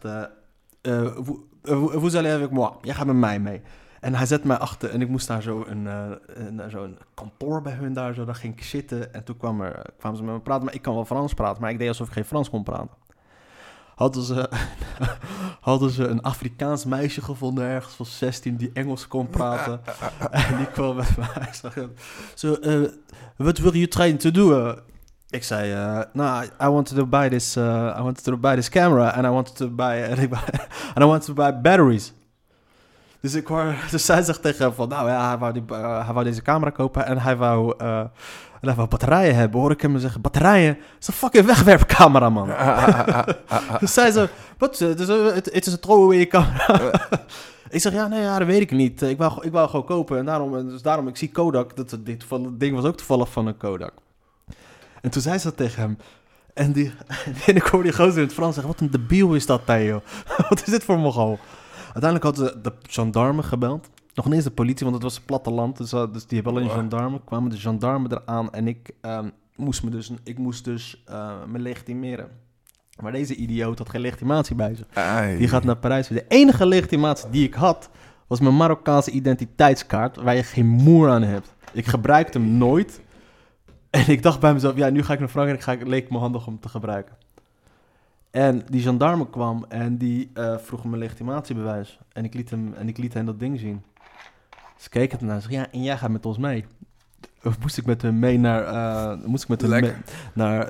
vous allez avec moi, jij gaat met mij mee. En hij zet mij achter en ik moest daar zo zo'n kantoor bij hun daar, zo, daar ging ik zitten. En toen kwamen ze met me praten, maar ik kan wel Frans praten, maar ik deed alsof ik geen Frans kon praten. Hadden ze een Afrikaans meisje gevonden ergens van 16 die Engels kon praten. En die kwam met mij. So, what were you trying to do? Ik zei, I wanted to buy this camera and I wanted to buy and I wanted to buy batteries. Dus zij zegt tegen hem van, nou ja, hij wou deze camera kopen en hij wou batterijen hebben. Hoor ik hem zeggen, batterijen? Dat is een fucking wegwerpcamera, man. Dus zij zo, wat? Het is een throwaway camera. Ik zeg, ja, nee, ja, dat weet ik niet. Ik wou gewoon kopen en daarom, ik zie Kodak. Dit ding was ook toevallig van een Kodak. En toen zei ze dat tegen hem. En ik hoorde die gozer in het Frans zeggen, wat een debiel is dat, joh. Wat is dit voor mogol? Uiteindelijk hadden ze de gendarmen gebeld. Nog niet eens de politie, want het was het platteland. Dus die hebben alleen gendarmen. Kwamen de gendarmen eraan en ik moest me legitimeren. Maar deze idioot had geen legitimatie bij zich. Die gaat naar Parijs. De enige legitimatie die ik had, was mijn Marokkaanse identiteitskaart, waar je geen moer aan hebt. Ik gebruikte hem nooit. En ik dacht bij mezelf, ja, nu ga ik naar Frankrijk. Leek me handig om te gebruiken. En die gendarme kwam en die vroeg hem een legitimatiebewijs. En ik liet hen dat ding zien. Ze keken ernaar en zeiden, ja, en jij gaat met ons mee. Of moest ik met hen mee naar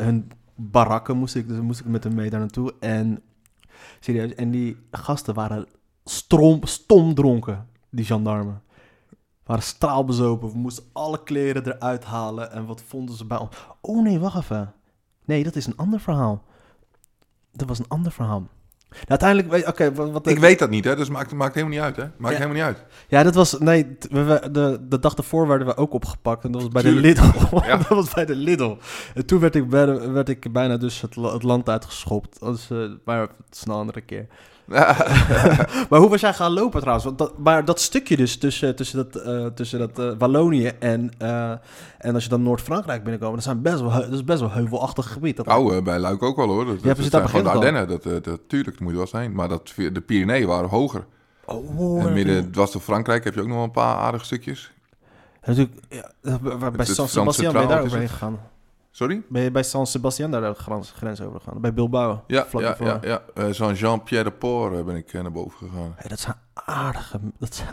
hun barakken, moest ik met hen mee daar naartoe. En serieus, en die gasten waren stom dronken, die gendarmen. Waren straalbezopen, we moesten alle kleren eruit halen. En wat vonden ze bij ons? Oh nee, wacht even. Nee, dat is een ander verhaal. Dat was een ander verhaal. Nou, uiteindelijk... Ik weet dat niet, hè? Dus maakt helemaal niet uit, hè? Maakt helemaal niet uit. Ja, dat was... Nee, de dag daarvoor werden we ook opgepakt. En dat was bij de Lidl. Ja. Dat was bij de Lidl. En toen werd ik bijna dus het land uitgeschopt. Dus, maar het is een andere keer. Maar hoe was jij gaan lopen trouwens? Want dat stukje dus tussen dat Wallonië en als je dan Noord-Frankrijk binnenkomt, dat is best wel heuvelachtig gebied. Bij Luik ook wel hoor. Dat zijn gewoon de Ardennen, natuurlijk moet je wel zijn. Maar de Pyreneeën waren hoger. Oh, en midden dwars door Frankrijk heb je ook nog een paar aardige stukjes. Natuurlijk, bij San Sebastian ben je daar overheen gegaan. Sorry? Ben je bij San Sebastian daar de grens over gegaan? Bij Bilbao? Ja. Saint-Jean-Pierre-de-Port ben ik naar boven gegaan. Hey, dat zijn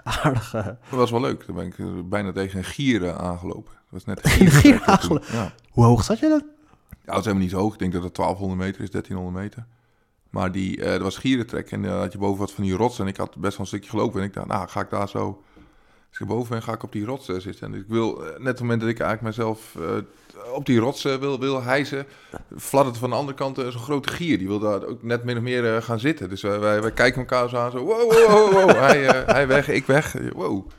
aardige... Dat was wel leuk. Daar ben ik bijna tegen een gier aangelopen. Dat was net een gier aangelopen? Ja. Hoe hoog zat je dan? Ja, dat is helemaal niet zo hoog. Ik denk dat het 1200 meter is, 1300 meter. Maar dat was gierentrek en had je boven wat van die rotsen. En ik had best wel een stukje gelopen en ik dacht, nou, ga ik daar zo... Als ik boven ben, ga ik op die rotsen zitten. En ik wil, net op het moment dat ik eigenlijk mezelf op die rotsen wil hijsen... fladdert van de andere kant zo'n grote gier. Die wil daar ook net min of meer gaan zitten. Dus wij kijken elkaar zo aan, zo... Wow. Hij weg, ik weg. Wow.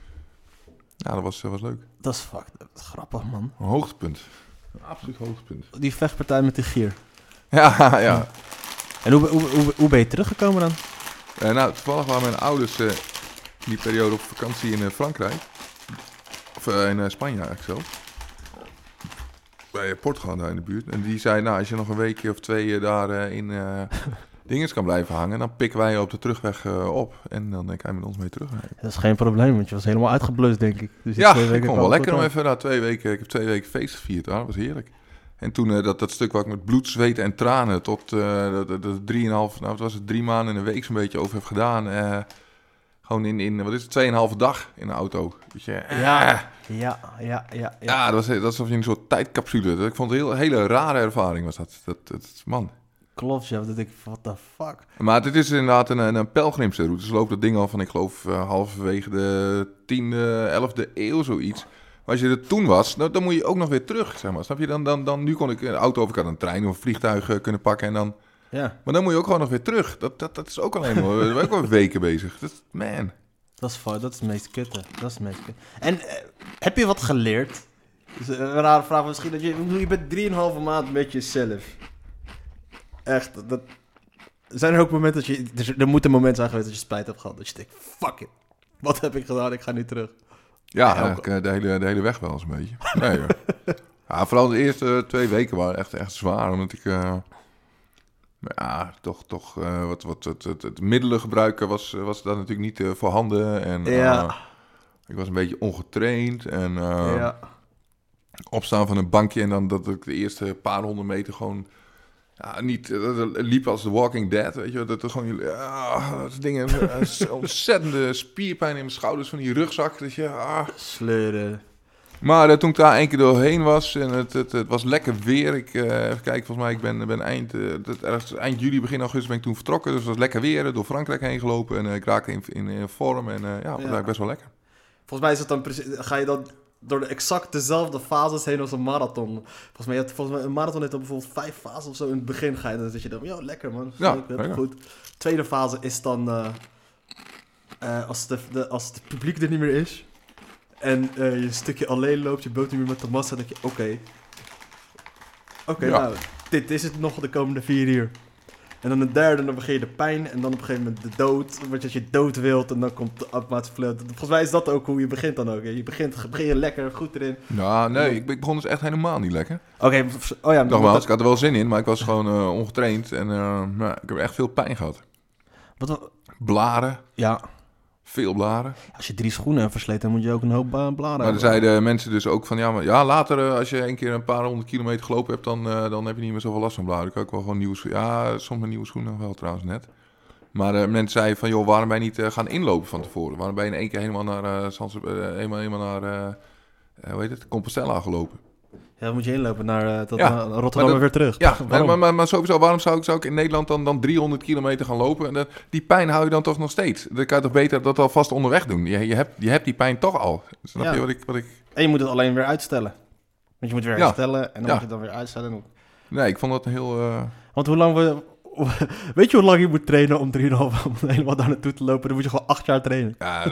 Ja, dat was leuk. Dat is fuck, dat is grappig, man. Een hoogtepunt. Een absoluut hoogtepunt. Die vechtpartij met die gier. Ja. En hoe ben je teruggekomen dan? Toevallig waren mijn ouders... die periode op vakantie in Frankrijk. Of in Spanje eigenlijk zelf. Bij Portugal daar in de buurt. En die zei, nou, als je nog een weekje of twee daar in dinges kan blijven hangen... dan pikken wij je op de terugweg op. En dan kan je met ons mee terugrijden. Dat is geen probleem, want je was helemaal uitgeblust, denk ik. Dus ja, ik kon wel lekker om even na 2 weken... Ik heb 2 weken feest gevierd daar, dat was heerlijk. En toen dat stuk waar ik met bloed, zweet en tranen... tot 3,5, nou, wat was het, 3 maanden en een week zo'n beetje over heb gedaan... Gewoon in, wat is het, 2,5 dag in de auto. Weet je? Ja. Ja, dat was alsof je een soort tijdcapsule. Ik vond het een hele rare ervaring was dat. Man. Klopt, ja. Dat ik, what the fuck. Maar dit is inderdaad een pelgrimsroute. Dus loopt dat ding al van, ik geloof, halverwege de 10e, 11e eeuw, zoiets. Maar als je er toen was, dan moet je ook nog weer terug, zeg maar. Snap je? Dan nu kon ik een auto, of ik had een trein of een vliegtuig kunnen pakken en dan... Ja. Maar dan moet je ook gewoon nog weer terug. Dat is ook alleen maar... We zijn ook al weken bezig. Man. Dat is het meest kutte. En heb je wat geleerd? Dus een rare vraag misschien. Dat je bent 3,5 maand met jezelf. Echt. Dat... Zijn er ook momenten dat je... Er moeten momenten zijn geweest dat je spijt hebt gehad. Dat je denkt, fuck it. Wat heb ik gedaan? Ik ga nu terug. Ja, de hele weg wel eens een beetje. Nee, hoor. Ja, vooral de eerste 2 weken waren echt zwaar. Omdat ik... Ja, toch het middelen gebruiken was daar natuurlijk niet voorhanden. En ik was een beetje ongetraind. En opstaan van een bankje en dan dat ik de eerste paar honderd meter gewoon... Ja, niet liep als The Walking Dead, weet je. Dat gewoon dingen, ontzettende spierpijn in mijn schouders van die rugzak. Dat je, sleuren. Maar toen ik daar 1 keer doorheen was en het was lekker weer. Ik even kijken, volgens mij ik ben eind juli, begin augustus ben ik toen vertrokken. Dus het was lekker weer, door Frankrijk heen gelopen en ik raakte in vorm en was eigenlijk best wel lekker. Volgens mij is het dan precies, ga je dan door de exact dezelfde fases heen als een marathon. Volgens mij een marathon heeft dan bijvoorbeeld 5 fases of zo. In het begin ga je dan zit je dan, lekker man, lekker. Goed. Tweede fase is dan als het publiek er niet meer is. En je een stukje alleen loopt, je boot niet meer met de massa, dan denk je, oké, nou, dit is het nog de komende 4 uur. En dan een derde, dan begin je de pijn en dan op een gegeven moment de dood, want als je dood wilt en dan komt de automatische vlucht. Volgens mij is dat ook hoe je begint dan ook. Hè? Je begin je lekker, goed erin. Nou, nee, ik begon dus echt helemaal niet lekker. Oké. Oh ja. Nogmaals, ik had er wel zin in, maar ik was gewoon ongetraind en ik heb echt veel pijn gehad. Wat? Blaren. Ja. Veel blaren. Als je 3 schoenen versleet, dan moet je ook een hoop blaren hebben. Maar er zeiden mensen dus ook van... Ja, later als je 1 keer een paar 100 kilometer gelopen hebt... Dan heb je niet meer zoveel last van blaren. Ik kan ook wel gewoon nieuwe schoenen... Ja, soms nieuwe schoenen wel trouwens net. Maar mensen zeiden van... joh, waarom ben je niet gaan inlopen van tevoren? Waarom ben je in 1 keer helemaal naar... helemaal naar... hoe heet het? Compostela gelopen. Ja, dan moet je inlopen naar Rotterdam en weer terug. Ja, maar sowieso, waarom zou ik in Nederland dan 300 kilometer gaan lopen? En die pijn hou je dan toch nog steeds? Dan kan je toch beter dat alvast onderweg doen? Je hebt die pijn toch al. Snap je wat ik... En je moet het alleen weer uitstellen. Want je moet weer herstellen en dan moet je het dan weer uitstellen. Nee, ik vond dat een heel... Want hoe lang Weet je hoe lang je moet trainen om 3,5 helemaal daar naartoe te lopen? Dan moet je gewoon 8 jaar trainen. Ja,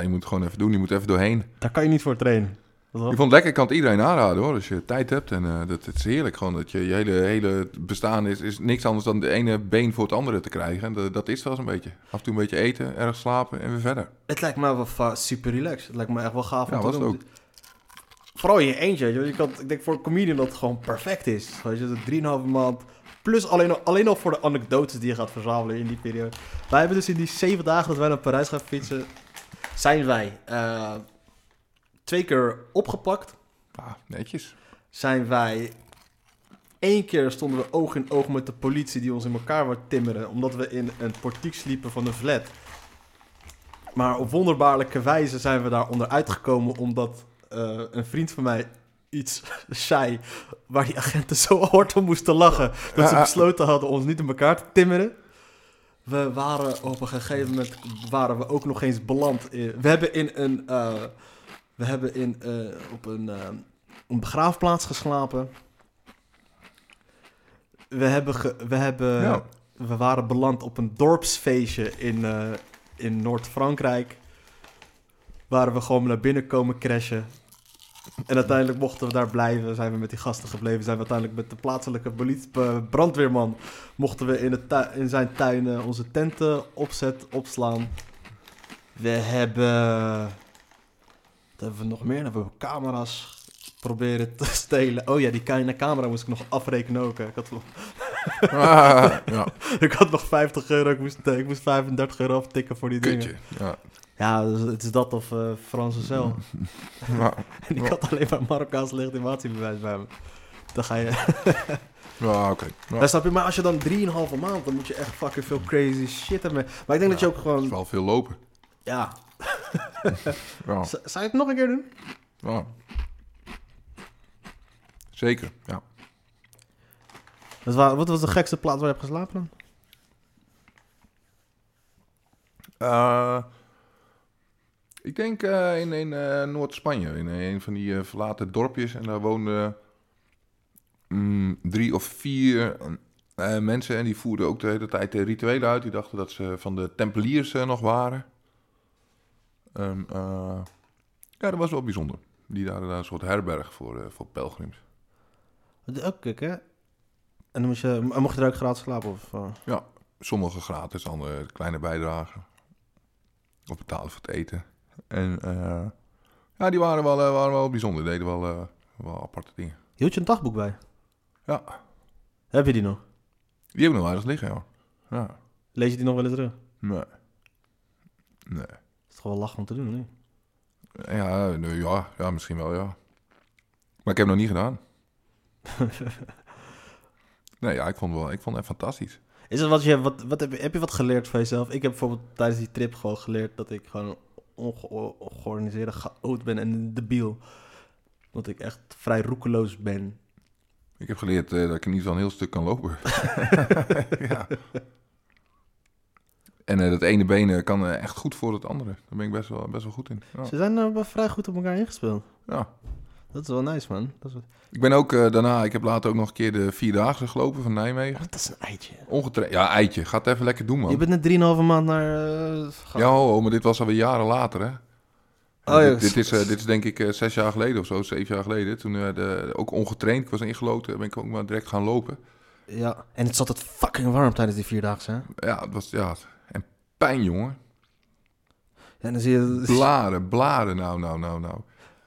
je moet het gewoon even doen. Je moet even doorheen. Daar kan je niet voor trainen. Ik vond het lekker. Ik kan het iedereen aanraden, hoor. Als je tijd hebt. En het is heerlijk gewoon. Dat je hele bestaan is niks anders dan de ene been voor het andere te krijgen. En dat is wel eens een beetje. Af en toe een beetje eten, erg slapen en weer verder. Het lijkt me wel super relaxed. Het lijkt me echt wel gaaf om te doen. Ook. Vooral in je eentje. Ik denk voor een comedian dat het gewoon perfect is. Weet je, 3,5 maand... Plus alleen al voor de anekdotes die je gaat verzamelen in die periode. Wij hebben dus in die 7 dagen dat wij naar Parijs gaan fietsen... zijn wij 2 keer opgepakt. Ah, netjes. Zijn wij... 1 keer stonden we oog in oog met de politie die ons in elkaar wou timmeren... omdat we in een portiek sliepen van een flat. Maar op wonderbaarlijke wijze zijn we daar onderuit gekomen... omdat een vriend van mij... iets saai waar die agenten zo hard om moesten lachen... dat ze besloten hadden ons niet in elkaar te timmeren. We waren op een gegeven moment... waren we ook nog eens beland. We hebben op een begraafplaats geslapen. We waren beland op een dorpsfeestje in Noord-Frankrijk. Waar we gewoon naar binnen komen crashen... En uiteindelijk mochten we daar blijven, zijn we met die gasten gebleven. Zijn we uiteindelijk met de plaatselijke brandweerman... mochten we in zijn tuin onze tenten opslaan. Wat hebben we nog meer? Dan hebben we camera's proberen te stelen. Oh ja, die camera moest ik nog afrekenen ook. Hè. Ik had nog €50. Ik moest €35 aftikken voor die dingen. Ja. Ja, dus het is dat of Franse cel. Ja. En ik had alleen maar Marokkaans legitimatiebewijs bij me. Dan ga je... Ja, oké. Ja. Snap je? Maar als je dan 3,5 maand... dan moet je echt fucking veel crazy shit hebben. Maar ik denk dat je ook gewoon... Het is wel veel lopen. Ja. Ja. Zou je het nog een keer doen? Ja. Zeker, ja. Wat was de gekste plaats waar je hebt geslapen dan? Ik denk in Noord-Spanje, in een van die verlaten dorpjes. En daar woonden 3 of 4 mensen. En die voerden ook de hele tijd de rituelen uit. Die dachten dat ze van de Tempeliers nog waren. Dat was wel bijzonder. Die hadden daar een soort herberg voor pelgrims. Ook kijk, hè? En dan mocht je er ook gratis slapen? Of? Ja, sommige gratis, andere kleine bijdragen. Of betalen voor het eten. En die waren wel bijzonder. Die deden wel aparte dingen. Hield je een dagboek bij? Ja. Heb je die nog? Die heb ik nog ergens liggen, joh. Ja. Lees je die nog wel eens terug? Nee. Is toch wel lachen om te doen, nee? Ja, misschien wel, ja. Maar ik heb het nog niet gedaan. Nee, ja, ik vond het echt fantastisch. Is dat heb je wat geleerd van jezelf? Ik heb bijvoorbeeld tijdens die trip gewoon geleerd dat ik gewoon... ongeorganiseerde chaot ben en debiel. Dat ik echt vrij roekeloos ben. Ik heb geleerd dat ik in ieder geval een heel stuk kan lopen. Ja. En dat ene been kan echt goed voor het andere. Daar ben ik best wel goed in. Ja. Ze zijn wel vrij goed op elkaar ingespeeld. Ja. Dat is wel nice, man. Ik ben ook daarna... Ik heb later ook nog een keer de 4-daagse gelopen van Nijmegen. Oh, dat is een eitje. Ja, eitje. Ga het even lekker doen, man. Je bent net 3,5 maand naar... maar dit was alweer jaren later, hè? Oh, ja. Dit is denk ik 6 jaar geleden of zo, 7 jaar geleden. Toen ook ongetraind, ik was ingeloten, ben ik ook maar direct gaan lopen. Ja, en het zat het fucking warm tijdens die 4-daagse, hè? Ja, het was... Ja, en pijn, jongen. Ja, dan zie je... Blaren, nou.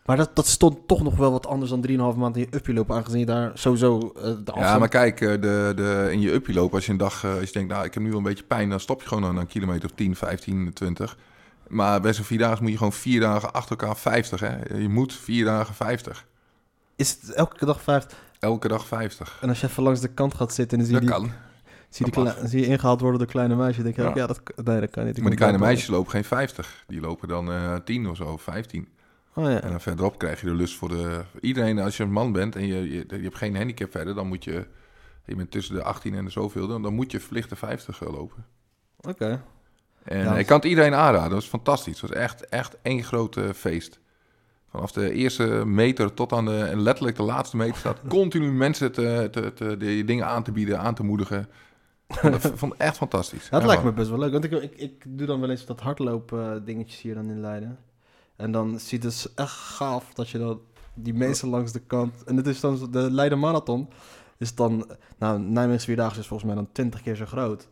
Maar dat stond toch nog wel wat anders dan 3,5 maand in je uppie lopen, aangezien je daar sowieso de afstand... Ja, maar kijk, in je uppie lopen, als je een dag, als je denkt, nou, ik heb nu wel een beetje pijn, dan stop je gewoon aan een kilometer of 10, 15, 20. Maar bij zo'n 4 dagen moet je gewoon 4 dagen achter elkaar 50, hè. Je moet 4 dagen 50. Is het elke dag 50? Elke dag 50. En als je even langs de kant gaat zitten, dan zie je dat die... Zie je ingehaald worden door kleine meisjes, denk je, ja, dat kan niet. Maar die kleine meisjes lopen geen 50. Die lopen dan 10 of zo, 15. Oh, ja. En dan verderop krijg je de lust voor de... Iedereen, als je een man bent en je hebt geen handicap verder, dan moet je... Je bent tussen de 18 en de zoveel, dan moet je verplicht de 50 lopen. Oké. En ja, ik kan het iedereen aanraden, dat was fantastisch. Het was echt één groot feest. Vanaf de eerste meter tot aan letterlijk de laatste meter staat continu mensen die dingen aan te bieden, aan te moedigen. Vond echt fantastisch. Nou, dat lijkt me best wel leuk. Want ik doe dan wel eens dat hardloop dingetjes hier dan in Leiden. En dan ziet het dus echt gaaf dat je dan die mensen langs de kant... En het is dan de Leiden Marathon. Is dan... Nou, Nijmegen's Vierdaagse is volgens mij dan 20 keer zo groot.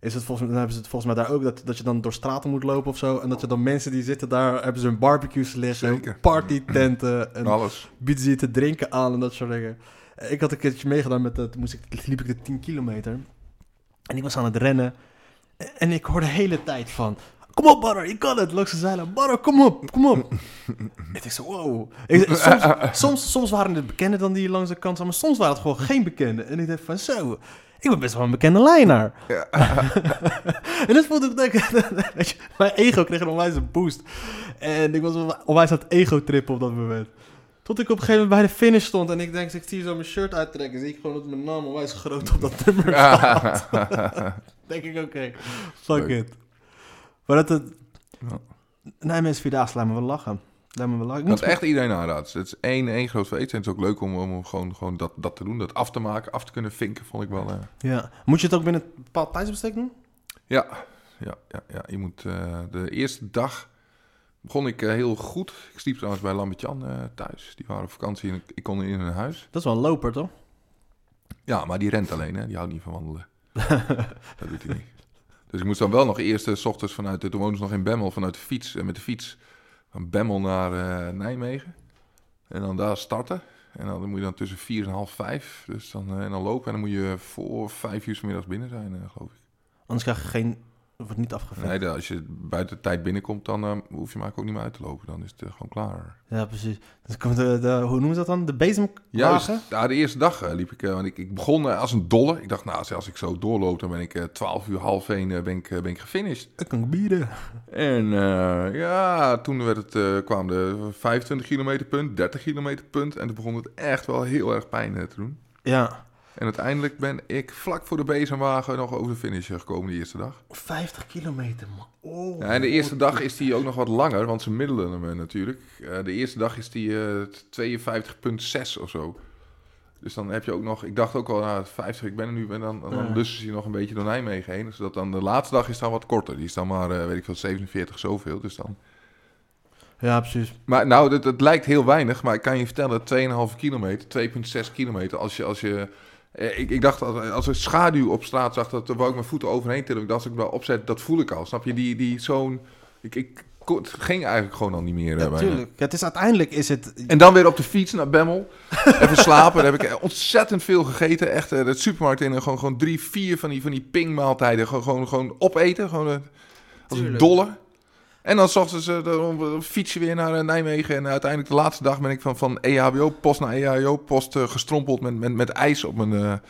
Is het volgens mij, dan hebben ze het volgens mij daar ook dat je dan door straten moet lopen of zo. En dat je dan mensen die zitten daar, hebben ze hun barbecues liggen, partytenten en alles. Bieden ze je te drinken aan en dat soort dingen. Ik had een keertje meegedaan met dat, liep ik de 10 kilometer. En ik was aan het rennen. En ik hoorde de hele tijd van... Kom op, Barro, je kan het. Langs de zeilen. Barro, kom op, kom op. Ik dacht zo, wow. Soms waren het bekenden dan die langs de kant zijn, maar soms waren het gewoon geen bekenden. En ik dacht van, zo... Ik ben best wel een bekende lijnaar. Ja. En dat vond ik... Mijn ego kreeg een onwijze boost. En ik was onwijs aan het ego-trippen op dat moment. Tot ik op een gegeven moment bij de finish stond. En ik denk, ik zie zo mijn shirt uittrekken. Zie ik gewoon dat mijn naam onwijs groot op dat nummer staat. Denk ik, oké. Fuck it. Maar dat het... Nee, mensen, Vierdaagse, laat me wel lachen. Dat echt iedereen aanraadt. Het is één groot feest. En het is ook leuk om gewoon dat te doen. Dat af te maken, af te kunnen vinken, vond ik wel. Ja. Moet je het ook binnen een bepaald tijdsbestek doen? Ja. Je moet, de eerste dag begon ik heel goed. Ik sliep trouwens bij Lambertjan thuis. Die waren op vakantie en ik kon in hun huis. Dat is wel een loper, toch? Ja, maar die rent alleen. Hè? Die houdt niet van wandelen. Dat doet hij niet. Dus ik moest dan wel nog eerst 's ochtends vanuit... Toen woonden ze nog in Bemmel, vanuit de fiets. En met de fiets... Van Bemmel naar Nijmegen. En dan daar starten. En dan moet je dan tussen 4 en half 5. Dus dan lopen. En dan moet je voor 5 uur 's middags binnen zijn, geloof ik. Anders krijg je wordt niet afgevinkt. Nee, als je buiten de tijd binnenkomt, dan hoef je maar ook niet meer uit te lopen. Dan is het gewoon klaar. Ja, precies. Dus komt hoe noemen ze dat dan? De bezemklagen? Juist, de eerste dag liep ik. Want ik begon als een dolle. Ik dacht, als ik zo doorloop, dan ben ik 12 uur half 1 ben ik gefinished. Dat kan ik bieden. En toen kwam de 25 kilometer punt, 30 kilometer punt. En toen begon het echt wel heel erg pijn te doen. Ja. En uiteindelijk ben ik vlak voor de bezemwagen nog over de finish gekomen de eerste dag. 50 kilometer, man. Oh, ja, en de eerste dag is die ook nog wat langer, want ze middelen hem natuurlijk. De eerste dag is die 52,6 of zo. Dus dan heb je ook nog... Ik dacht ook al, 50, ik ben er nu. En dan lussen ze je nog een beetje door Nijmegen heen. Dus dat dan de laatste dag is dan wat korter. Die is dan maar, 47 zoveel. Dus dan... Ja, precies. Maar dat lijkt heel weinig. Maar ik kan je vertellen, 2,5 kilometer, 2,6 kilometer. Als je Ik dacht, als ik schaduw op straat zag, dat wou ik mijn voeten overheen tillen. Ik dacht, als ik daar opzet, dat voel ik al. Snap je? Die zo'n... Het ging eigenlijk gewoon al niet meer. Ja, natuurlijk. Ja, uiteindelijk is het... En dan weer op de fiets naar Bemmel. Even slapen. Daar heb ik ontzettend veel gegeten. Echt, de supermarkt in. Gewoon 3, 4 van die pingmaaltijden. Gewoon opeten. Als een dolle. En dan zochten ze fiets je weer naar Nijmegen. En uiteindelijk de laatste dag ben ik van EHBO-post naar EHBO-post gestrompeld met ijs op mijn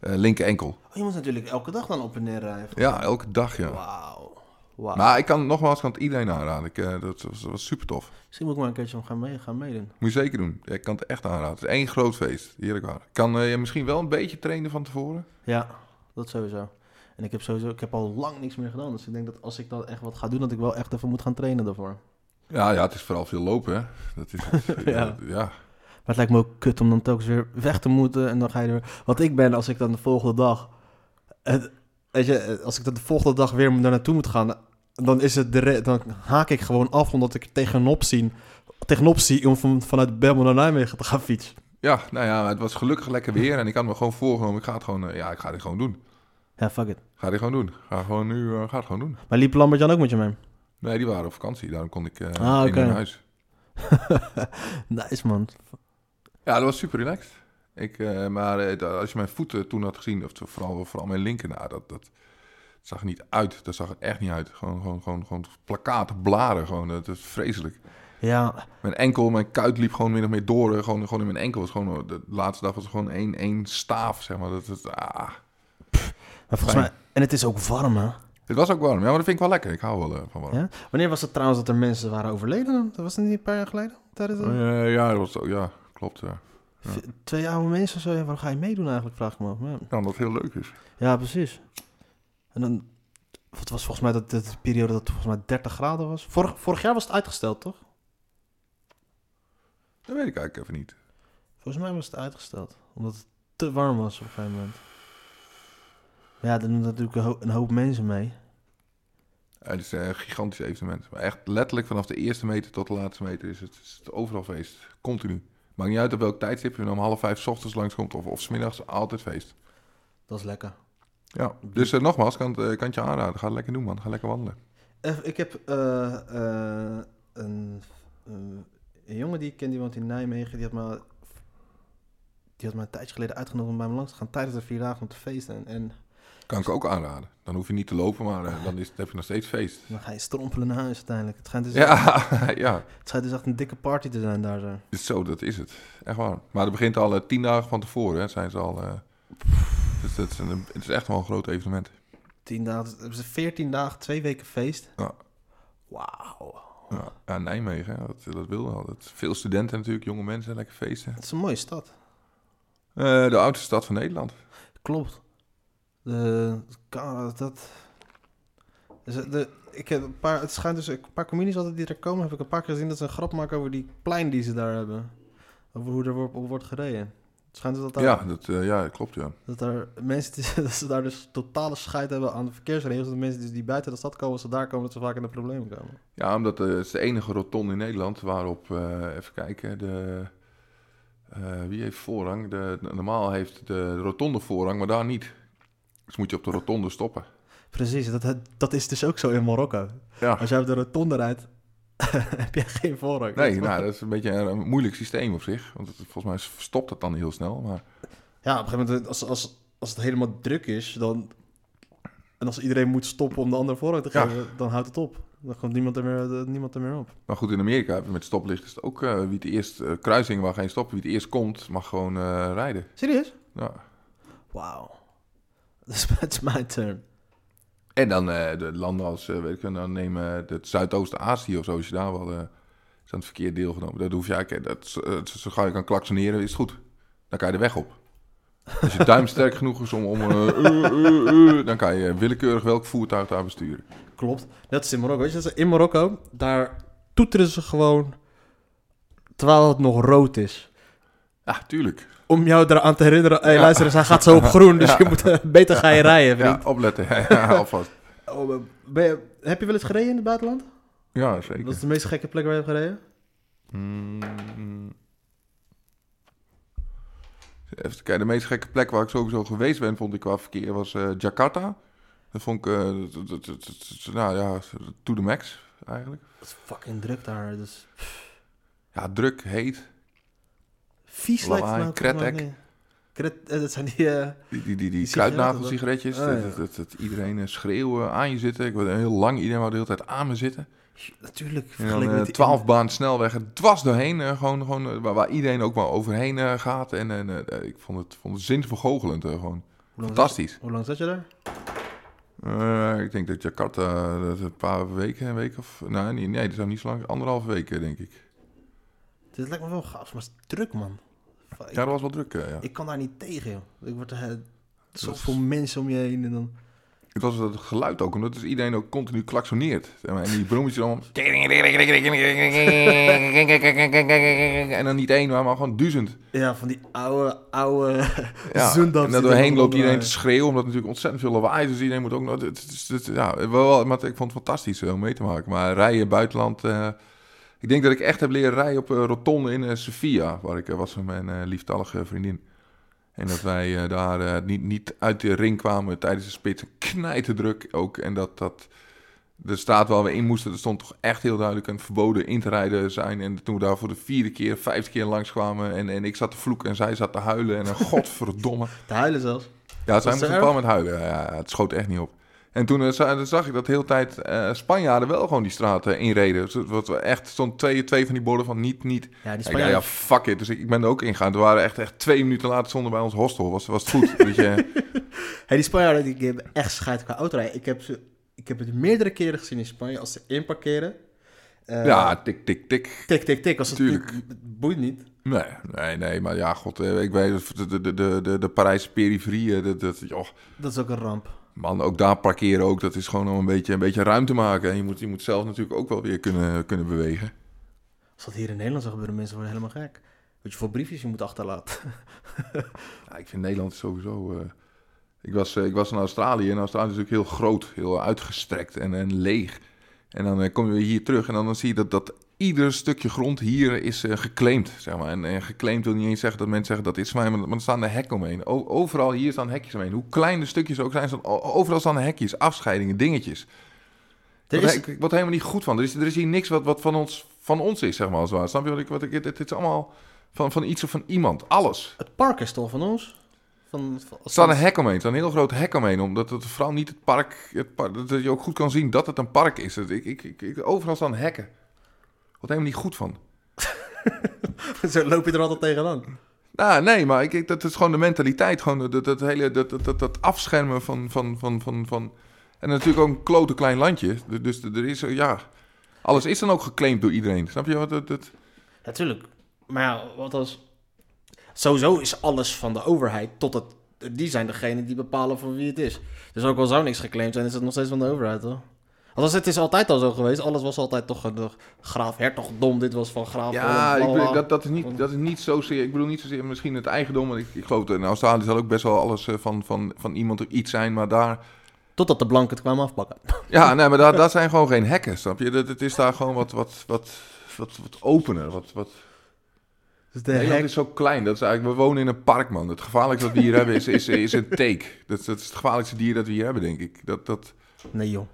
linker enkel. Oh, je moet natuurlijk elke dag dan op en neer rijden. Ja, elke dag, ja. Wauw. Maar ik kan het iedereen aanraden. Dat was super tof. Misschien moet ik maar een keertje om gaan meedoen. Moet je zeker doen. Ik kan het echt aanraden. Het is één groot feest. Heerlijk waar. Kan je misschien wel een beetje trainen van tevoren? Ja, dat sowieso. En ik heb al lang niks meer gedaan. Dus ik denk dat als ik dan echt wat ga doen, dat ik wel echt even moet gaan trainen daarvoor. Ja, het is vooral veel lopen, hè. Dat is ja. Maar het lijkt me ook kut om dan telkens weer weg te moeten. En dan ga je weer... Want ik ben, als ik dan de volgende dag... als ik dan de volgende dag weer daar naartoe moet gaan... Dan is het dan haak ik gewoon af, omdat ik tegenop zie om vanuit Bemmel naar Nijmegen te gaan fietsen. Ja, het was gelukkig lekker weer. En ik had me gewoon voorgenomen, ik ga dit gewoon doen. Ja, fuck it. Ga dit gewoon doen. Ga het gewoon doen. Maar liep Lambert-Jan ook met je mee? Nee, die waren op vakantie. Daarom kon ik in hun huis. Nice, man. Ja, dat was super relaxed. Als je mijn voeten toen had gezien, of vooral mijn linker, dat zag er niet uit. Dat zag er echt niet uit. Gewoon plakkaten, blaren. Dat is vreselijk. Ja. Mijn kuit liep gewoon min of meer door. Gewoon in mijn enkel. Was gewoon, de laatste dag was gewoon één staaf, zeg maar. Maar volgens mij, en het is ook warm, hè? Het was ook warm, maar dat vind ik wel lekker. Ik hou wel van warm. Ja? Wanneer was het trouwens dat er mensen waren overleden? Dat was het niet een paar jaar geleden? Dat was zo. Ja, klopt. Ja. Ja. 2 oude mensen of zo. Ja, waarom ga je meedoen eigenlijk, vraag ik me af. Ja. Ja, omdat het heel leuk is. Ja, precies. En dan, het was volgens mij de periode dat het volgens mij 30 graden was. Vorig jaar was het uitgesteld, toch? Dat weet ik eigenlijk even niet. Volgens mij was het uitgesteld, omdat het te warm was op een gegeven moment. Ja, daar doen natuurlijk een hoop mensen mee. Ja, het is een gigantisch evenement. Maar echt letterlijk vanaf de eerste meter tot de laatste meter is het overal feest. Continu. Maakt niet uit op welk tijdstip je om 4:30 's ochtends langskomt of 's middags, altijd feest. Dat is lekker. Ja, dus nogmaals, kan het je aanraden. Ga het lekker doen, man. Ga lekker wandelen. Ik heb een jongen die ik ken, die woont in Nijmegen. Die had me een tijdje geleden uitgenodigd om bij me langs te gaan tijdens de 4 dagen om te feesten. En kan ik ook aanraden. Dan hoef je niet te lopen, maar dan heb je nog steeds feest. Dan ga je strompelen naar huis uiteindelijk. Het schijnt dus, Het schijnt dus echt een dikke party te zijn daar zo. Zo, dat is het. Echt waar. Maar het begint al 10 dagen van tevoren, hè, zijn ze al... Dus het is echt wel een groot evenement. 10 dagen, 14 dagen, 2 weken feest. Ja. Wauw. Ja, Nijmegen, hè? Dat wil wel. Veel studenten natuurlijk, jonge mensen, lekker feesten. Het is een mooie stad. De oudste stad van Nederland. Klopt. Het schijnt dus een paar comedies altijd die er komen. Heb ik een paar keer gezien dat ze een grap maken over die plein die ze daar hebben. Over hoe er op wordt gereden. Schijnt dus dat daar... Ja, klopt, ja. Dat er mensen dat ze daar dus totale scheid hebben aan de verkeersregels. Dat mensen die buiten de stad komen, als ze daar komen, dat ze vaak in de problemen komen. Ja, omdat het is de enige rotonde in Nederland waarop, even kijken, wie heeft voorrang? Normaal heeft de rotonde voorrang, maar daar niet. Dus moet je op de rotonde stoppen. Precies, dat is dus ook zo in Marokko. Ja. Als jij op de rotonde rijdt, heb jij geen voorrang. Nee, dat is een beetje een moeilijk systeem op zich. Want volgens mij stopt dat dan heel snel. Maar... Ja, op een gegeven moment, als het helemaal druk is, dan... en als iedereen moet stoppen om de ander voorrang te geven, dan houdt het op. Dan komt niemand er meer op. Maar goed, in Amerika heb je met stoplichten is het ook wie het eerst... kruising waar geen stoppen, wie het eerst komt, mag gewoon rijden. Serieus? Ja. Wauw. Dat is mijn turn. En dan de landen als, dan nemen het Zuidoost-Azië of zo, als je daar wel is aan het verkeer deelgenomen. Dat hoef je eigenlijk, zo ga je kan klaksoneren, is het goed. Dan kan je de weg op. Als je duim sterk genoeg is dan kan je willekeurig welk voertuig daar besturen. Klopt, dat is in Marokko. Weet je, in Marokko, daar toeteren ze gewoon terwijl het nog rood is. Ja, tuurlijk. Om jou eraan te herinneren, luister eens, hij gaat zo op groen, dus je moet beter gaan rijden, vriend. Ja, opletten, alvast. Heb je wel eens gereden in het buitenland? Ja, zeker. Wat is de meest gekke plek waar je hebt gereden? Even kijken, de meest gekke plek waar ik sowieso geweest ben, vond ik qua verkeer, was Jakarta. Dat vond ik, to the max, eigenlijk. Dat is fucking druk daar, dus... Ja, druk, heet... Vies lijkt het nou. Kretek. Dat zijn die kruidnagelsigaretjes. Oh, ja. dat iedereen schreeuwen, aan je zitten. Ik word heel lang, iedereen wou de hele tijd aan me zitten. Natuurlijk. En dan 12-baan snelweg dwars doorheen. Gewoon, waar iedereen ook maar overheen gaat. En ik vond het zinsvergoochelend. Gewoon fantastisch. Hoe lang zat je daar? Ik denk dat Jakarta een paar weken, een week of... Nee, dat is niet zo lang. 1,5 weken, denk ik. Dit lijkt me wel gaaf, maar het is druk, man. Ja, dat was wel druk, ja. Ik kan daar niet tegen, joh. Ik word zoveel mensen om je heen en dan... Het was het geluid ook, omdat dus iedereen ook continu klaksoneert. En die brommetjes dan... en dan niet 1, maar gewoon 1000. Ja, van die oude zoendans. En daar doorheen loopt iedereen te schreeuwen, omdat natuurlijk ontzettend veel lawaai is. Dus iedereen moet ook nog... Maar ik vond het fantastisch om mee te maken. Maar rijden, buitenland... Ik denk dat ik echt heb leren rijden op rotonde in Sofia, waar ik was met mijn lieftallige vriendin. En dat wij daar niet uit de ring kwamen tijdens de spits. Knijterdruk ook. En dat de straat waar we in moesten, er stond toch echt heel duidelijk een verboden in te rijden zijn. En toen we daar voor de 4e keer, 5e keer langskwamen en ik zat te vloeken en zij zat te huilen. En godverdomme. Te huilen zelfs? Ja, zij moest wel met huilen. Ja, het schoot echt niet op. En toen zag ik dat de hele tijd Spanjaarden wel gewoon die straten inreden. Dus echt stond twee van die borden van niet. Ja, die Spanjaarden... Ja, fuck it. Dus ik ben er ook ingegaan. Er waren echt 2 minuten later zonder bij ons hostel. Was het goed. Weet je. Hey, die Spanjaarden die hebben echt schijt qua autorijden. Ik heb het meerdere keren gezien in Spanje als ze inparkeren. Tik, tik, tik. Tik, tik, tik. Als het boeit niet. Nee, maar ja, god. Ik weet de Parijse periferie. Dat is ook een ramp. Man, ook daar parkeren ook, dat is gewoon om een beetje ruimte maken. En je moet zelf natuurlijk ook wel weer kunnen bewegen. Als dat hier in Nederland zou gebeuren, mensen worden helemaal gek. Weet je, voor briefjes je moet achterlaten. Ja, ik vind Nederland sowieso... Ik was in Australië en Australië is ook heel groot, heel uitgestrekt en leeg. En dan kom je weer hier terug en dan zie je dat ieder stukje grond hier is geclaimd, zeg maar. En geclaimd wil niet eens zeggen dat mensen zeggen dat is van mij, maar er staan er hekken omheen. Overal hier staan hekjes omheen. Hoe klein de stukjes ook zijn, overal staan hekjes, afscheidingen, dingeters. Ik word helemaal niet goed van. Er is hier niks wat van ons is, zeg maar, als het ware. Snap je wat ik het is allemaal van iets of van iemand. Alles. Het park is toch van ons? Er staat een hek omheen, er staat een heel groot hek omheen, omdat het vooral niet het park, dat je ook goed kan zien dat het een park is. Overal staan hekken. Wat helemaal niet goed van. Zo loop je er altijd tegenaan. Nou, nee, maar dat is gewoon de mentaliteit, gewoon dat hele afschermen van. En natuurlijk ook een klote klein landje. Dus er is, ja, alles is dan ook geclaimd door iedereen. Snap je wat dat? Natuurlijk. Maar ja, wat als? Sowieso is alles van de overheid, die zijn degene die bepalen van wie het is. Dus ook al zou niks geclaimd zijn, is het nog steeds van de overheid, hoor. Althans, het is altijd al zo geweest. Alles was altijd toch graaf hertogdom, dit was van graaf... Ja, dat is niet zozeer... Ik bedoel niet zozeer misschien het eigendom, want ik geloof dat in Australië zal ook best wel alles van iemand of iets zijn, maar daar... Totdat de blanken het kwamen afpakken. Ja, nee, maar daar zijn gewoon geen hekken, snap je? Het is daar gewoon wat opener, wat... Dus Nederland is zo klein. Dat is eigenlijk, we wonen in een park, man. Het gevaarlijkste wat we hier hebben is een teek. Dat is het gevaarlijkste dier dat we hier hebben, denk ik. Nee, joh.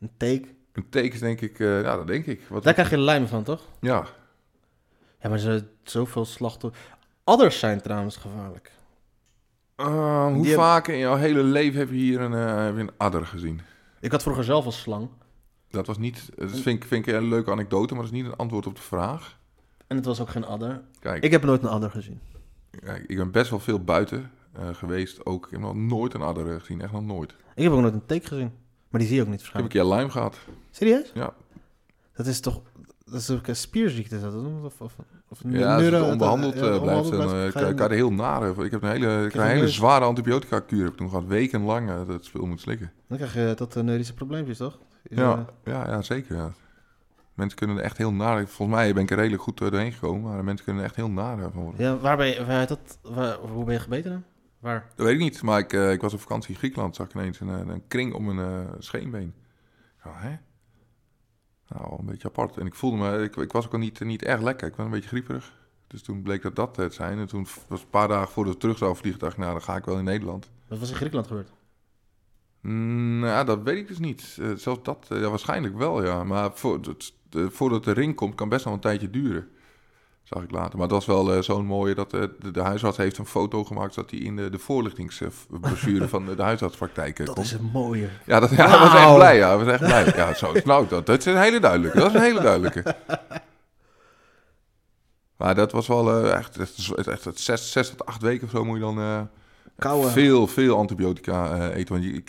Een teek? Een teek is denk ik... ja, dat denk ik. Daar krijg je lijm van, toch? Ja. Ja, maar er zijn zoveel slachtoffers... Adders zijn trouwens gevaarlijk. Hoe vaak in jouw hele leven heb je hier een adder gezien? Ik had vroeger zelf een slang. Dat was niet... Dat vind ik een leuke anekdote, maar dat is niet een antwoord op de vraag... En het was ook geen adder. Kijk, ik heb nooit een adder gezien. Kijk, ik ben best wel veel buiten geweest. Ook, ik heb nog nooit een adder gezien. Echt nog nooit. Ik heb ook nooit een teek gezien. Maar die zie je ook niet waarschijnlijk. Ik heb een keer Lyme gehad. Serieus? Ja. Dat is toch... Dat is ook een spierziekte. Is dat, of ja, als het onbehandeld blijft. Dan kan je heel nare... Ik heb een hele zware antibiotica-kuur. Heb ik toen gehad wekenlang dat spul moet slikken. Dan krijg je dat neurische probleempjes, toch? Ja, zeker, ja. Mensen kunnen er echt heel naar... Volgens mij ben ik er redelijk goed doorheen gekomen, maar mensen kunnen er echt heel naar van worden. Ja, hoe ben je gebeten dan? Waar? Dat weet ik niet, maar ik was op vakantie in Griekenland, zag ik ineens een kring om een scheenbeen. Ja, hè? Nou, een beetje apart. En ik voelde me... Ik was ook al niet erg lekker. Ik was een beetje grieperig. Dus toen bleek dat het zijn. En toen was een paar dagen voordat ik terug zou vliegen, dacht ik, nou, dan ga ik wel in Nederland. Wat was in Griekenland gebeurd? Nou, dat weet ik dus niet. Zelfs dat, ja, waarschijnlijk wel, ja. Maar voordat de ring komt, kan best wel een tijdje duren. Zag ik later. Maar dat was wel zo'n mooie, dat de huisarts heeft een foto gemaakt... dat die in de voorlichtingsbrochure van de huisartspraktijk komt. Dat is een mooie. Ja, dat was echt blij, ja. Was echt blij. Ja, zo, nou, dat is een hele duidelijke. Dat is een hele duidelijke. Maar dat was wel echt 6 tot 8 weken of zo moet je dan... Veel antibiotica eten. Want ik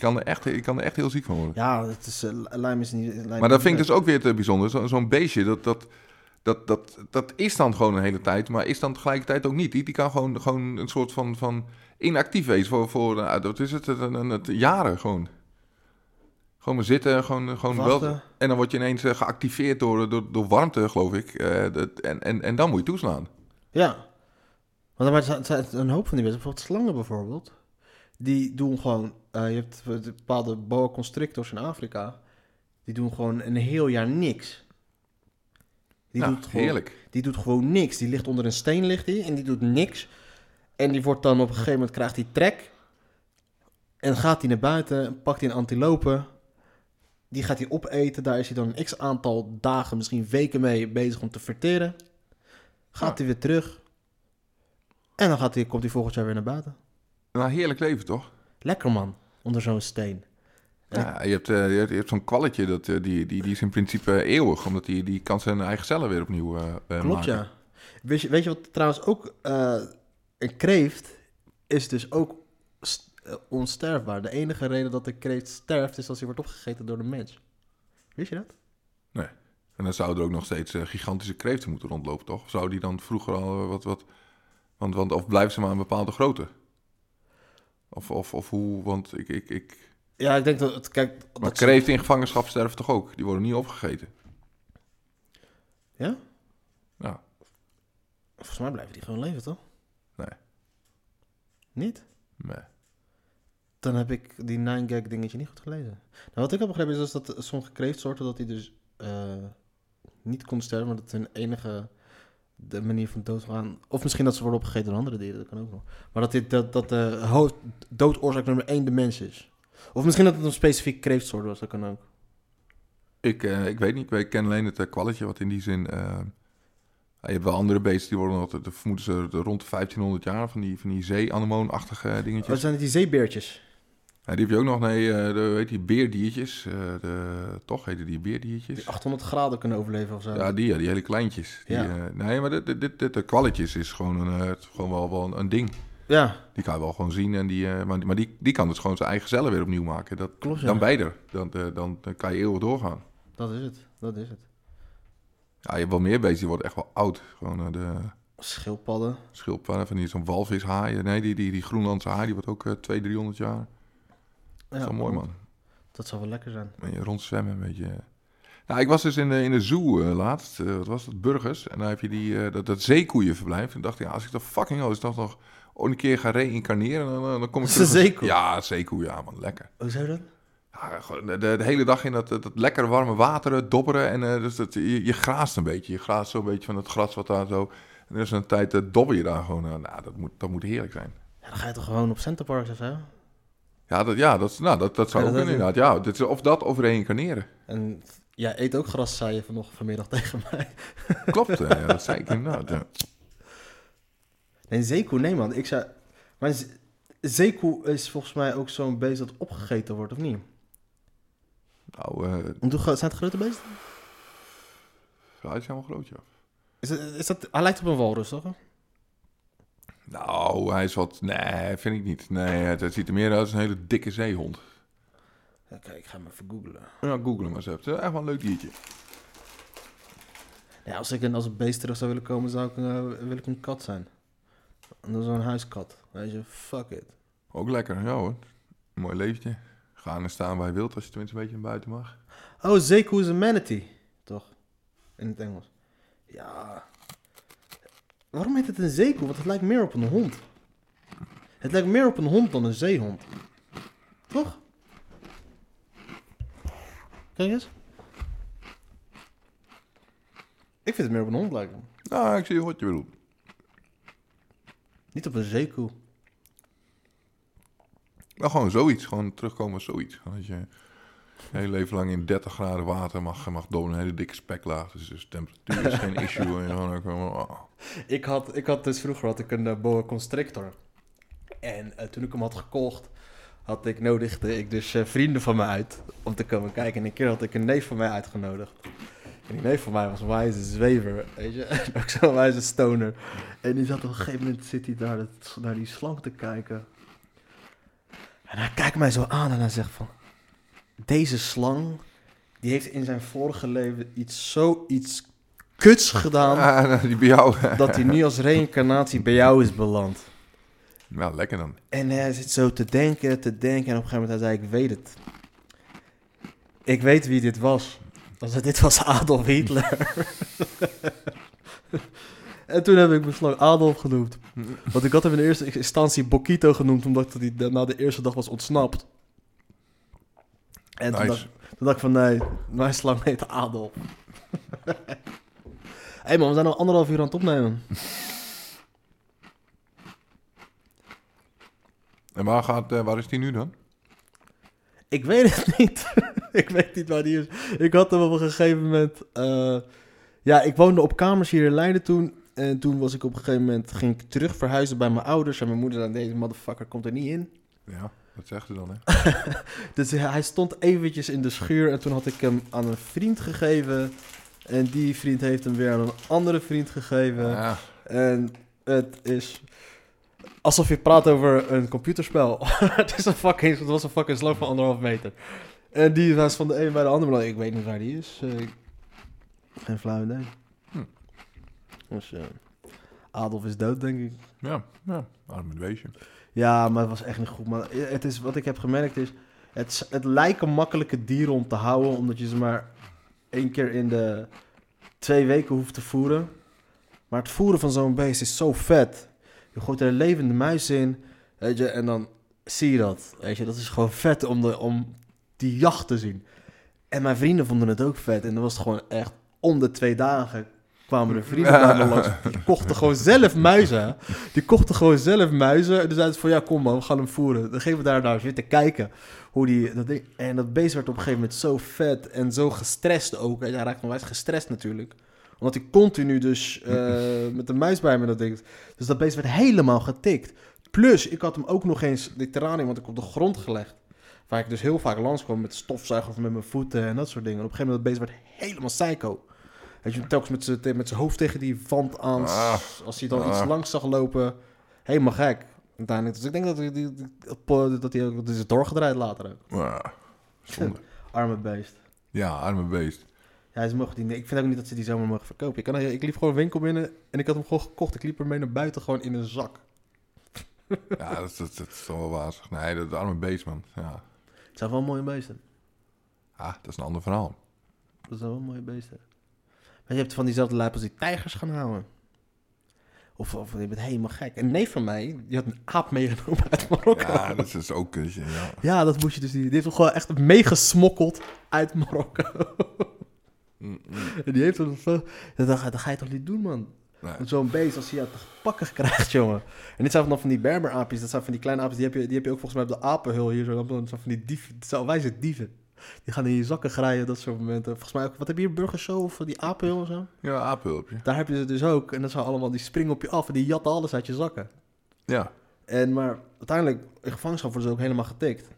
kan er echt heel ziek van worden. Ja, het is, Lyme is niet... maar dat vind ik dus ook weer te bijzonder. Zo'n beestje, dat is dan gewoon een hele tijd... maar is dan tegelijkertijd ook niet. Die kan gewoon een soort van inactief wezen voor wat is het? Jaren gewoon. Gewoon maar zitten, gewoon wel. En dan word je ineens geactiveerd door warmte, geloof ik. En dan moet je toeslaan. Ja. Want er zijn een hoop van die mensen, bijvoorbeeld slangen bijvoorbeeld, die doen gewoon, je hebt bepaalde boa constrictors in Afrika, die doen gewoon een heel jaar niks. Die doet gewoon niks. Die ligt onder een steen en die doet niks. En die wordt dan op een gegeven moment, krijgt die trek en gaat die naar buiten, pakt die een antilope, die gaat die opeten, daar is hij dan een x-aantal dagen, misschien weken mee bezig om te verteren. Gaat hij weer terug. En dan komt hij volgend jaar weer naar buiten. Nou, heerlijk leven, toch? Lekker, man. Onder zo'n steen. Ja, je hebt zo'n kwalletje, die is in principe eeuwig. Omdat die kan zijn eigen cellen weer opnieuw maken. Klopt, ja. Weet je wat trouwens ook... een kreeft is dus ook onsterfbaar. De enige reden dat de kreeft sterft... is als hij wordt opgegeten door de mens. Wist je dat? Nee. En dan zouden er ook nog steeds gigantische kreeften moeten rondlopen, toch? Of zou die dan vroeger al wat... Want of blijven ze maar een bepaalde grootte? Of hoe, want ik... Ja, ik denk dat het... Kijk, maar dat kreeft in gevangenschap sterven toch ook? Die worden niet opgegeten. Ja? Ja. Volgens mij blijven die gewoon leven, toch? Nee. Niet? Nee. Dan heb ik die 9-gag dingetje niet goed gelezen. Nou, wat ik heb begrepen is dat sommige kreeftsoorten dat die dus niet kon sterven, maar dat hun enige de manier van doodgaan, of misschien dat ze worden opgegeten door andere dieren, dat kan ook nog. Maar dat de doodoorzaak nummer 1 de mens is. Of misschien dat het een specifiek kreeftsoort was, dat kan ook. Ik weet niet, ik ken alleen het kwalletje, wat in die zin... je hebt wel andere beesten, die worden altijd, vermoeden ze rond de 1500 jaar, van die zee-anemoonachtige dingetjes. Oh, zijn het die zeebeertjes? Ja, die heb je ook nog, weet je, beerdiertjes. Toch heten die beerdiertjes. Die 800 graden kunnen overleven of zo. Ja, die hele kleintjes. Die, ja. Nee, maar de kwalletjes is gewoon wel een ding. Ja. Die kan je wel gewoon zien. En die kan dus gewoon zijn eigen cellen weer opnieuw maken. Dat, klopt, ja. Dan bijder. Dan kan je eeuwig doorgaan. Dat is het. Ja, je hebt wel meer beesten, die worden echt wel oud. Gewoon de... Schildpadden, van die zo'n walvishaaien. Nee, die Groenlandse haai, die wordt ook 200-300 jaar. Dat is wel mooi, man. Dat zou wel lekker zijn. En je rondzwemmen, een beetje. Nou, ik was dus in de zoo laatst. Wat was dat? Burgers. En dan heb je dat zeekoeienverblijf. En dacht ik, als ik dat fucking al is toch nog een keer ga reïncarneren, dan kom ik terug. Is een zeekoe? Ja, zeekoe, ja, man. Lekker. Hoe zou dat? Ja, de hele dag in dat lekker warme water dobberen. En dus je graast een beetje. Je graast zo'n beetje van het gras wat daar zo... En dus een tijd dobber je daar gewoon. Nou, dat moet heerlijk zijn. Ja, dan ga je toch gewoon op Centerparks of zo? Dat zou ook inderdaad. Ja, of reïncarneren. En jij eet ook gras, zei je vanmiddag tegen mij. Klopt, dat zei ik inderdaad. Ja. Nee, zeekoe, nee man. Maar zeekoe is volgens mij ook zo'n beest dat opgegeten wordt, of niet? Nou, zijn het grote beesten? Ja, die zijn wel groot, ja. Hij lijkt op een walrus, toch? Nou, hij is wat... Nee, vind ik niet. Nee, het ziet er meer uit als een hele dikke zeehond. Oké, ik ga hem even googlen. Ja, googlen maar eens even. Het is echt wel een leuk diertje. Ja, als een beest terug zou willen komen, wil ik een kat zijn. En dat is zo'n huiskat. Weet je, fuck it. Ook lekker, ja hoor. Mooi leeftje. Gaan en staan bij wild, als je tenminste een beetje naar buiten mag. Oh, zeekoe is een manatee. Toch? In het Engels. Ja... Waarom heet het een zeekoe? Want het lijkt meer op een hond. Het lijkt meer op een hond dan een zeehond. Toch? Kijk eens. Ik vind het meer op een hond lijken. Nou, ik zie wat je bedoelt. Niet op een zeekoe. Nou, gewoon zoiets. Gewoon terugkomen als zoiets. Dat je een hele leven lang in 30 graden water mag dobbelen. Een hele dikke speklaag. Dus temperatuur is geen issue. En gewoon, oh. Ik had dus vroeger een boa constrictor. En toen ik hem had gekocht, nodigde ik vrienden van mij uit om te komen kijken. En een keer had ik een neef van mij uitgenodigd. En die neef van mij was een wijze zwever, weet je. En ook zo'n wijze stoner. En die zat op een gegeven moment, zit hij daar naar die slang te kijken. En hij kijkt mij zo aan en hij zegt van... Deze slang, die heeft in zijn vorige leven zoiets kuts gedaan... die bij jou. Dat hij nu als reïncarnatie bij jou is beland. Nou, lekker dan. En hij zit zo te denken... En op een gegeven moment hij zei, ik weet het. Ik weet wie dit was. Dit was Adolf Hitler. En toen heb ik mijn slang Adolf genoemd. Want ik had hem in de eerste instantie Bokito genoemd... omdat hij na de eerste dag was ontsnapt. En nice. toen dacht ik van, nee, mijn slang heet Adolf. Hé man, we zijn al 1,5 uur aan het opnemen. En waar is die nu dan? Ik weet het niet. Ik weet niet waar die is. Ik had hem op een gegeven moment... ik woonde op kamers hier in Leiden toen. En toen was ik op een gegeven moment... ging ik terug verhuizen bij mijn ouders. En mijn moeder zei, deze motherfucker komt er niet in. Ja, dat zegt ze dan, hè? Dus hij stond eventjes in de schuur. En toen had ik hem aan een vriend gegeven. En die vriend heeft hem weer aan een andere vriend gegeven. Ja. En het is... alsof je praat over een computerspel. Het was een fucking slag van 1,5 meter. En die was van de een bij de ander. Maar ik weet niet waar die is. Geen flauw idee. Dus Adolf is dood, denk ik. Ja. Arme beestje. Ja, maar het was echt niet goed. Maar het is, wat ik heb gemerkt is... Het lijken makkelijke dieren om te houden... omdat je ze maar 1 keer in de 2 weken hoeft te voeren. Maar het voeren van zo'n beest is zo vet... Je gooit er een levende muis in, weet je, en dan zie je dat. Weet je, dat is gewoon vet om die jacht te zien. En mijn vrienden vonden het ook vet. En dat was het gewoon echt om de 2 dagen... kwamen de vrienden naar me langs. Die kochten gewoon zelf muizen. En dus zeiden ze van, ja, kom man, we gaan hem voeren. Dan gingen we daar naar zitten kijken. Hoe die, dat ding, en dat beest werd op een gegeven moment zo vet en zo gestrest ook. En hij raakte nog eens gestrest natuurlijk. Omdat hij continu dus met de muis bij me dat ding. Dus dat beest werd helemaal getikt. Plus, ik had hem ook nog eens, dit terrarium, want ik op de grond gelegd. Waar ik dus heel vaak langskwam met stofzuiger of met mijn voeten en dat soort dingen. En op een gegeven moment dat beest werd helemaal psycho. Weet je, telkens met zijn hoofd tegen die wand aan. Als hij dan iets langs zag lopen. Helemaal gek. Uiteindelijk. Dus ik denk dat hij dat is doorgedraaid later ook. Zonde. Arme beest. Ja, arme beest. Ja, ze mogen die, ik vind ook niet dat ze die zomaar mogen verkopen. Ik liep gewoon een winkel binnen en ik had hem gewoon gekocht. Ik liep ermee naar buiten gewoon in een zak. Ja, dat is toch wel wazig. Nee, dat arme beest, man. Ja. Het zijn wel mooie beesten. Ah, dat is een ander verhaal. Dat zijn wel mooie beesten. Maar je hebt van diezelfde lijp als die tijgers gaan houden. Of je bent helemaal gek. En een neef van mij, die had een aap meegenomen uit Marokko. Ja, dat is ook kutje. Ja, dat moest je dus niet. Die heeft hem gewoon echt meegesmokkeld uit Marokko. En die heeft hem... Dat ga je toch niet doen, man? Nee. Zo'n beest, als hij jou te pakken krijgt, jongen. En dit zijn van die berberaapjes. Dat zijn van die kleine aapjes. Die heb je ook volgens mij op de apenhul hier. Zo. Dat zijn van die dieven. Wij zijn dieven. Die gaan in je zakken graaien, dat soort momenten. Volgens mij ook, wat heb je hier, Burgershow of die apenhul of zo? Ja, apenhul heb je. Daar heb je ze dus ook. En dat zijn allemaal, die springen op je af en die jatten alles uit je zakken. Ja. Maar uiteindelijk, in gevangenschap worden ze ook helemaal getikt.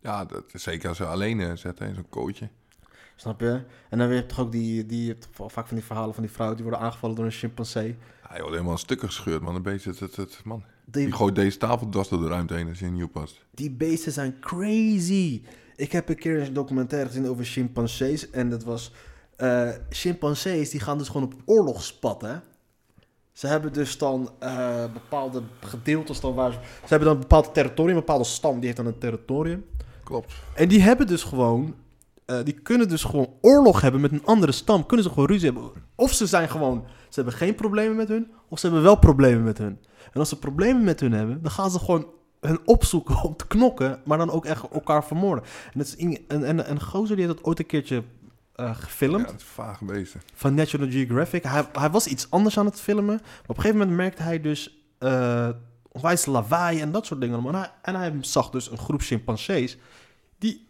Ja, dat is zeker als ze alleen zetten in zo'n kootje. Snap je? En dan heb je toch ook je hebt vaak van die verhalen van die vrouwen die worden aangevallen door een chimpansee. Hij wordt helemaal stukken gescheurd, man. Een beetje man. Die gooit deze tafeldas door de ruimte heen als je niet oppast. Die beesten zijn crazy. Ik heb een keer een documentaire gezien over chimpansees. En dat was... chimpansees die gaan dus gewoon op oorlogspad, hè. Ze hebben dus dan bepaalde gedeeltes dan waar... Ze hebben dan een bepaald territorium, een bepaalde stam. Die heeft dan een territorium. Klopt. En die hebben dus gewoon... die kunnen dus gewoon oorlog hebben met een andere stam. Kunnen ze gewoon ruzie hebben. Of ze zijn gewoon... Ze hebben geen problemen met hun. Of ze hebben wel problemen met hun. En als ze problemen met hun hebben, dan gaan ze gewoon... hun opzoeken om te knokken, maar dan ook echt elkaar vermoorden. En dat is een gozer die heeft dat ooit een keertje gefilmd. Ja, dat is vaag bezig. Van National Geographic. Hij was iets anders aan het filmen. Maar op een gegeven moment merkte hij dus onwijs lawaai en dat soort dingen. En hij zag dus een groep chimpansees die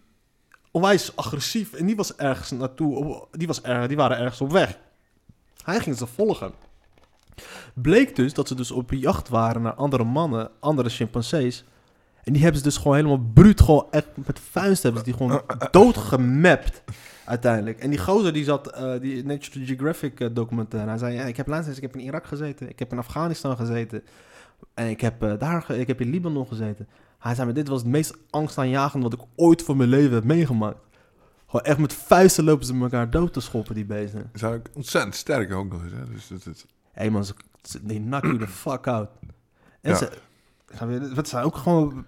onwijs agressief en die was ergens naartoe. Die waren ergens op weg. Hij ging ze volgen. Bleek dus dat ze dus op jacht waren naar andere mannen, andere chimpansees. En die hebben ze dus gewoon helemaal bruut, gewoon echt met vuist hebben ze die gewoon doodgemapt uiteindelijk. En die gozer die zat, die National Geographic documentaire, hij zei, ja, ik heb in Irak gezeten, ik heb in Afghanistan gezeten en ik heb in Libanon gezeten. Hij zei, maar dit was het meest angstaanjagende wat ik ooit voor mijn leven heb meegemaakt. Gewoon echt met vuisten lopen ze elkaar dood te schoppen, die beesten. Ze zijn ontzettend sterk ook nog eens, hè. Dus dat... Hé man, die knock you the fuck out. En ja. Het zijn ook gewoon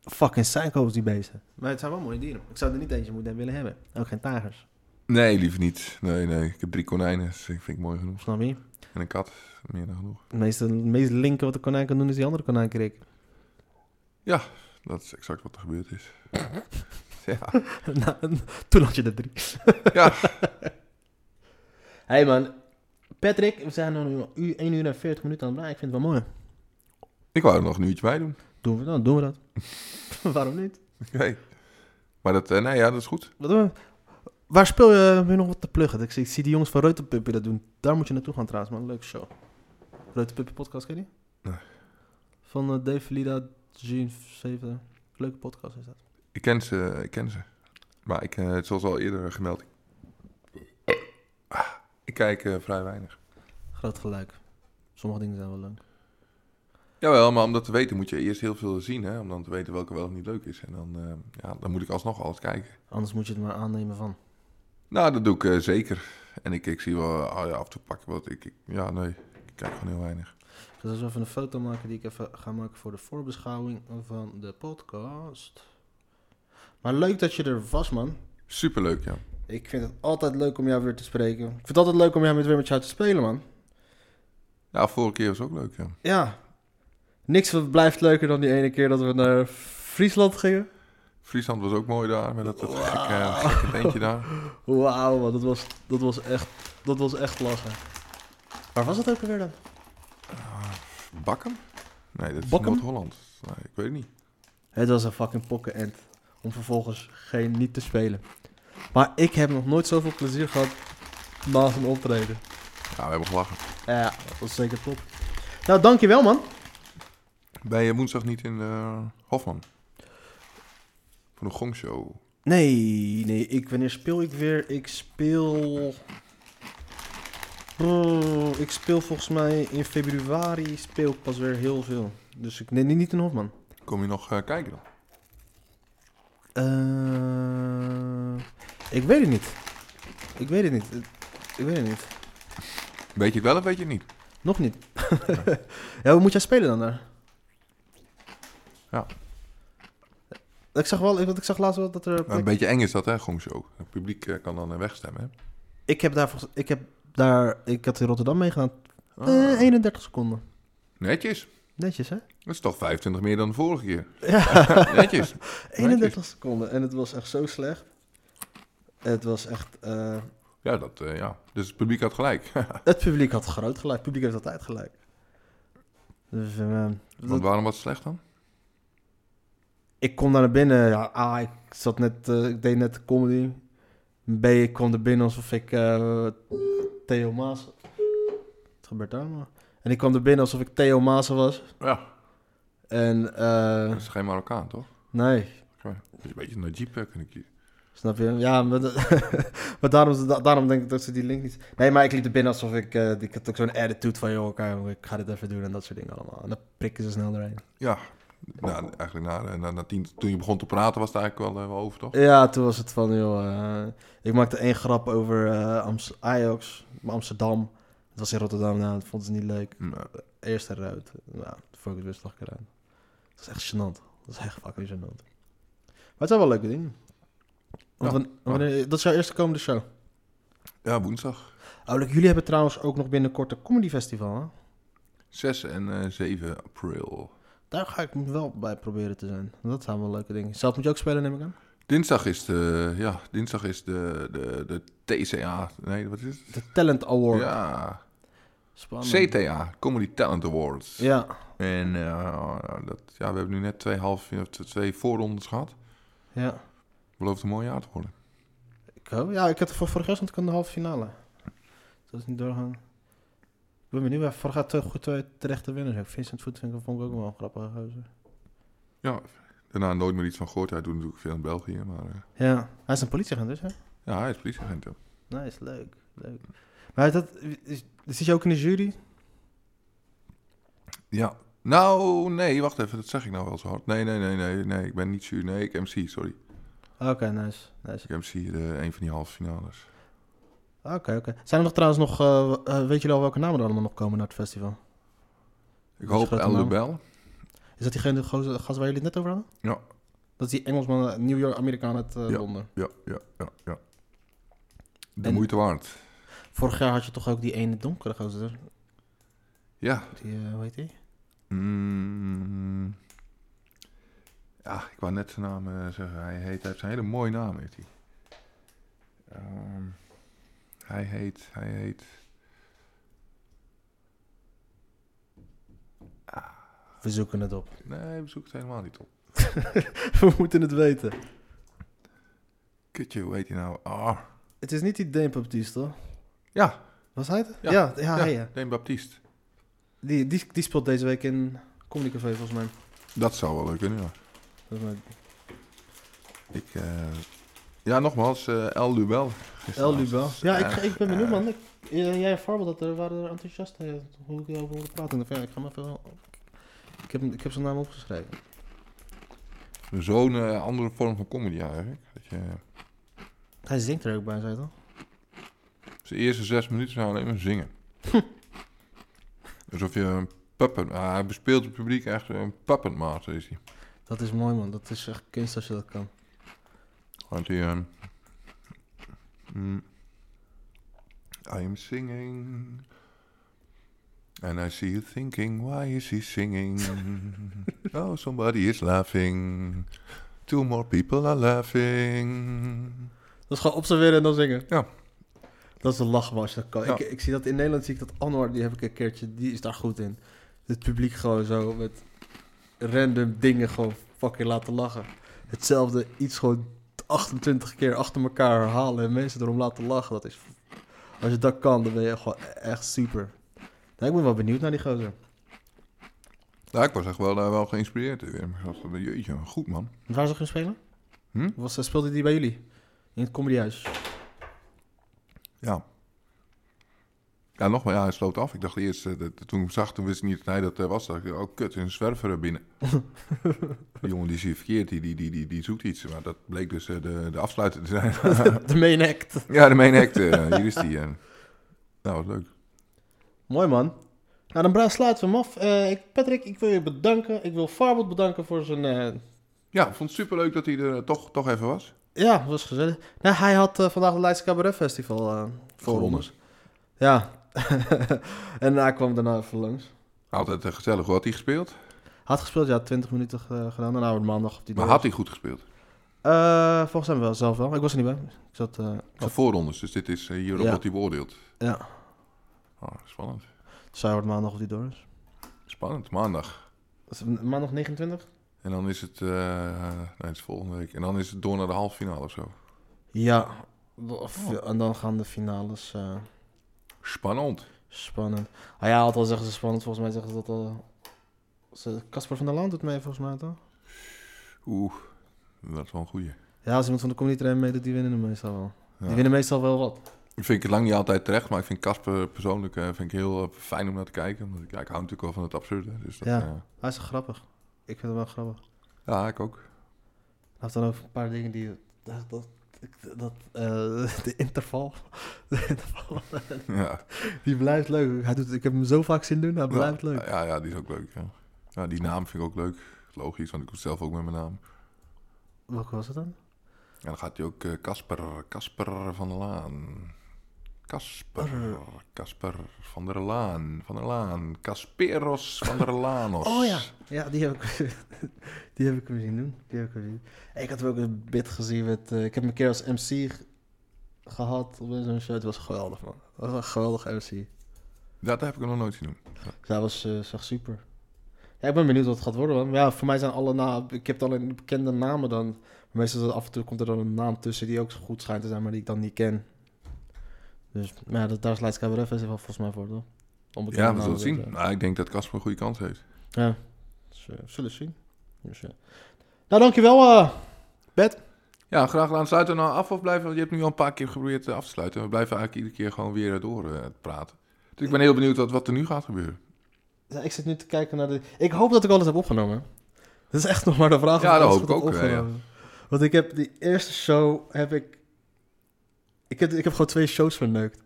fucking psycho's, die beesten. Maar het zijn wel mooie dieren. Ik zou er niet eentje moeten willen hebben. Ook geen tijgers. Nee, liever niet. Nee. Ik heb 3 konijnen, dus ik vind het mooi genoeg. Snap je? En een kat, meer dan genoeg. Het meest linker wat een konijn kan doen is die andere konijn krikken. Ja, dat is exact wat er gebeurd is. Ja. Nou, toen had je er 3. Ja. Hé man... Patrick, we zijn nu 1 uur en 40 minuten aan het draaien. Ik vind het wel mooi. Ik wou er nog een uurtje bij doen. Doen we dat. Waarom niet? Oké. Maar dat is goed. Wat doen we? Waar speel je nog wat te pluggen? Ik zie die jongens van Reuterpuppy dat doen. Daar moet je naartoe gaan trouwens, man. Leuke show. Reuterpuppy podcast, ken je? Nee. Van Dave, Lida, Jean, 7. Leuke podcast is dat. Ik ken ze. Maar zoals al eerder gemeld... Ik kijk vrij weinig. Groot gelijk. Sommige dingen zijn wel leuk. Jawel, maar om dat te weten moet je eerst heel veel zien. Hè? Om dan te weten welke wel of niet leuk is. En dan moet ik alsnog alles kijken. Anders moet je het maar aannemen van. Nou, dat doe ik zeker. En ik zie wel af en toe pakken wat ik... Ik kijk gewoon heel weinig. Ik ga zo even een foto maken die ik even ga maken voor de voorbeschouwing van de podcast. Maar leuk dat je er was, man. Superleuk, ja. Ik vind het altijd leuk om jou weer te spreken. Ik vind het altijd leuk om jou weer met jou te spelen, man. Ja, vorige keer was ook leuk, ja. Niks blijft leuker dan die ene keer dat we naar Friesland gingen. Friesland was ook mooi daar, met dat gekke tentje daar. Wauw, man, dat was echt lachen. Waar was het ook alweer dan? Bakken? Nee, dat is Noord-Holland. Nee, ik weet het niet. Het was een fucking pokkenend. Om vervolgens niet te spelen. Maar ik heb nog nooit zoveel plezier gehad naast een optreden. Ja, we hebben gelachen. Ja, dat was zeker top. Nou, dankjewel, man. Ben je woensdag niet in Hofman? Voor een gongshow? Nee. Wanneer speel ik weer? Ik speel volgens mij in februari. Speel pas weer heel veel. Dus ik neem niet in Hofman. Kom je nog kijken dan? Ik weet het niet. Weet je het wel of weet je het niet? Nog niet. Ja, hoe moet jij spelen dan daar? Ja. Ik zag laatst wel dat er... Een beetje eng is dat, hè, gongshow. Het publiek kan dan wegstemmen, hè? Ik had in Rotterdam meegedaan. 31 seconden. Netjes. Netjes, hè? Dat is toch 25 meer dan de vorige keer. Ja. Netjes. 31 seconden. En het was echt zo slecht. Het was echt... Dus het publiek had gelijk. Het publiek had groot gelijk. Het publiek heeft altijd gelijk. Dus, want waarom was het slecht dan? Ik kom daar naar binnen. Ja, A, ik deed net de comedy. B, ik kwam er binnen alsof ik Theo Maas... Wat gebeurt daar nou? En ik kwam er binnen alsof ik Theo Maas was. Ja. En... dat is geen Marokkaan, toch? Nee. Dat is een beetje een Najib, kan ik hier. Snap je? Ja, maar daarom denk ik dat ze die link niet... Nee, maar ik liep er binnen alsof ik... ik had ook zo'n attitude van, joh, ik ga dit even doen en dat soort dingen allemaal. En dan prikken ze snel doorheen. Ja. Nou, eigenlijk toen je begon te praten was het eigenlijk wel over, toch? Ja, toen was het van, joh... ik maakte 1 grap over Ajax, Amsterdam. Het was in Rotterdam, nou, dat vond ze niet leuk. Nee. Eerst eruit. Nou, voor ik het wist lag ik eruit. Dat is echt gênant. Dat is echt fucking gênant. Maar het zijn wel leuke dingen. Ja, dat is jouw eerste komende show? Ja, woensdag. Jullie hebben trouwens ook nog binnenkort een Comedy Festival, hè? 6 en 7 april. Daar ga ik wel bij proberen te zijn. Dat zijn wel leuke dingen. Zelf moet je ook spelen, neem ik aan? Dinsdag is de TCA. Nee, wat is het? De Talent Award. Ja. Spannend. CTA, Comedy Talent Awards. Ja. En we hebben nu net 2 voorrondes gehad. Ja. Belooft een mooi jaar te worden. Ik had voor vorig jaar stond ik in de halve finale. Dat is niet doorgaan. Ik ben benieuwd, vorig jaar twee terechte winners. Vincent Voetvinker vond ik ook wel een grappige gozer. Ja, daarna nooit meer iets van gehoord. Hij doet natuurlijk veel in België, maar... Ja, hij is een politieagent dus, hè? Ja, hij is politieagent, ja. Nice, leuk. Maar zit je ook in de jury? Ja. Nou, nee, wacht even, dat zeg ik nou wel zo hard. Nee, ik ben niet jury. Nee, ik MC, sorry. Oké, nice. Ik MC een van die halve finales. Oké. Zijn er nog trouwens nog... weet jullie al welke namen er allemaal nog komen naar het festival? Ik hoop El Bel. Is dat diegene gast waar jullie het net over hadden? Ja. Dat is die Engelsman, New York, Amerikaan uit Londen. Ja. De moeite waard. Vorig jaar had je toch ook die ene donkere gozer? Ja. Die, hoe heet die? Ja, ik wou net zijn naam zeggen. Hij heeft een hele mooie naam, heeft hij. Hij heet... We zoeken het op. Nee, we zoeken het helemaal niet op. We moeten het weten. Kutje, hoe heet hij nou? Het is niet die Dame Baptiste, hoor. Ja. Was hij het? Ja. Dame Baptiste. Die speelt deze week in Comedy Café, volgens mij. Dat zou wel leuk kunnen, ja. Nogmaals, El Lubel. El Lubel. Ja, ik ben benieuwd, man. Jij en Farbod waren er enthousiast hoe ik over hoorde praten. Ik ga maar even... Ik heb zijn naam opgeschreven. Zo'n andere vorm van comedy eigenlijk. Hij zingt er ook bij, zei je toch? Zijn eerste 6 minuten zijn alleen maar zingen. Alsof je een puppet... hij bespeelt het publiek echt een puppetmaster is hij. Dat is mooi, man. Dat is echt kunst als je dat kan. Want hij... I am singing... And I see you thinking, why is he singing? Oh, somebody is laughing. Two more people are laughing. Dat is gewoon observeren en dan zingen. Ja. Dat is een lachwas. Ja. Ik zie dat in Nederland, zie ik dat Anwar, die heb ik een keertje, die is daar goed in. Het publiek gewoon zo met random dingen gewoon fucking laten lachen. Hetzelfde iets gewoon 28 keer achter elkaar herhalen en mensen erom laten lachen. Dat is, als je dat kan, dan ben je gewoon echt super. Nou, ik ben wel benieuwd naar die gozer. Ja, ik was echt wel geïnspireerd. Ik dacht, jeetje, goed man. Waar zou je spelen? Speelde die bij jullie? In het comedyhuis? Ja. Ja, nogmaals, ja, hij sloot af. Ik dacht eerst, toen ik hem zag, toen wist ik niet dat hij dat was. Dacht ik, oh kut, een zwerver er binnen. Die jongen die zich verkeerd, die zoekt iets. Maar dat bleek dus de afsluiter te zijn. De main act. Ja, de main act. Hier is die. Nou, wat leuk. Mooi man. Nou, dan sluiten we hem af. Patrick, ik wil je bedanken. Ik wil Farbod bedanken voor zijn... Ja, ik vond het superleuk dat hij er toch even was. Ja, dat was gezellig. Nou, hij had vandaag het Leids Cabaret Festival voor ons. Ja. En hij kwam daarna even langs. Altijd gezellig. Hoe had hij gespeeld? Had gespeeld, ja. 20 minuten gedaan. Dan houden we maandag op die dag. Maar had hij goed gespeeld? Volgens hem wel, zelf wel. Ik was er niet bij. Ik zat voorrondes, dus dit is hierop wat hij beoordeelt. Ja. Oh, spannend. Zij wordt maandag of die door is. Spannend, maandag. Is het maandag 29? En dan is het... het is volgende week. En dan is het door naar de halve finale of zo. Ja. En dan gaan de finales... Spannend. Ah ja, altijd zeggen ze spannend. Volgens mij zeggen ze dat al... Casper van der Laan doet mee, volgens mij toch? Oeh, dat is wel een goeie. Ja, als iemand van de Comedy Train meedoet, die winnen hem meestal wel. Ja. Die winnen meestal wel wat. Ik vind het lang niet altijd terecht, maar ik vind Casper persoonlijk vind ik heel fijn om naar te kijken. Omdat ik hou natuurlijk wel van het absurde. Dus dat, hij is grappig. Ik vind hem wel grappig. Ja, ik ook. Hij heeft dan ook een paar dingen die... de interval. Ja. Die blijft leuk. Ik heb hem zo vaak zien doen, hij blijft leuk. Ja, die is ook leuk. Ja. Ja, die naam vind ik ook leuk. Logisch, want ik kom zelf ook met mijn naam. Welke was het dan? Ja, dan gaat hij ook Casper van der Laan. Casper van der Laan. Casperos van der Lanos. Oh ja. Ja, die heb ik hem zien doen. Ik had hem ook een bit gezien met... ik heb hem een keer als MC gehad op zo'n show. Het was geweldig, man. Dat was een geweldig MC. Dat heb ik hem nog nooit zien doen. Ja. Dat was echt super. Ja, ik ben benieuwd wat het gaat worden, man. Maar ja, voor mij zijn alle ik heb alleen bekende namen dan. Meestal af en toe komt er dan een naam tussen die ook goed schijnt te zijn, maar die ik dan niet ken. Dus maar ja, daar is Leids Cabaret Festival volgens mij voor, toch? Ja, we zullen zien. Nou, ik denk dat Casper een goede kans heeft. Ja, dus, zullen zien. Dus, Nou, dankjewel, Bert. Ja, graag aan. Sluiten we nou af of blijven? Je hebt nu al een paar keer geprobeerd af te sluiten. We blijven eigenlijk iedere keer gewoon weer door praten. Dus ik ben heel benieuwd wat er nu gaat gebeuren. Ja, ik zit nu te kijken naar de... Ik hoop dat ik alles heb opgenomen. Dat is echt nog maar de vraag. Ja, dat hoop ik ook. Ja. Want ik heb die eerste show, Ik heb gewoon 2 shows verneukt.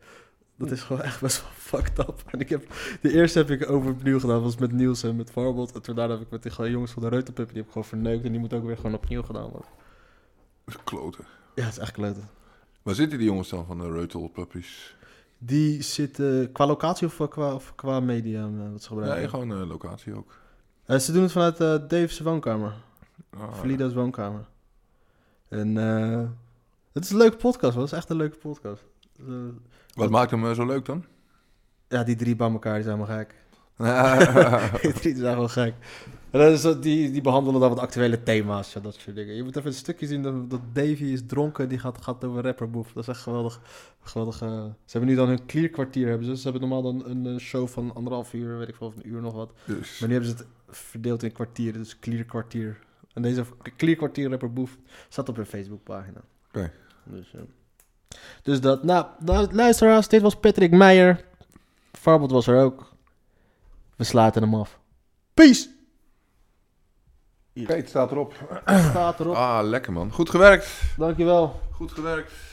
Dat is gewoon echt best wel fucked up. En de eerste heb ik overnieuw gedaan. Dat was met Niels en met Farbod. En toen daarna heb ik met die jongens van de Reuterpup, die heb ik gewoon verneukt. En die moet ook weer gewoon opnieuw gedaan worden. Dat is kloten. Ja, dat is echt kloten. Waar zitten die jongens dan van de Reuterpuppies? Die zitten qua locatie of qua media? Wat ze gebruiken? Nee, gewoon locatie ook. Ze doen het vanuit Dave's woonkamer. Valida's woonkamer. En... Het is een leuke podcast, man. Het is echt een leuke podcast. Wat maakt hem zo leuk dan? Ja, die 3 bij elkaar, die zijn helemaal gek. Die 3 zijn gewoon gek. En dat is, die behandelen dan wat actuele thema's, ja, dat soort dingen. Je moet even een stukje zien dat Davy is dronken, die gaat over rapperboef. Dat is echt geweldig. Ze hebben nu dan hun klierkwartier, hebben ze. Ze hebben normaal dan een show van 1,5 uur, weet ik veel, of 1 uur nog wat. Dus. Maar nu hebben ze het verdeeld in kwartieren, dus klierkwartier. En deze klierkwartier rapperboef staat op hun Facebookpagina. Oké. Dus dat, nou, luisteraars, dit was Patrick Meijer. Farbod was er ook. We sluiten hem af. Peace! Oké, het staat erop. Ah, lekker man. Goed gewerkt. Dankjewel. Goed gewerkt.